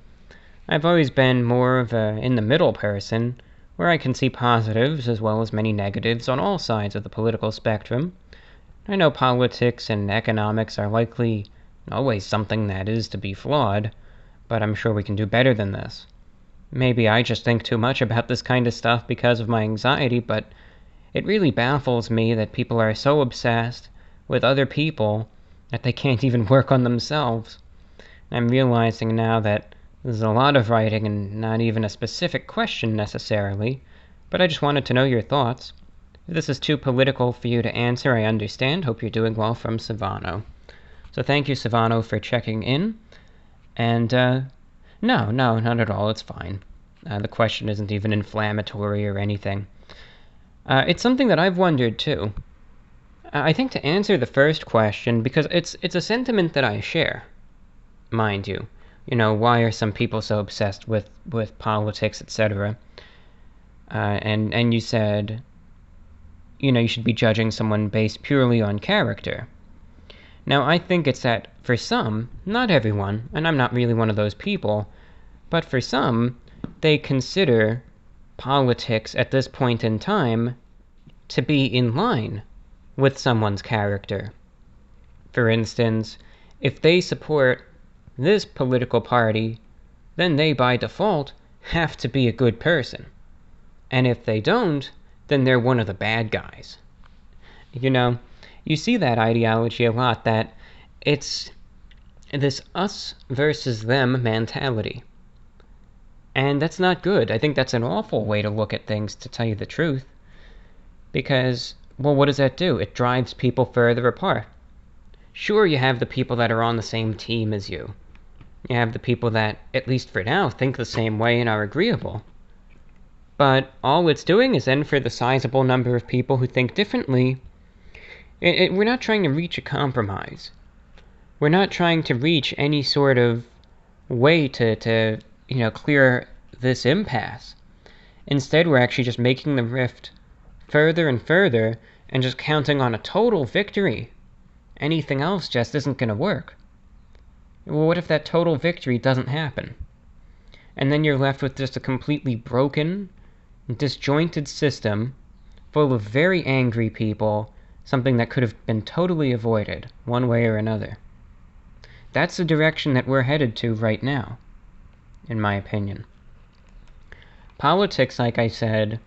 I've always been more of a in-the-middle person, where I can see positives as well as many negatives on all sides of the political spectrum. I know politics and economics are likely always something that is to be flawed, but I'm sure we can do better than this. Maybe I just think too much about this kind of stuff because of my anxiety, but it really baffles me that people are so obsessed with other people that they can't even work on themselves. I'm realizing now that there's a lot of writing and not even a specific question necessarily, but I just wanted to know your thoughts. If this is too political for you to answer, I understand. Hope you're doing well, from Savano. So thank you, Savano, for checking in. And, no, not at all, it's fine. The question isn't even inflammatory or anything. It's something that I've wondered, too. I think to answer the first question, because it's a sentiment that I share, mind you. You know, why are some people so obsessed with politics, etc.? And you said, you know, you should be judging someone based purely on character. Now, I think it's that for some, not everyone, and I'm not really one of those people, but for some, they consider politics at this point in time to be in line with someone's character. For instance, if they support this political party, then they by default have to be a good person. And if they don't, then they're one of the bad guys. You know, you see that ideology a lot, that it's this us versus them mentality. And that's not good. I think that's an awful way to look at things, to tell you the truth. Because, well, what does that do? It drives people further apart. Sure, you have the people that are on the same team as you. You have the people that, at least for now, think the same way and are agreeable. But all it's doing is then for the sizable number of people who think differently, we're not trying to reach a compromise. We're not trying to reach any sort of way to you know, clear this impasse. Instead, we're actually just making the rift further and further and just counting on a total victory. Anything else just isn't going to work. Well, what if that total victory doesn't happen? And then you're left with just a completely broken, disjointed system full of very angry people, something that could have been totally avoided, one way or another. That's the direction that we're headed to right now, in my opinion. Politics, like I said,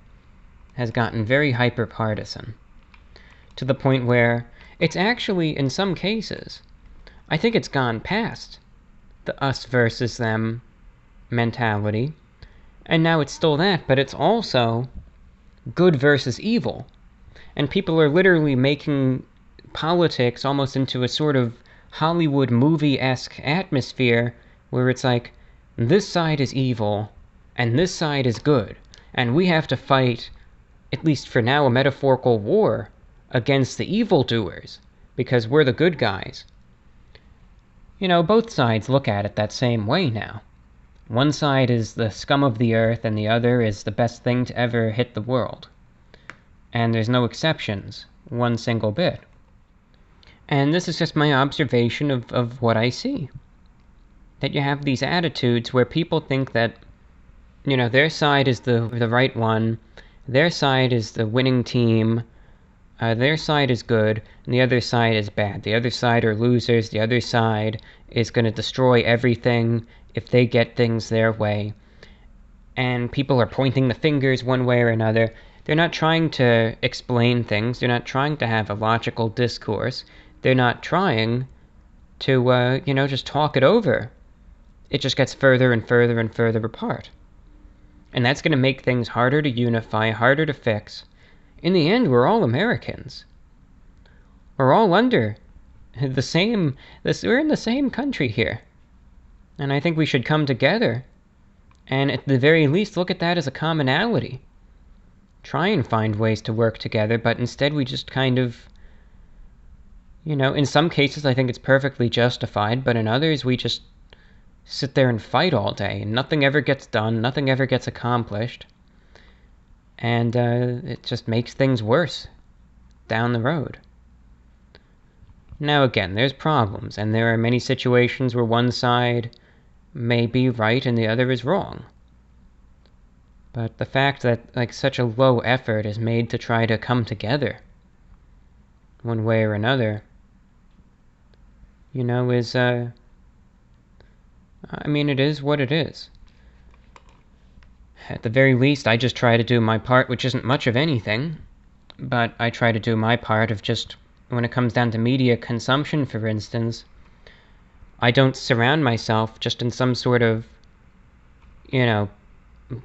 has gotten very hyper-partisan, to the point where it's actually, in some cases, I think it's gone past the us versus them mentality, and now it's still that, but it's also good versus evil. And people are literally making politics almost into a sort of Hollywood movie-esque atmosphere where it's like, this side is evil, and this side is good, and we have to fight, at least for now, a metaphorical war against the evildoers, because we're the good guys. You know, both sides look at it that same way now. One side is the scum of the earth, and the other is the best thing to ever hit the world. And there's no exceptions, one single bit. And this is just my observation of what I see. That you have these attitudes where people think that, you know, their side is the right one, their side is the winning team, their side is good, and the other side is bad. The other side are losers. The other side is going to destroy everything if they get things their way. And people are pointing the fingers one way or another. They're not trying to explain things. They're not trying to have a logical discourse. They're not trying to, you know, just talk it over. It just gets further and further and further apart. And that's going to make things harder to unify, harder to fix. In the end, we're all Americans. We're all under the same... we're in the same country here. And I think we should come together and at the very least look at that as a commonality. Try and find ways to work together, but instead we just kind of... You know, in some cases I think it's perfectly justified, but in others we just sit there and fight all day. And nothing ever gets done, nothing ever gets accomplished. And it just makes things worse down the road. Now again, there's problems, and there are many situations where one side may be right and the other is wrong. But the fact that like such a low effort is made to try to come together one way or another, you know, is, I mean, it is what it is. At the very least, I just try to do my part, which isn't much of anything, but I try to do my part of just, when it comes down to media consumption, for instance, I don't surround myself just in some sort of, you know,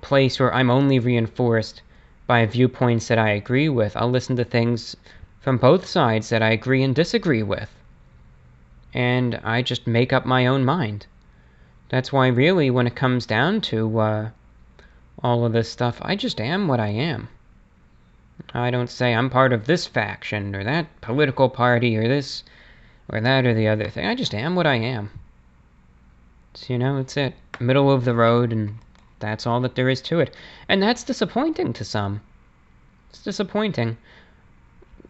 place where I'm only reinforced by viewpoints that I agree with. I'll listen to things from both sides that I agree and disagree with, and I just make up my own mind. That's why, really, when it comes down to, all of this stuff, I just am what I am. I don't say I'm part of this faction, or that political party, or this, or that, or the other thing. I just am what I am. So, you know, it's it. Middle of the road, and that's all that there is to it. And that's disappointing to some. It's disappointing.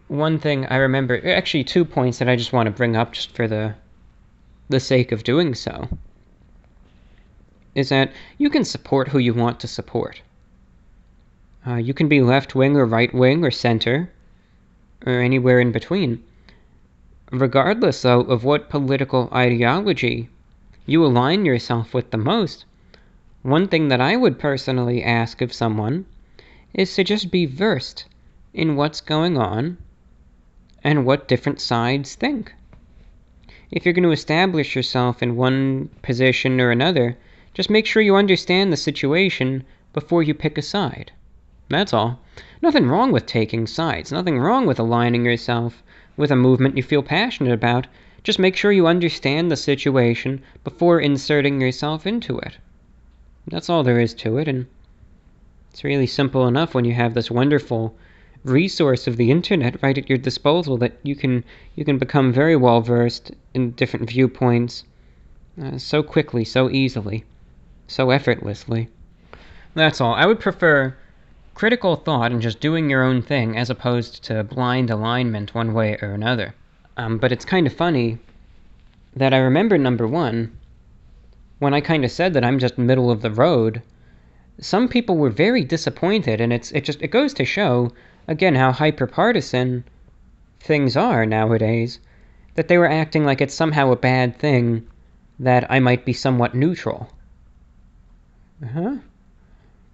One thing I remember, actually 2 points that I just want to bring up just for the sake of doing so, is that you can support who you want to support. You can be left-wing or right-wing or center or anywhere in between. Regardless, though, of what political ideology you align yourself with the most, one thing that I would personally ask of someone is to just be versed in what's going on and what different sides think. If you're going to establish yourself in one position or another, just make sure you understand the situation before you pick a side. That's all. Nothing wrong with taking sides. Nothing wrong with aligning yourself with a movement you feel passionate about. Just make sure you understand the situation before inserting yourself into it. That's all there is to it, and it's really simple enough when you have this wonderful resource of the internet right at your disposal that you can become very well versed in different viewpoints so quickly, so easily. So effortlessly. That's all. I would prefer critical thought and just doing your own thing as opposed to blind alignment one way or another. But it's kind of funny that I remember, number one, when I kind of said that I'm just middle of the road, some people were very disappointed, and it goes to show, again, how hyperpartisan things are nowadays, that they were acting like it's somehow a bad thing that I might be somewhat neutral.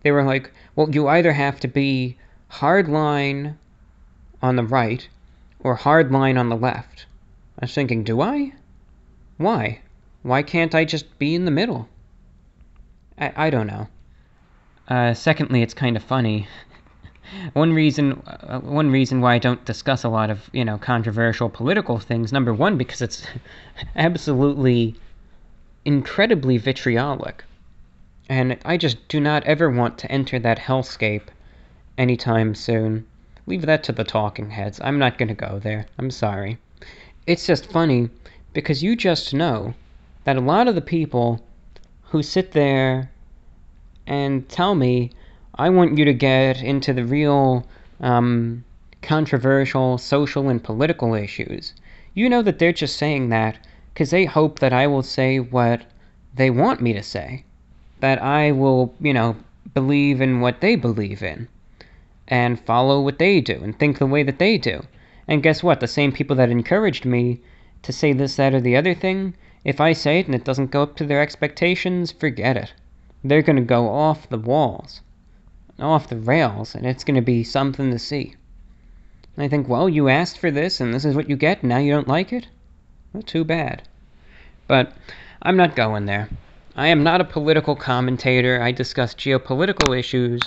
They were like, well, you either have to be hardline on the right or hardline on the left. I was thinking, do I? Why? Why can't I just be in the middle? I don't know. Secondly, it's kind of funny One reason why I don't discuss a lot of, you know, controversial political things, number one, because it's absolutely incredibly vitriolic. And I just do not ever want to enter that hellscape anytime soon. Leave that to the talking heads. I'm not going to go there. I'm sorry. It's just funny because you just know that a lot of the people who sit there and tell me, I want you to get into the real controversial social and political issues, you know that they're just saying that because they hope that I will say what they want me to say. That I will, you know, believe in what they believe in and follow what they do and think the way that they do. And guess what? The same people that encouraged me to say this, that, or the other thing, if I say it and it doesn't go up to their expectations, forget it. They're going to go off the walls, off the rails, and it's going to be something to see. And I think, well, you asked for this and this is what you get, now you don't like it? Well, too bad. But I'm not going there. I am not a political commentator. I discuss geopolitical issues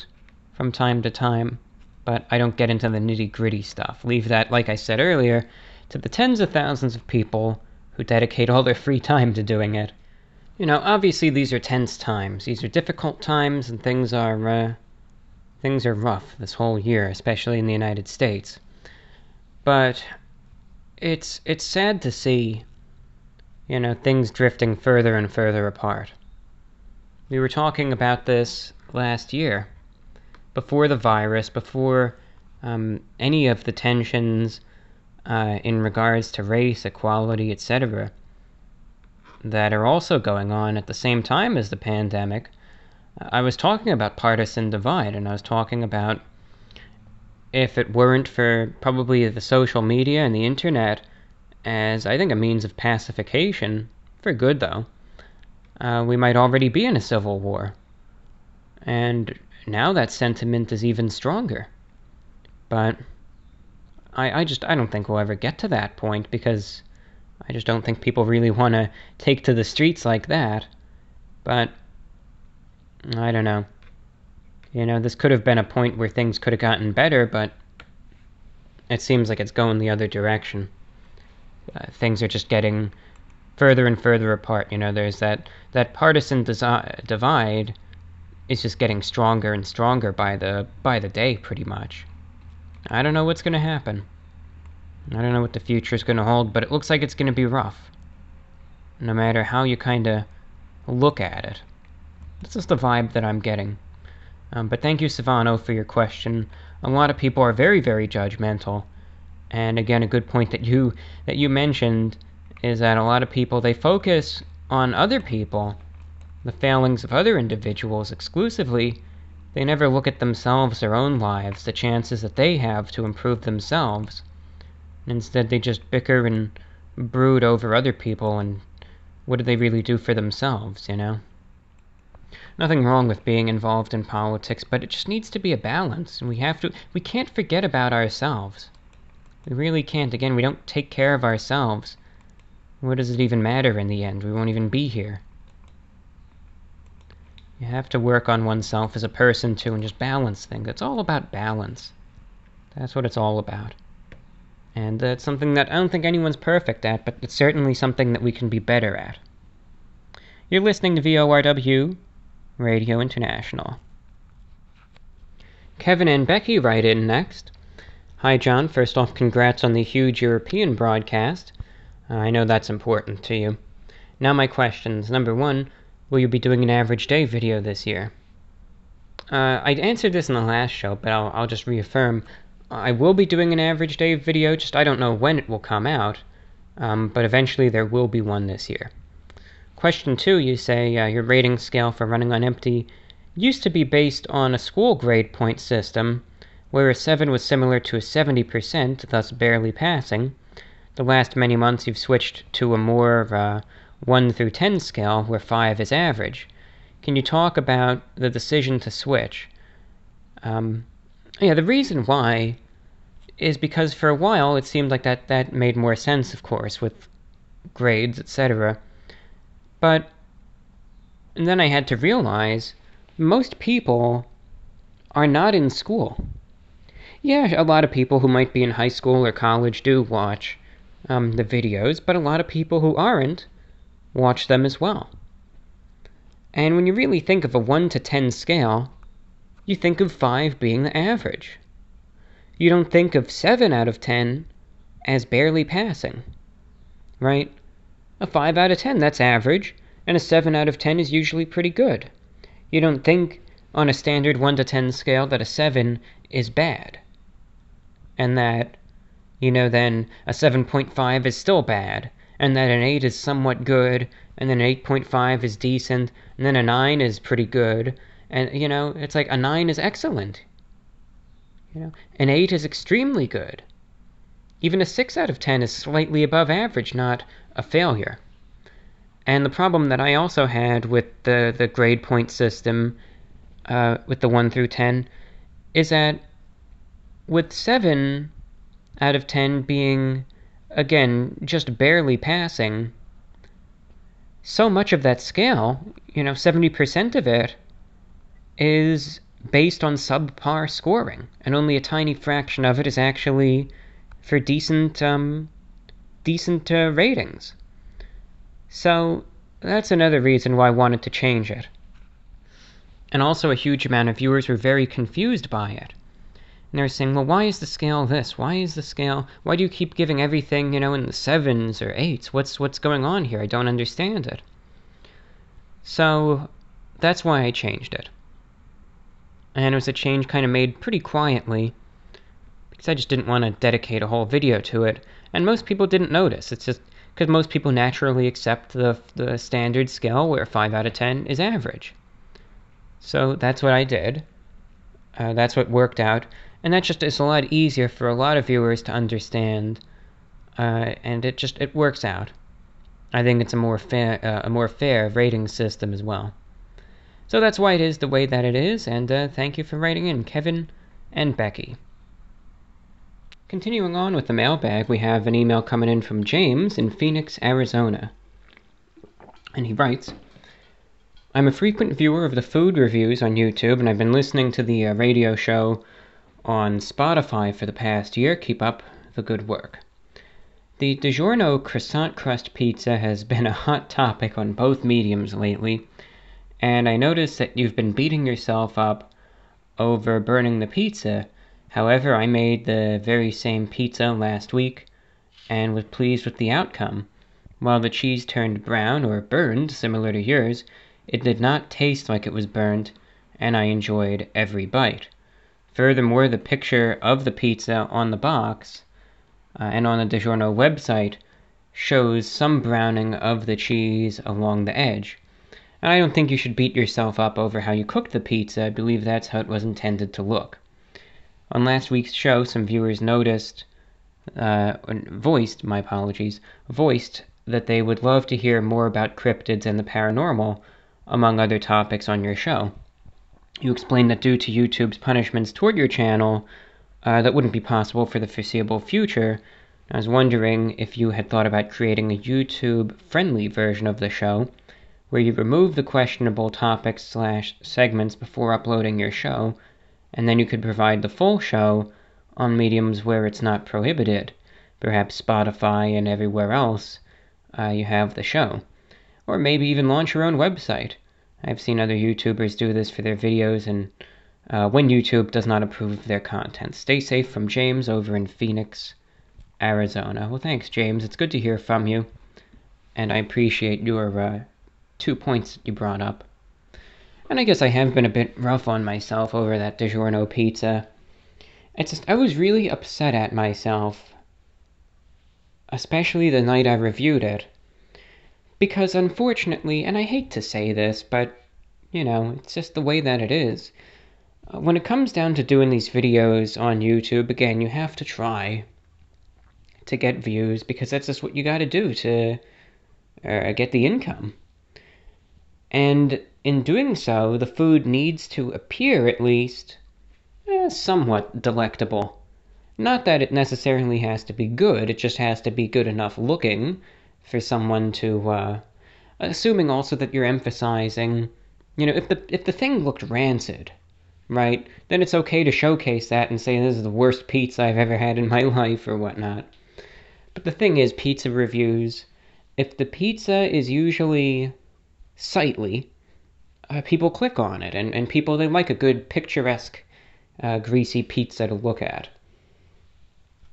from time to time, but I don't get into the nitty-gritty stuff. Leave that, like I said earlier, to the tens of thousands of people who dedicate all their free time to doing it. You know, obviously these are tense times. These are difficult times, and things are rough this whole year, especially in the United States. But it's sad to see, you know, things drifting further and further apart. We were talking about this last year, before the virus, before any of the tensions in regards to race, equality, etc., that are also going on at the same time as the pandemic. I was talking about partisan divide, and I was talking about if it weren't for probably the social media and the internet, as I think a means of pacification, for good though, we might already be in a civil war. And now that sentiment is even stronger. But I don't think we'll ever get to that point, because I just don't think people really want to take to the streets like that. But I don't know. You know, this could have been a point where things could have gotten better, but it seems like it's going the other direction. Things are just getting further and further apart. You know, there's that partisan divide is just getting stronger and stronger by the day, pretty much. I don't know what's going to happen. I don't know what the future is going to hold, but it looks like it's going to be rough, no matter how you kind of look at it. That's just the vibe that I'm getting. But thank you, Savano, for your question. A lot of people are very, very judgmental. And again, a good point that you mentioned is that a lot of people, they focus on other people, the failings of other individuals exclusively. They never look at themselves, their own lives, the chances that they have to improve themselves. Instead, they just bicker and brood over other people, and what do they really do for themselves, you know? Nothing wrong with being involved in politics, but it just needs to be a balance, and we can't forget about ourselves. We really can't. Again, we don't take care of ourselves. What does it even matter in the end? We won't even be here. You have to work on oneself as a person, too, and just balance things. It's all about balance. That's what it's all about. And it's something that I don't think anyone's perfect at, but it's certainly something that we can be better at. You're listening to VORW Radio International. Kevin and Becky write in next. Hi, John. First off, congrats on the huge European broadcast. I know that's important to you. Now my questions. Number one, will you be doing an average day video this year? I answered this in the last show, but I'll just reaffirm. I will be doing an average day video, just I don't know when it will come out. But eventually there will be one this year. Question two, you say your rating scale for Running on Empty used to be based on a school grade point system, where a 7 was similar to a 70%, thus barely passing. The last many months you've switched to a more of a 1 through 10 scale, where 5 is average. Can you talk about the decision to switch? Yeah, the reason why is because for a while it seemed like that made more sense, of course, with grades, etc. But and then I had to realize most people are not in school. Yeah, a lot of people who might be in high school or college do watch the videos, but a lot of people who aren't watch them as well. And when you really think of a 1 to 10 scale, you think of 5 being the average. You don't think of 7 out of 10 as barely passing, right? A 5 out of 10, that's average, and a 7 out of 10 is usually pretty good. You don't think on a standard 1 to 10 scale that a 7 is bad, and that, you know, then a 7.5 is still bad, and that an 8 is somewhat good, and then an 8.5 is decent, and then a 9 is pretty good, and, you know, it's like a 9 is excellent. You know, an 8 is extremely good. Even a 6 out of 10 is slightly above average, not a failure. And the problem that I also had with the grade point system, with the 1 through 10, is that with 7 out of 10 being, again, just barely passing, so much of that scale, you know, 70% of it is based on subpar scoring, and only a tiny fraction of it is actually for decent ratings. So that's another reason why I wanted to change it. And also a huge amount of viewers were very confused by it. And they're saying, well, why is the scale this? Why is the scale? Why do you keep giving everything, you know, in the 7s or 8s? What's going on here? I don't understand it. So that's why I changed it. And it was a change kind of made pretty quietly, because I just didn't want to dedicate a whole video to it, and most people didn't notice. It's just because most people naturally accept the standard scale where 5 out of 10 is average. So that's what I did. That's what worked out, and that just is a lot easier for a lot of viewers to understand, and it works out. I think it's a more fair rating system as well. So that's why it is the way that it is, and thank you for writing in, Kevin and Becky. Continuing on with the mailbag, we have an email coming in from James in Phoenix, Arizona. And he writes, I'm a frequent viewer of the food reviews on YouTube, and I've been listening to the radio show on Spotify for the past year. Keep up the good work. The DiGiorno croissant crust pizza has been a hot topic on both mediums lately, and I noticed that you've been beating yourself up over burning the pizza. However, I made the very same pizza last week and was pleased with the outcome. While the cheese turned brown or burned, similar to yours, it did not taste like it was burned, and I enjoyed every bite. Furthermore, the picture of the pizza on the box and on the DiGiorno website shows some browning of the cheese along the edge. And I don't think you should beat yourself up over how you cooked the pizza. I believe that's how it was intended to look. On last week's show, some viewers voiced that they would love to hear more about cryptids and the paranormal, among other topics on your show. You explained that due to YouTube's punishments toward your channel, that wouldn't be possible for the foreseeable future. I was wondering if you had thought about creating a YouTube-friendly version of the show, where you remove the questionable topics/segments before uploading your show, and then you could provide the full show on mediums where it's not prohibited, perhaps Spotify and everywhere else you have the show. Or maybe even launch your own website. I've seen other YouTubers do this for their videos, and when YouTube does not approve of their content. Stay safe from James over in Phoenix, Arizona. Well, thanks, James. It's good to hear from you, and I appreciate your 2 points you brought up. And I guess I have been a bit rough on myself over that DiGiorno pizza. It's just, I was really upset at myself, especially the night I reviewed it, because unfortunately, and I hate to say this, but, you know, it's just the way that it is. When it comes down to doing these videos on YouTube, again, you have to try to get views, because that's just what you gotta do to get the income. And in doing so, the food needs to appear, at least, somewhat delectable. Not that it necessarily has to be good, it just has to be good enough looking for someone to, assuming also that you're emphasizing, you know, if the thing looked rancid, right, then it's okay to showcase that and say this is the worst pizza I've ever had in my life or whatnot. But the thing is, pizza reviews, if the pizza is usually sightly, people click on it, and people, they like a good picturesque, greasy pizza to look at.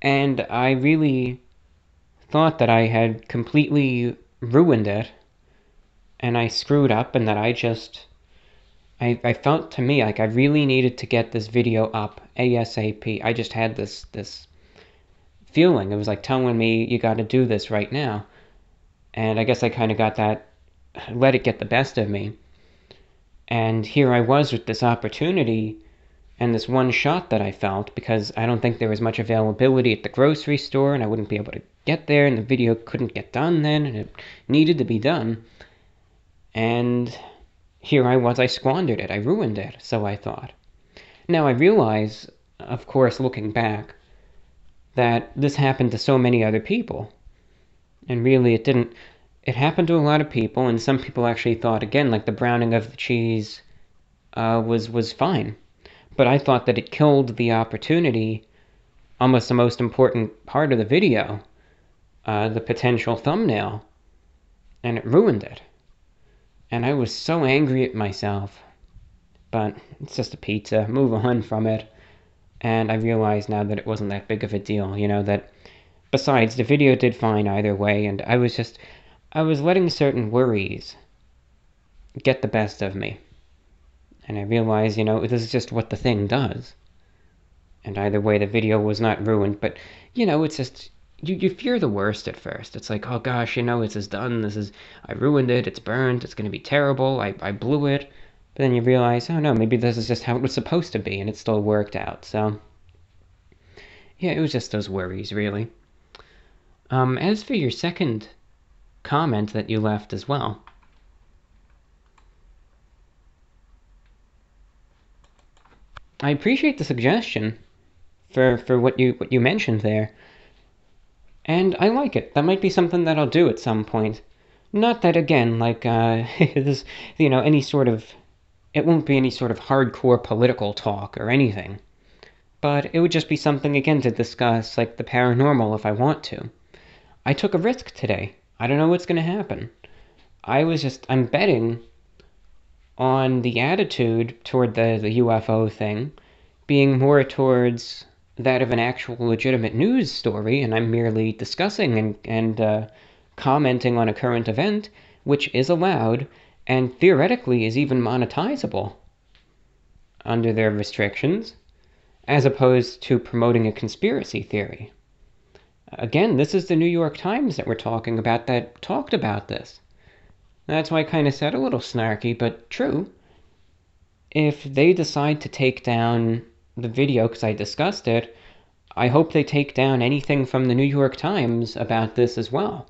And I really thought that I had completely ruined it, and I screwed up, and that I just, I felt to me like I really needed to get this video up ASAP. I just had this feeling. It was like telling me, you got to do this right now. And I guess I kind of got that, let it get the best of me. And here I was with this opportunity and this one shot that I felt, because I don't think there was much availability at the grocery store, and I wouldn't be able to get there, and the video couldn't get done then, and it needed to be done. And here I was, I squandered it, I ruined it, so I thought. Now I realize, of course, looking back, that this happened to so many other people. And really it didn't. It happened to a lot of people, and some people actually thought, again, like the browning of the cheese was fine. But I thought that it killed the opportunity, almost the most important part of the video, the potential thumbnail, and it ruined it. And I was so angry at myself. But it's just a pizza, move on from it. And I realized now that it wasn't that big of a deal, you know, that besides, the video did fine either way, and I was letting certain worries get the best of me. And I realized, you know, this is just what the thing does. And either way, the video was not ruined, but, you know, it's just, you fear the worst at first. It's like, oh gosh, you know, this is done, I ruined it, it's burned, it's gonna be terrible, I blew it. But then you realize, oh no, maybe this is just how it was supposed to be, and it still worked out, so. Yeah, it was just those worries, really. As for your second comment that you left as well. I appreciate the suggestion for what you mentioned there. And I like it. That might be something that I'll do at some point. Not that, again, like this, you know, any sort of, it won't be any sort of hardcore political talk or anything. But it would just be something, again, to discuss, like the paranormal, if I want to. I took a risk today. I don't know what's going to happen. I'm betting on the attitude toward the UFO thing being more towards that of an actual legitimate news story, and I'm merely discussing and commenting on a current event, which is allowed and theoretically is even monetizable under their restrictions, as opposed to promoting a conspiracy theory. Again, this is the New York Times that we're talking about that talked about this. That's why I kind of said a little snarky, but true. If they decide to take down the video because I discussed it, I hope they take down anything from the New York Times about this as well.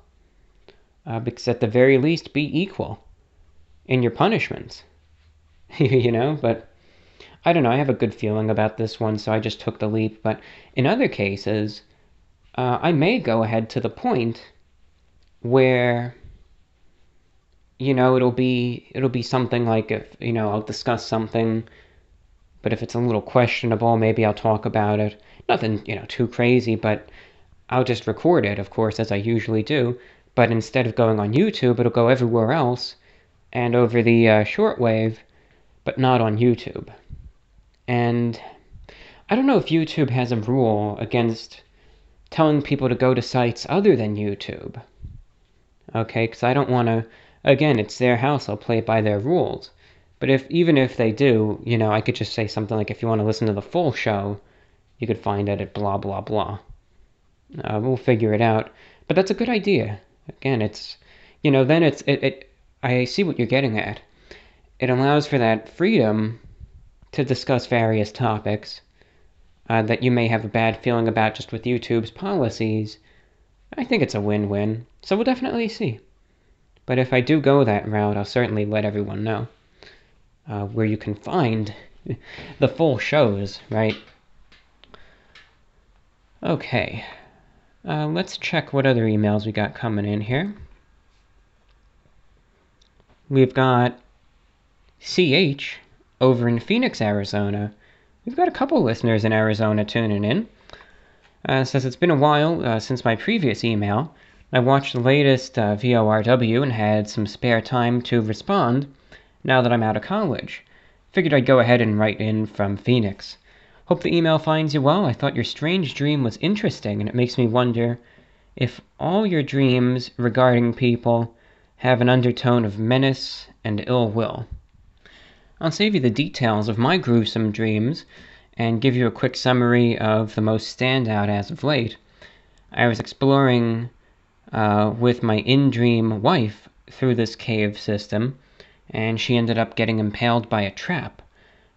Because at the very least, be equal in your punishments. You know, but I don't know, I have a good feeling about this one, so I just took the leap. But in other cases, I may go ahead to the point where, you know, it'll be something like, if, you know, I'll discuss something, but if it's a little questionable, maybe I'll talk about it. Nothing, you know, too crazy, but I'll just record it, of course, as I usually do. But instead of going on YouTube, it'll go everywhere else and over the shortwave, but not on YouTube. And I don't know if YouTube has a rule against telling people to go to sites other than YouTube. Okay, because I don't want to, again, it's their house, I'll play it by their rules. But even if they do, you know, I could just say something like, if you want to listen to the full show, you could find it at blah, blah, blah. We'll figure it out. But that's a good idea. Again, it's, you know, then I see what you're getting at. It allows for that freedom to discuss various topics that you may have a bad feeling about just with YouTube's policies. I think it's a win-win, so we'll definitely see. But if I do go that route, I'll certainly let everyone know where you can find the full shows, right? Okay, let's check what other emails we got coming in here. We've got CH over in Phoenix, Arizona. We've got a couple listeners in Arizona tuning in. Says it's been a while since my previous email. I watched the latest VORW and had some spare time to respond now that I'm out of college. Figured I'd go ahead and write in from Phoenix. Hope the email finds you well. I thought your strange dream was interesting, and it makes me wonder if all your dreams regarding people have an undertone of menace and ill will. I'll save you the details of my gruesome dreams and give you a quick summary of the most standout as of late. I was exploring with my in-dream wife through this cave system, and she ended up getting impaled by a trap,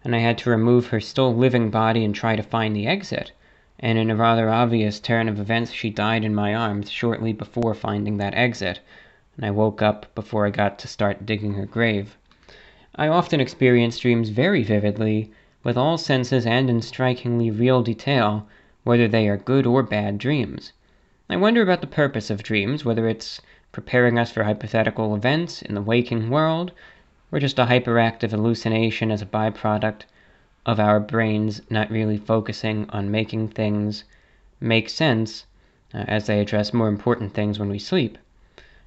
and I had to remove her still living body and try to find the exit, and in a rather obvious turn of events, she died in my arms shortly before finding that exit, and I woke up before I got to start digging her grave. I often experience dreams very vividly, with all senses and in strikingly real detail, whether they are good or bad dreams. I wonder about the purpose of dreams, whether it's preparing us for hypothetical events in the waking world, or just a hyperactive hallucination as a byproduct of our brains not really focusing on making things make sense as they address more important things when we sleep.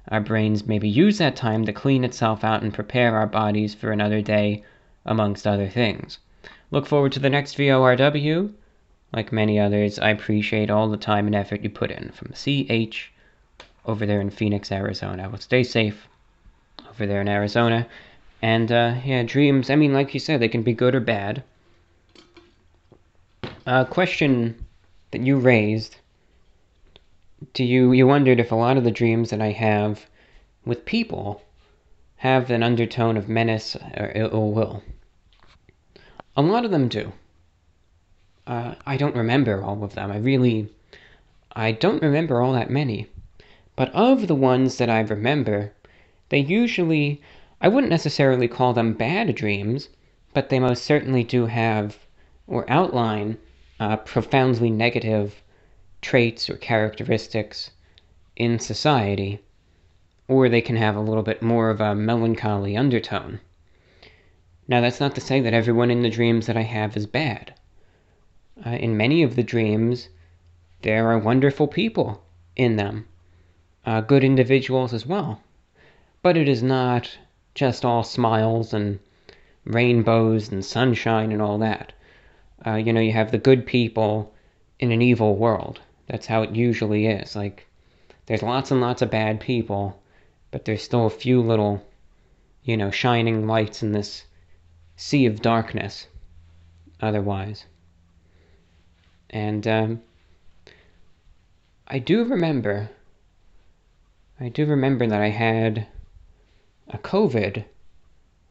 Our brains maybe use that time to clean itself out and prepare our bodies for another day, amongst other things. Look forward to the next VORW. Like many others, I appreciate all the time and effort you put in. From CH over there in Phoenix, Arizona. Well, stay safe over there in Arizona. And, yeah, dreams, I mean, like you said, they can be good or bad. A question that you raised, you wondered if a lot of the dreams that I have with people have an undertone of menace or ill will. A lot of them do. I don't remember all of them. I don't remember all that many. But of the ones that I remember, they usually, I wouldn't necessarily call them bad dreams, but they most certainly do have, or outline, profoundly negative traits or characteristics in society, or they can have a little bit more of a melancholy undertone. Now, that's not to say that everyone in the dreams that I have is bad. In many of the dreams, there are wonderful people in them, good individuals as well. But it is not just all smiles and rainbows and sunshine and all that. You know, you have the good people in an evil world. That's how it usually is. Like, there's lots and lots of bad people, but there's still a few little, you know, shining lights in this sea of darkness otherwise. And I do remember that I had a COVID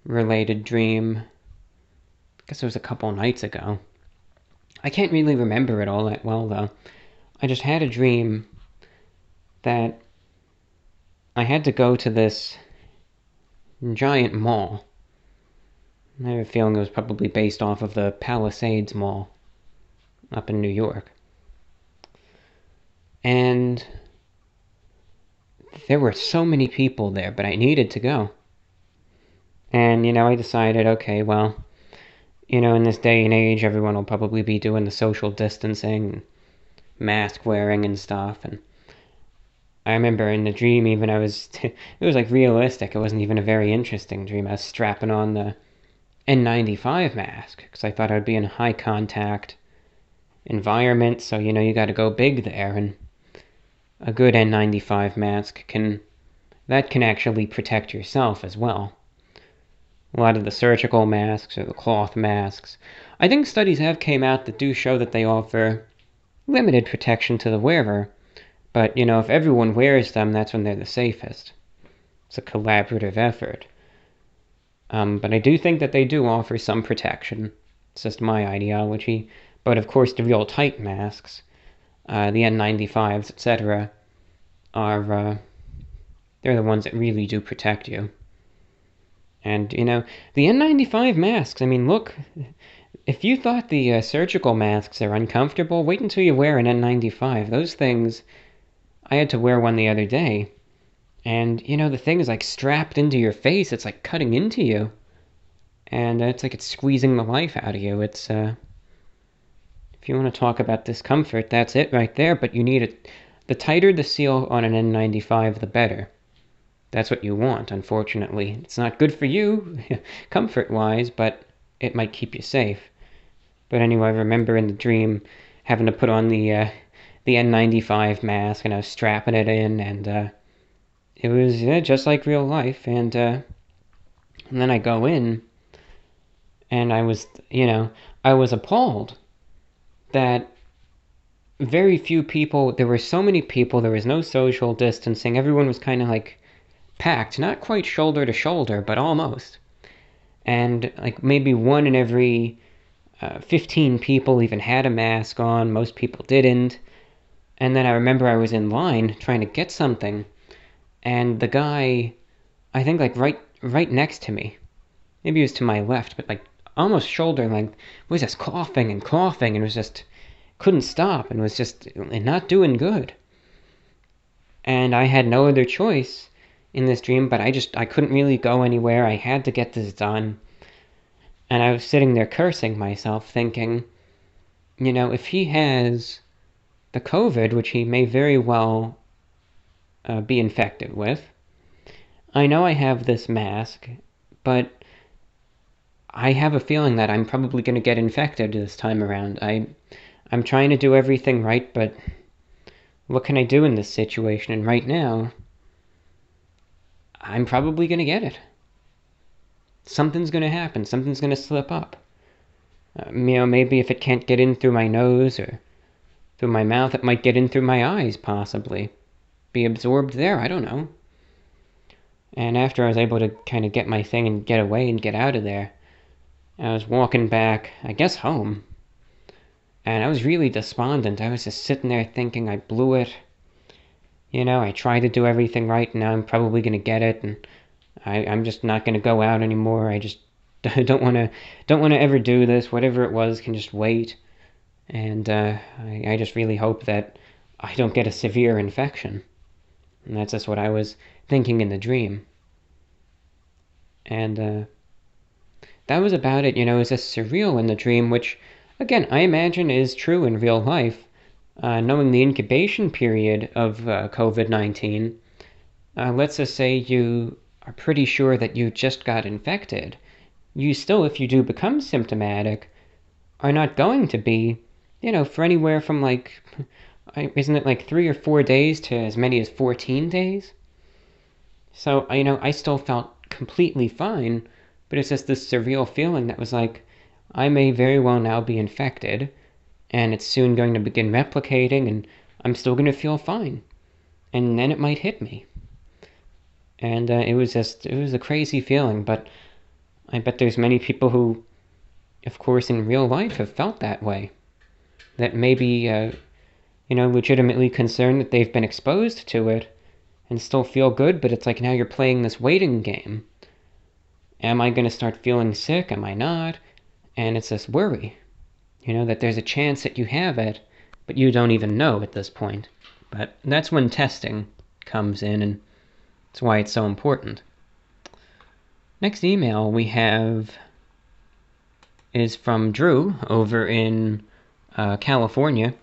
related dream. I guess it was a couple nights ago. I can't really remember it all that well, though. I just had a dream that I had to go to this giant mall. I have a feeling it was probably based off of the Palisades Mall up in New York. And there were so many people there, but I needed to go. And, you know, I decided, okay, well, you know, in this day and age, everyone will probably be doing the social distancing, mask wearing and stuff. And I remember in the dream, even I was, it was like realistic. It wasn't even a very interesting dream. I was strapping on the N95 mask, because I thought I'd be in a high contact environment, so you know you got to go big there, and a good N95 mask can actually protect yourself as well. A lot of the surgical masks or the cloth masks, I think studies have came out that do show that they offer limited protection to the wearer, but you know, if everyone wears them, that's when they're the safest. It's a collaborative effort. But I do think that they do offer some protection. It's just my ideology. But of course the real tight masks, the N95s, etc., are, they're the ones that really do protect you. And, you know, the N95 masks, I mean, look, if you thought the surgical masks are uncomfortable, wait until you wear an N95. Those things, I had to wear one the other day. And, you know, the thing is, like, strapped into your face. It's, like, cutting into you. and it's like it's squeezing the life out of you. It's if you want to talk about discomfort, that's it right there. But you need it. The tighter the seal on an N95, the better. That's what you want, unfortunately. It's not good for you, comfort-wise, but it might keep you safe. But anyway, I remember in the dream having to put on the N95 mask, and I was strapping it in, and it was just like real life. And then I go in, and I was, I was appalled that very few people, there were so many people, there was no social distancing, everyone was kind of like packed, not quite shoulder to shoulder, but almost. And like maybe one in every 15 people even had a mask on, most people didn't. And then I remember I was in line trying to get something, and the guy, I think like right next to me, maybe he was to my left, but like almost shoulder length, was just coughing and was just couldn't stop and was just not doing good. And I had no other choice in this dream, but I couldn't really go anywhere. I had to get this done. And I was sitting there cursing myself, thinking, if he has the COVID, which he may very well be infected with, I know I have this mask, but I have a feeling that I'm probably going to get infected this time around. I'm trying to do everything right, but what can I do in this situation? And right now, I'm probably going to get it. Something's going to happen. Something's going to slip up. Maybe if it can't get in through my nose or through my mouth, it might get in through my eyes, possibly. Be absorbed there, I don't know. And after I was able to kind of get my thing and get away and get out of there, I was walking back, I guess home, and I was really despondent. I was just sitting there thinking I blew it. I tried to do everything right, and now I'm probably going to get it, and I'm just not going to go out anymore. I just don't want to ever do this. Whatever it was can just wait, and I just really hope that I don't get a severe infection. And that's just what I was thinking in the dream. And that was about it. It was just surreal in the dream, which, again, I imagine is true in real life. Knowing the incubation period of COVID-19, let's just say you are pretty sure that you just got infected. You still, if you do become symptomatic, are not going to be, for anywhere from like, isn't it like 3 or 4 days to as many as 14 days? So, I still felt completely fine, but it's just this surreal feeling that was like, I may very well now be infected, and it's soon going to begin replicating, and I'm still going to feel fine. And then it might hit me. And it was a crazy feeling, but I bet there's many people who, of course, in real life have felt that way. That may be, legitimately concerned that they've been exposed to it and still feel good, but it's like now you're playing this waiting game. Am I going to start feeling sick? Am I not? And it's this worry, that there's a chance that you have it, but you don't even know at this point. But that's when testing comes in, and that's why it's so important. Next email we have is from Drew over in California.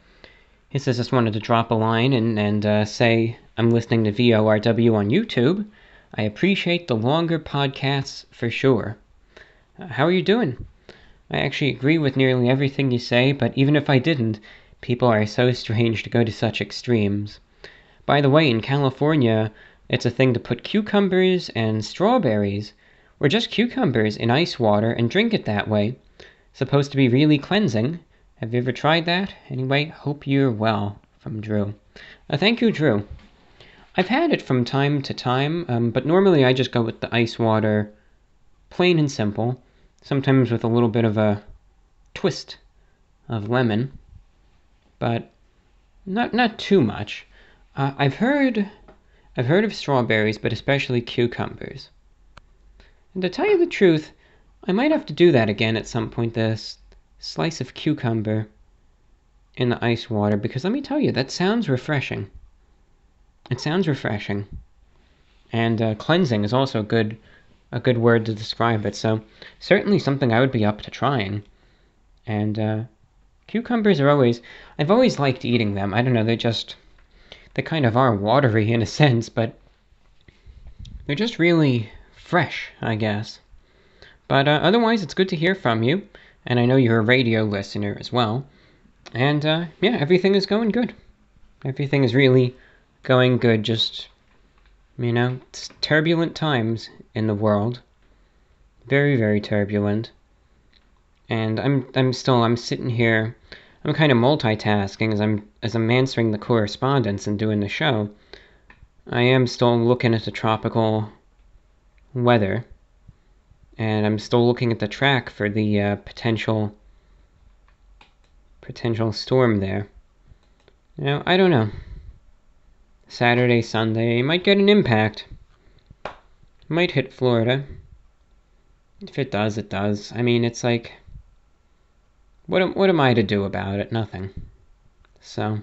He says, just wanted to drop a line and say, I'm listening to VORW on YouTube. I appreciate the longer podcasts for sure. How are you doing? I actually agree with nearly everything you say, but even if I didn't, people are so strange to go to such extremes. By the way, in California, it's a thing to put cucumbers and strawberries, or just cucumbers, in ice water and drink it that way. Supposed to be really cleansing. Have you ever tried that? Anyway, hope you're well. From Drew. Thank you, Drew. I've had it from time to time, but normally I just go with the ice water, plain and simple. Sometimes with a little bit of a twist of lemon, but not too much. I've heard of strawberries, but especially cucumbers. And to tell you the truth, I might have to do that again at some point, this slice of cucumber in the ice water, because let me tell you, that sounds refreshing. It sounds refreshing. And cleansing is also good a good word to describe it. So certainly something I would be up to trying. And cucumbers are always, I've always liked eating them. I don't know, they kind of are watery in a sense, but they're just really fresh, I guess. But otherwise, it's good to hear from you. And I know you're a radio listener as well. And yeah, everything is going good. Everything is really going good. Just, you know, it's turbulent times in the world. Very, very turbulent. And I'm sitting here, I'm kind of multitasking as I'm answering the correspondence and doing the show. I am still looking at the tropical weather. And I'm still looking at the track for the potential storm there. You know, I don't know. Saturday, Sunday might get an impact. Might hit Florida. If it does, it does. I mean, it's like, what am I to do about it? Nothing. So,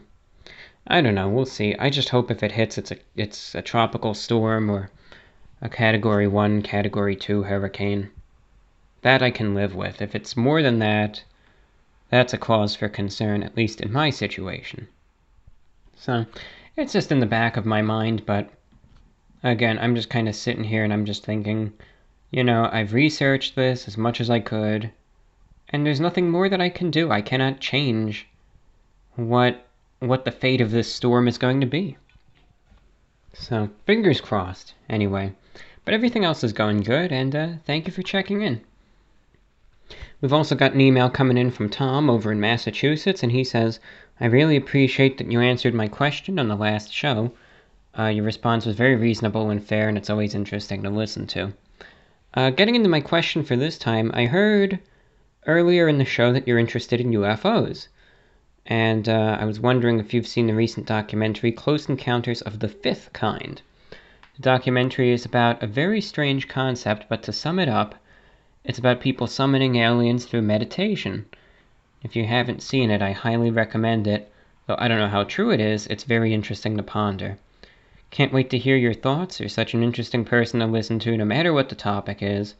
I don't know. We'll see. I just hope if it hits, it's a tropical storm or a Category 1, Category 2 hurricane. That I can live with. If it's more than that, that's a cause for concern, at least in my situation. So, it's just in the back of my mind, but again, I'm just kind of sitting here and I'm just thinking, you know, I've researched this as much as I could, and there's nothing more that I can do. I cannot change what the fate of this storm is going to be. So, fingers crossed, anyway. But everything else is going good, and thank you for checking in. We've also got an email coming in from Tom over in Massachusetts, and he says, I really appreciate that you answered my question on the last show. Your response was very reasonable and fair, and it's always interesting to listen to. Getting into my question for this time, I heard earlier in the show that you're interested in UFOs. And I was wondering if you've seen the recent documentary, Close Encounters of the Fifth Kind. The documentary is about a very strange concept, but to sum it up, it's about people summoning aliens through meditation. If you haven't seen it, I highly recommend it. Though I don't know how true it is, it's very interesting to ponder. Can't wait to hear your thoughts. You're such an interesting person to listen to, no matter what the topic is.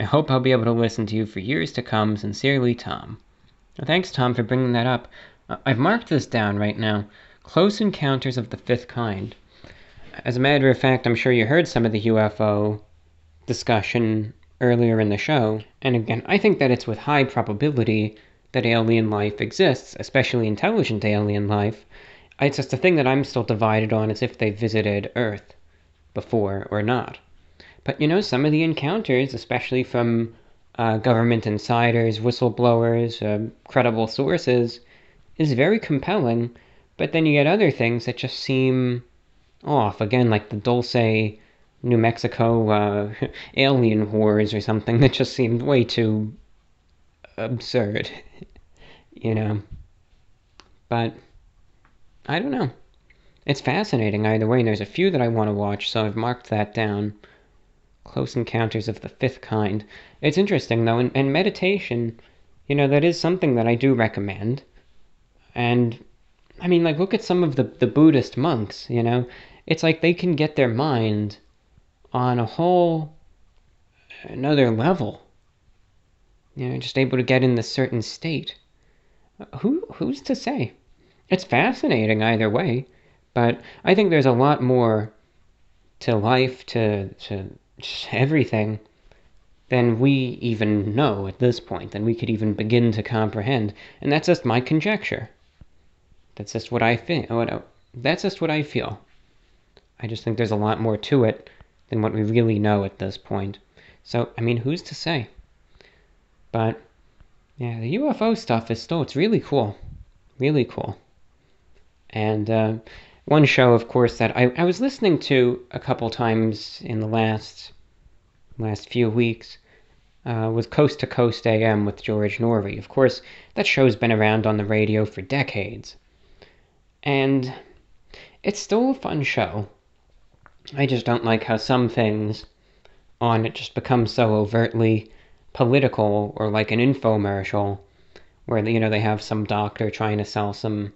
I hope I'll be able to listen to you for years to come. Sincerely, Tom. Well, thanks, Tom, for bringing that up. I've marked this down right now. Close Encounters of the Fifth Kind. As a matter of fact, I'm sure you heard some of the UFO discussion earlier in the show. And again, I think that it's with high probability that alien life exists, especially intelligent alien life. It's just a thing that I'm still divided on, is if they visited Earth before or not. But, you know, some of the encounters, especially from government insiders, whistleblowers, credible sources, is very compelling. But then you get other things that just seem off. Again, like the Dulce, New Mexico alien wars or something that just seemed way too absurd, you know. But I don't know. It's fascinating either way, and there's a few that I want to watch, so I've marked that down. Close Encounters of the Fifth Kind. It's interesting, though, and meditation, you know, that is something that I do recommend. And, I mean, like, look at some of the Buddhist monks, you know. It's like they can get their mind on a whole another level. You know, just able to get in this certain state. Who's to say? It's fascinating either way, but I think there's a lot more to life, to everything, than we even know at this point, than we could even begin to comprehend. And that's just my conjecture. That's just what I think. That's just what I feel. I just think there's a lot more to it than what we really know at this point. So, I mean, who's to say? But, yeah, the UFO stuff is still, it's really cool. Really cool. And one show, of course, that I was listening to a couple times in the last few weeks was Coast to Coast AM with George Norrie. Of course, that show's been around on the radio for decades. And it's still a fun show. I just don't like how some things on it just become so overtly political, or like an infomercial where, you know, they have some doctor trying to sell some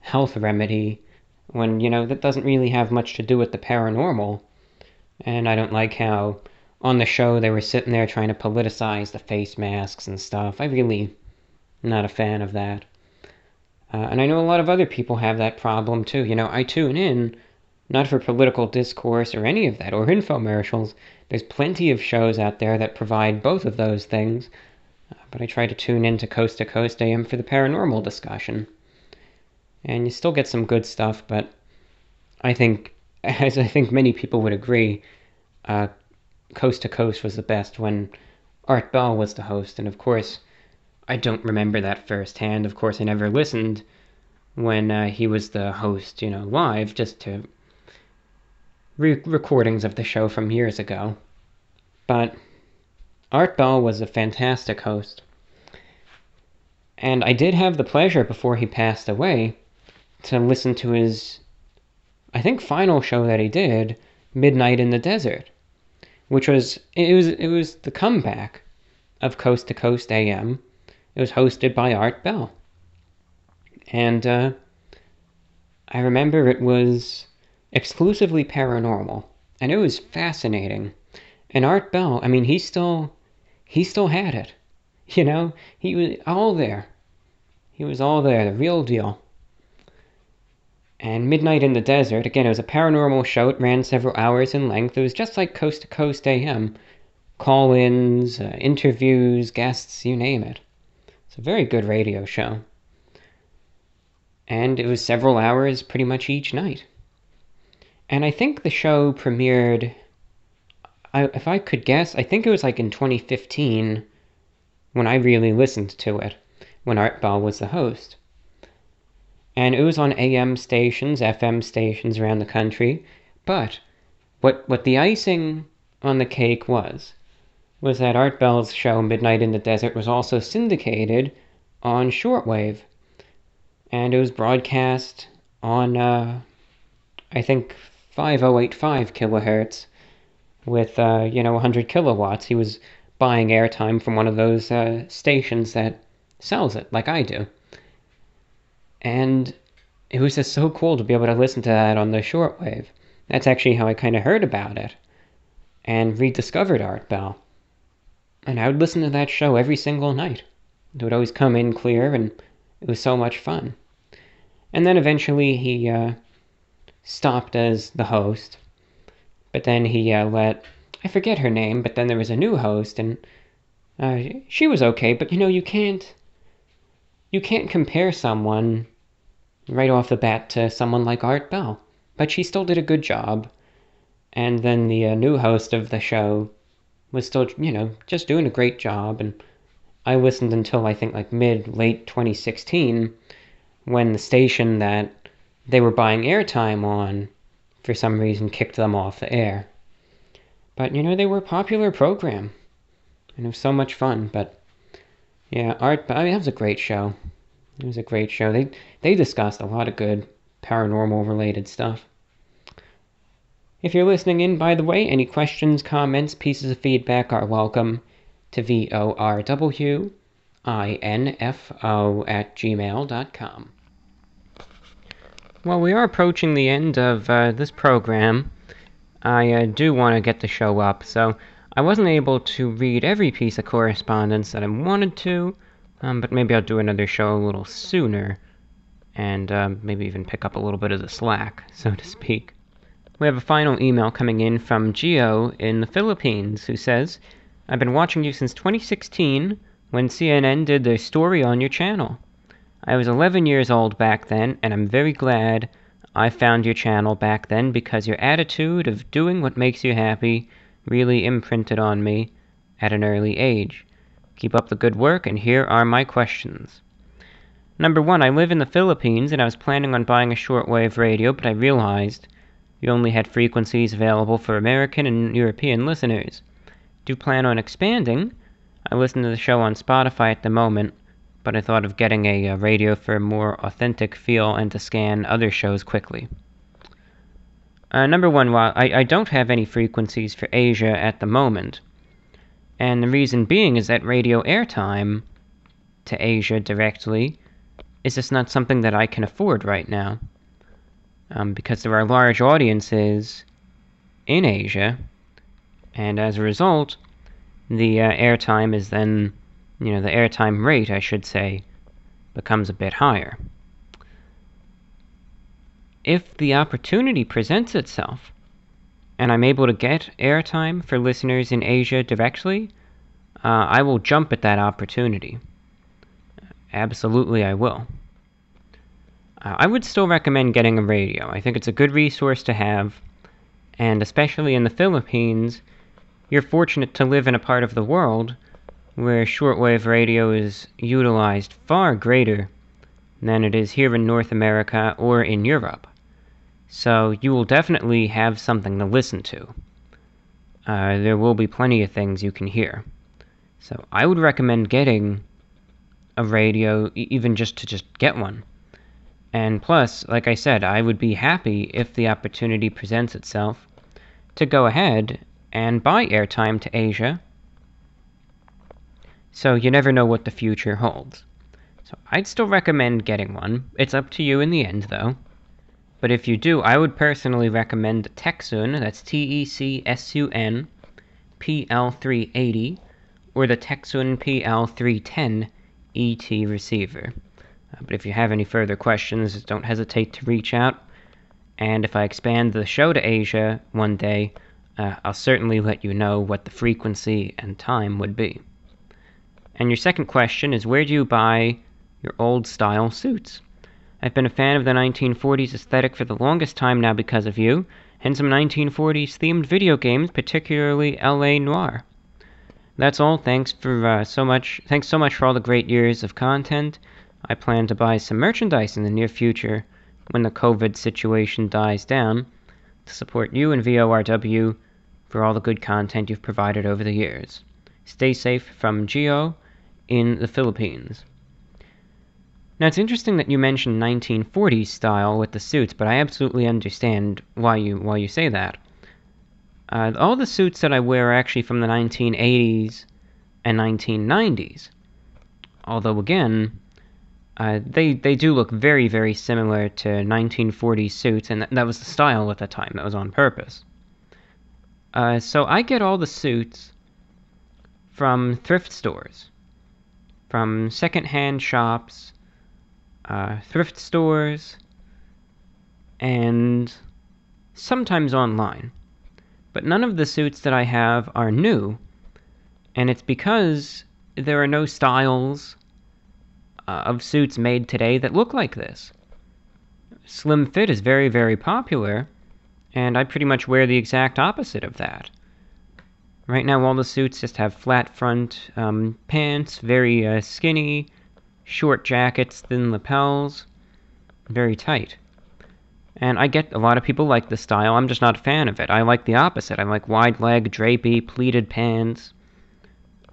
health remedy when, you know, that doesn't really have much to do with the paranormal. And I don't like how on the show, they were sitting there trying to politicize the face masks and stuff. I really not a fan of that. And I know a lot of other people have that problem, too. You know, I tune in not for political discourse or any of that, or infomercials. There's plenty of shows out there that provide both of those things. But I try to tune in to Coast AM for the paranormal discussion. And you still get some good stuff, but I think, as I think many people would agree, Coast to Coast was the best when Art Bell was the host. And of course, I don't remember that firsthand. Of course, I never listened when he was the host, you know, live, just to recordings of the show from years ago. But Art Bell was a fantastic host. And I did have the pleasure, before he passed away, to listen to his, I think, final show that he did, Midnight in the Desert, which was, it was the comeback of Coast to Coast AM. It was hosted by Art Bell. And I remember it was exclusively paranormal, and it was fascinating. And Art Bell, I mean, he still had it. You know, he was all there. He was all there, the real deal. And Midnight in the Desert, again, it was a paranormal show. It ran several hours in length. It was just like Coast to Coast AM. Call-ins, interviews, guests, you name it. It's a very good radio show. And it was several hours pretty much each night. And I think the show premiered, if I could guess, I think it was like in 2015 when I really listened to it, when Art Bell was the host. And it was on AM stations, FM stations around the country. But what the icing on the cake was that Art Bell's show, Midnight in the Desert, was also syndicated on shortwave. And it was broadcast on, I think, 5085 kilohertz with, 100 kilowatts. He was buying airtime from one of those stations that sells it, like I do. And it was just so cool to be able to listen to that on the shortwave. That's actually how I kind of heard about it and rediscovered Art Bell. And I would listen to that show every single night. It would always come in clear, and it was so much fun. And then eventually he stopped as the host, but then he let, I forget her name, but then there was a new host, and she was okay, but you know, you can't compare someone right off the bat to someone like Art Bell, but she still did a good job. And then the new host of the show was still, you know, just doing a great job, and I listened until I think like mid-late 2016 when the station that they were buying airtime on for some reason kicked them off the air. But, you know, they were a popular program, and it was so much fun. But, yeah, I mean, that was a great show. It was a great show. They discussed a lot of good paranormal-related stuff. If you're listening in, by the way, any questions, comments, pieces of feedback are welcome to vorwinfo@gmail.com. Well, we are approaching the end of this program. I do want to get the show up, so I wasn't able to read every piece of correspondence that I wanted to, but maybe I'll do another show a little sooner, and maybe even pick up a little bit of the slack, so to speak. We have a final email coming in from Gio in the Philippines, who says, I've been watching you since 2016, when CNN did their story on your channel. I was 11 years old back then, and I'm very glad I found your channel back then, because your attitude of doing what makes you happy really imprinted on me at an early age. Keep up the good work, and here are my questions. Number one, I live in the Philippines, and I was planning on buying a shortwave radio, but I realized you only had frequencies available for American and European listeners. Do plan on expanding? I listen to the show on Spotify at the moment, but I thought of getting a radio for a more authentic feel and to scan other shows quickly. Number one, while I don't have any frequencies for Asia at the moment, and the reason being is that radio airtime to Asia directly is just not something that I can afford right now, because there are large audiences in Asia And as a result, the airtime is then, you know, the airtime rate, I should say, becomes a bit higher. If the opportunity presents itself, and I'm able to get airtime for listeners in Asia directly, I will jump at that opportunity. Absolutely, I will. I would still recommend getting a radio. I think it's a good resource to have, and especially in the Philippines, you're fortunate to live in a part of the world where shortwave radio is utilized far greater than it is here in North America or in Europe. So you will definitely have something to listen to. There will be plenty of things you can hear. So I would recommend getting a radio, even just to get one. And plus, like I said, I would be happy if the opportunity presents itself to go ahead and buy airtime to Asia. So you never know what the future holds. So I'd still recommend getting one. It's up to you in the end, though. But if you do, I would personally recommend Texun, that's Texsun PL380, or the Texun PL310 ET receiver. But if you have any further questions, don't hesitate to reach out. And if I expand the show to Asia one day, I'll certainly let you know what the frequency and time would be. And your second question is, where do you buy your old-style suits? I've been a fan of the 1940s aesthetic for the longest time now because of you, and some 1940s-themed video games, particularly L.A. Noire. That's all. Thanks so much for all the great years of content. I plan to buy some merchandise in the near future when the COVID situation dies down to support you and VORW for all the good content you've provided over the years. Stay safe from Gio in the Philippines. Now, it's interesting that you mentioned 1940s style with the suits, but I absolutely understand why you say that. All the suits that I wear are actually from the 1980s and 1990s. Although, again, they do look very, very similar to 1940s suits, and that was the style at the time. That was on purpose. So I get all the suits from thrift stores, from secondhand shops, thrift stores, and sometimes online. But none of the suits that I have are new, and it's because there are no styles of suits made today that look like this. Slim fit is very, very popular, and I pretty much wear the exact opposite of that. Right now, all the suits just have flat front pants, very skinny, short jackets, thin lapels, very tight. And I get a lot of people like the style. I'm just not a fan of it. I like the opposite. I like wide leg, drapey, pleated pants,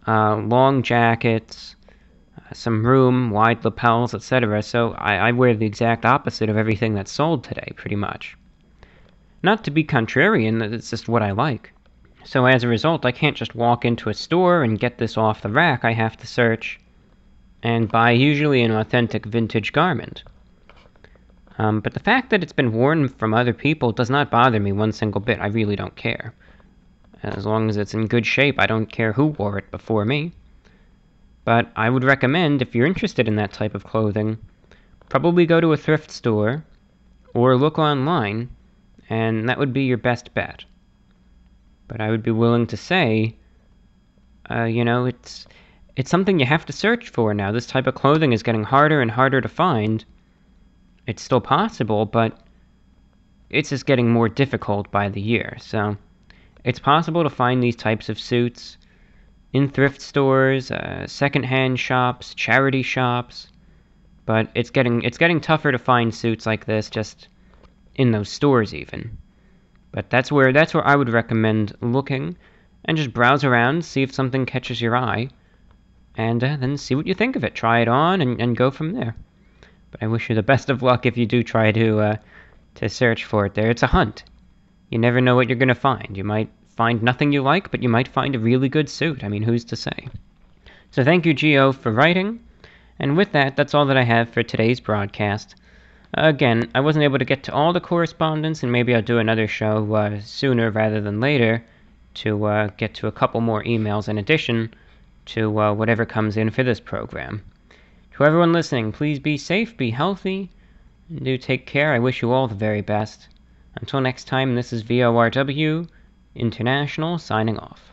long jackets, some room, wide lapels, etc. So I wear the exact opposite of everything that's sold today, pretty much. Not to be contrarian, it's just what I like. So as a result, I can't just walk into a store and get this off the rack. I have to search and buy usually an authentic vintage garment. But the fact that it's been worn from other people does not bother me one single bit. I really don't care. As long as it's in good shape, I don't care who wore it before me. But I would recommend, if you're interested in that type of clothing, probably go to a thrift store or look online, and that would be your best bet. But I would be willing to say, you know, it's something you have to search for now. This type of clothing is getting harder and harder to find. It's still possible, but it's just getting more difficult by the year. So it's possible to find these types of suits in thrift stores, secondhand shops, charity shops, but it's getting tougher to find suits like this just in those stores even. But that's where I would recommend looking, and just browse around, see if something catches your eye, and then see what you think of it. Try it on and go from there. But I wish you the best of luck if you do try to search for it there. It's a hunt. You never know what you're going to find. You might find nothing you like, but you might find a really good suit. I mean, who's to say? So thank you, Gio, for writing. And with that, that's all that I have for today's broadcast. Again, I wasn't able to get to all the correspondence, and maybe I'll do another show sooner rather than later to get to a couple more emails in addition to whatever comes in for this program. To everyone listening, please be safe, be healthy, and do take care. I wish you all the very best. Until next time, this is VORW International signing off.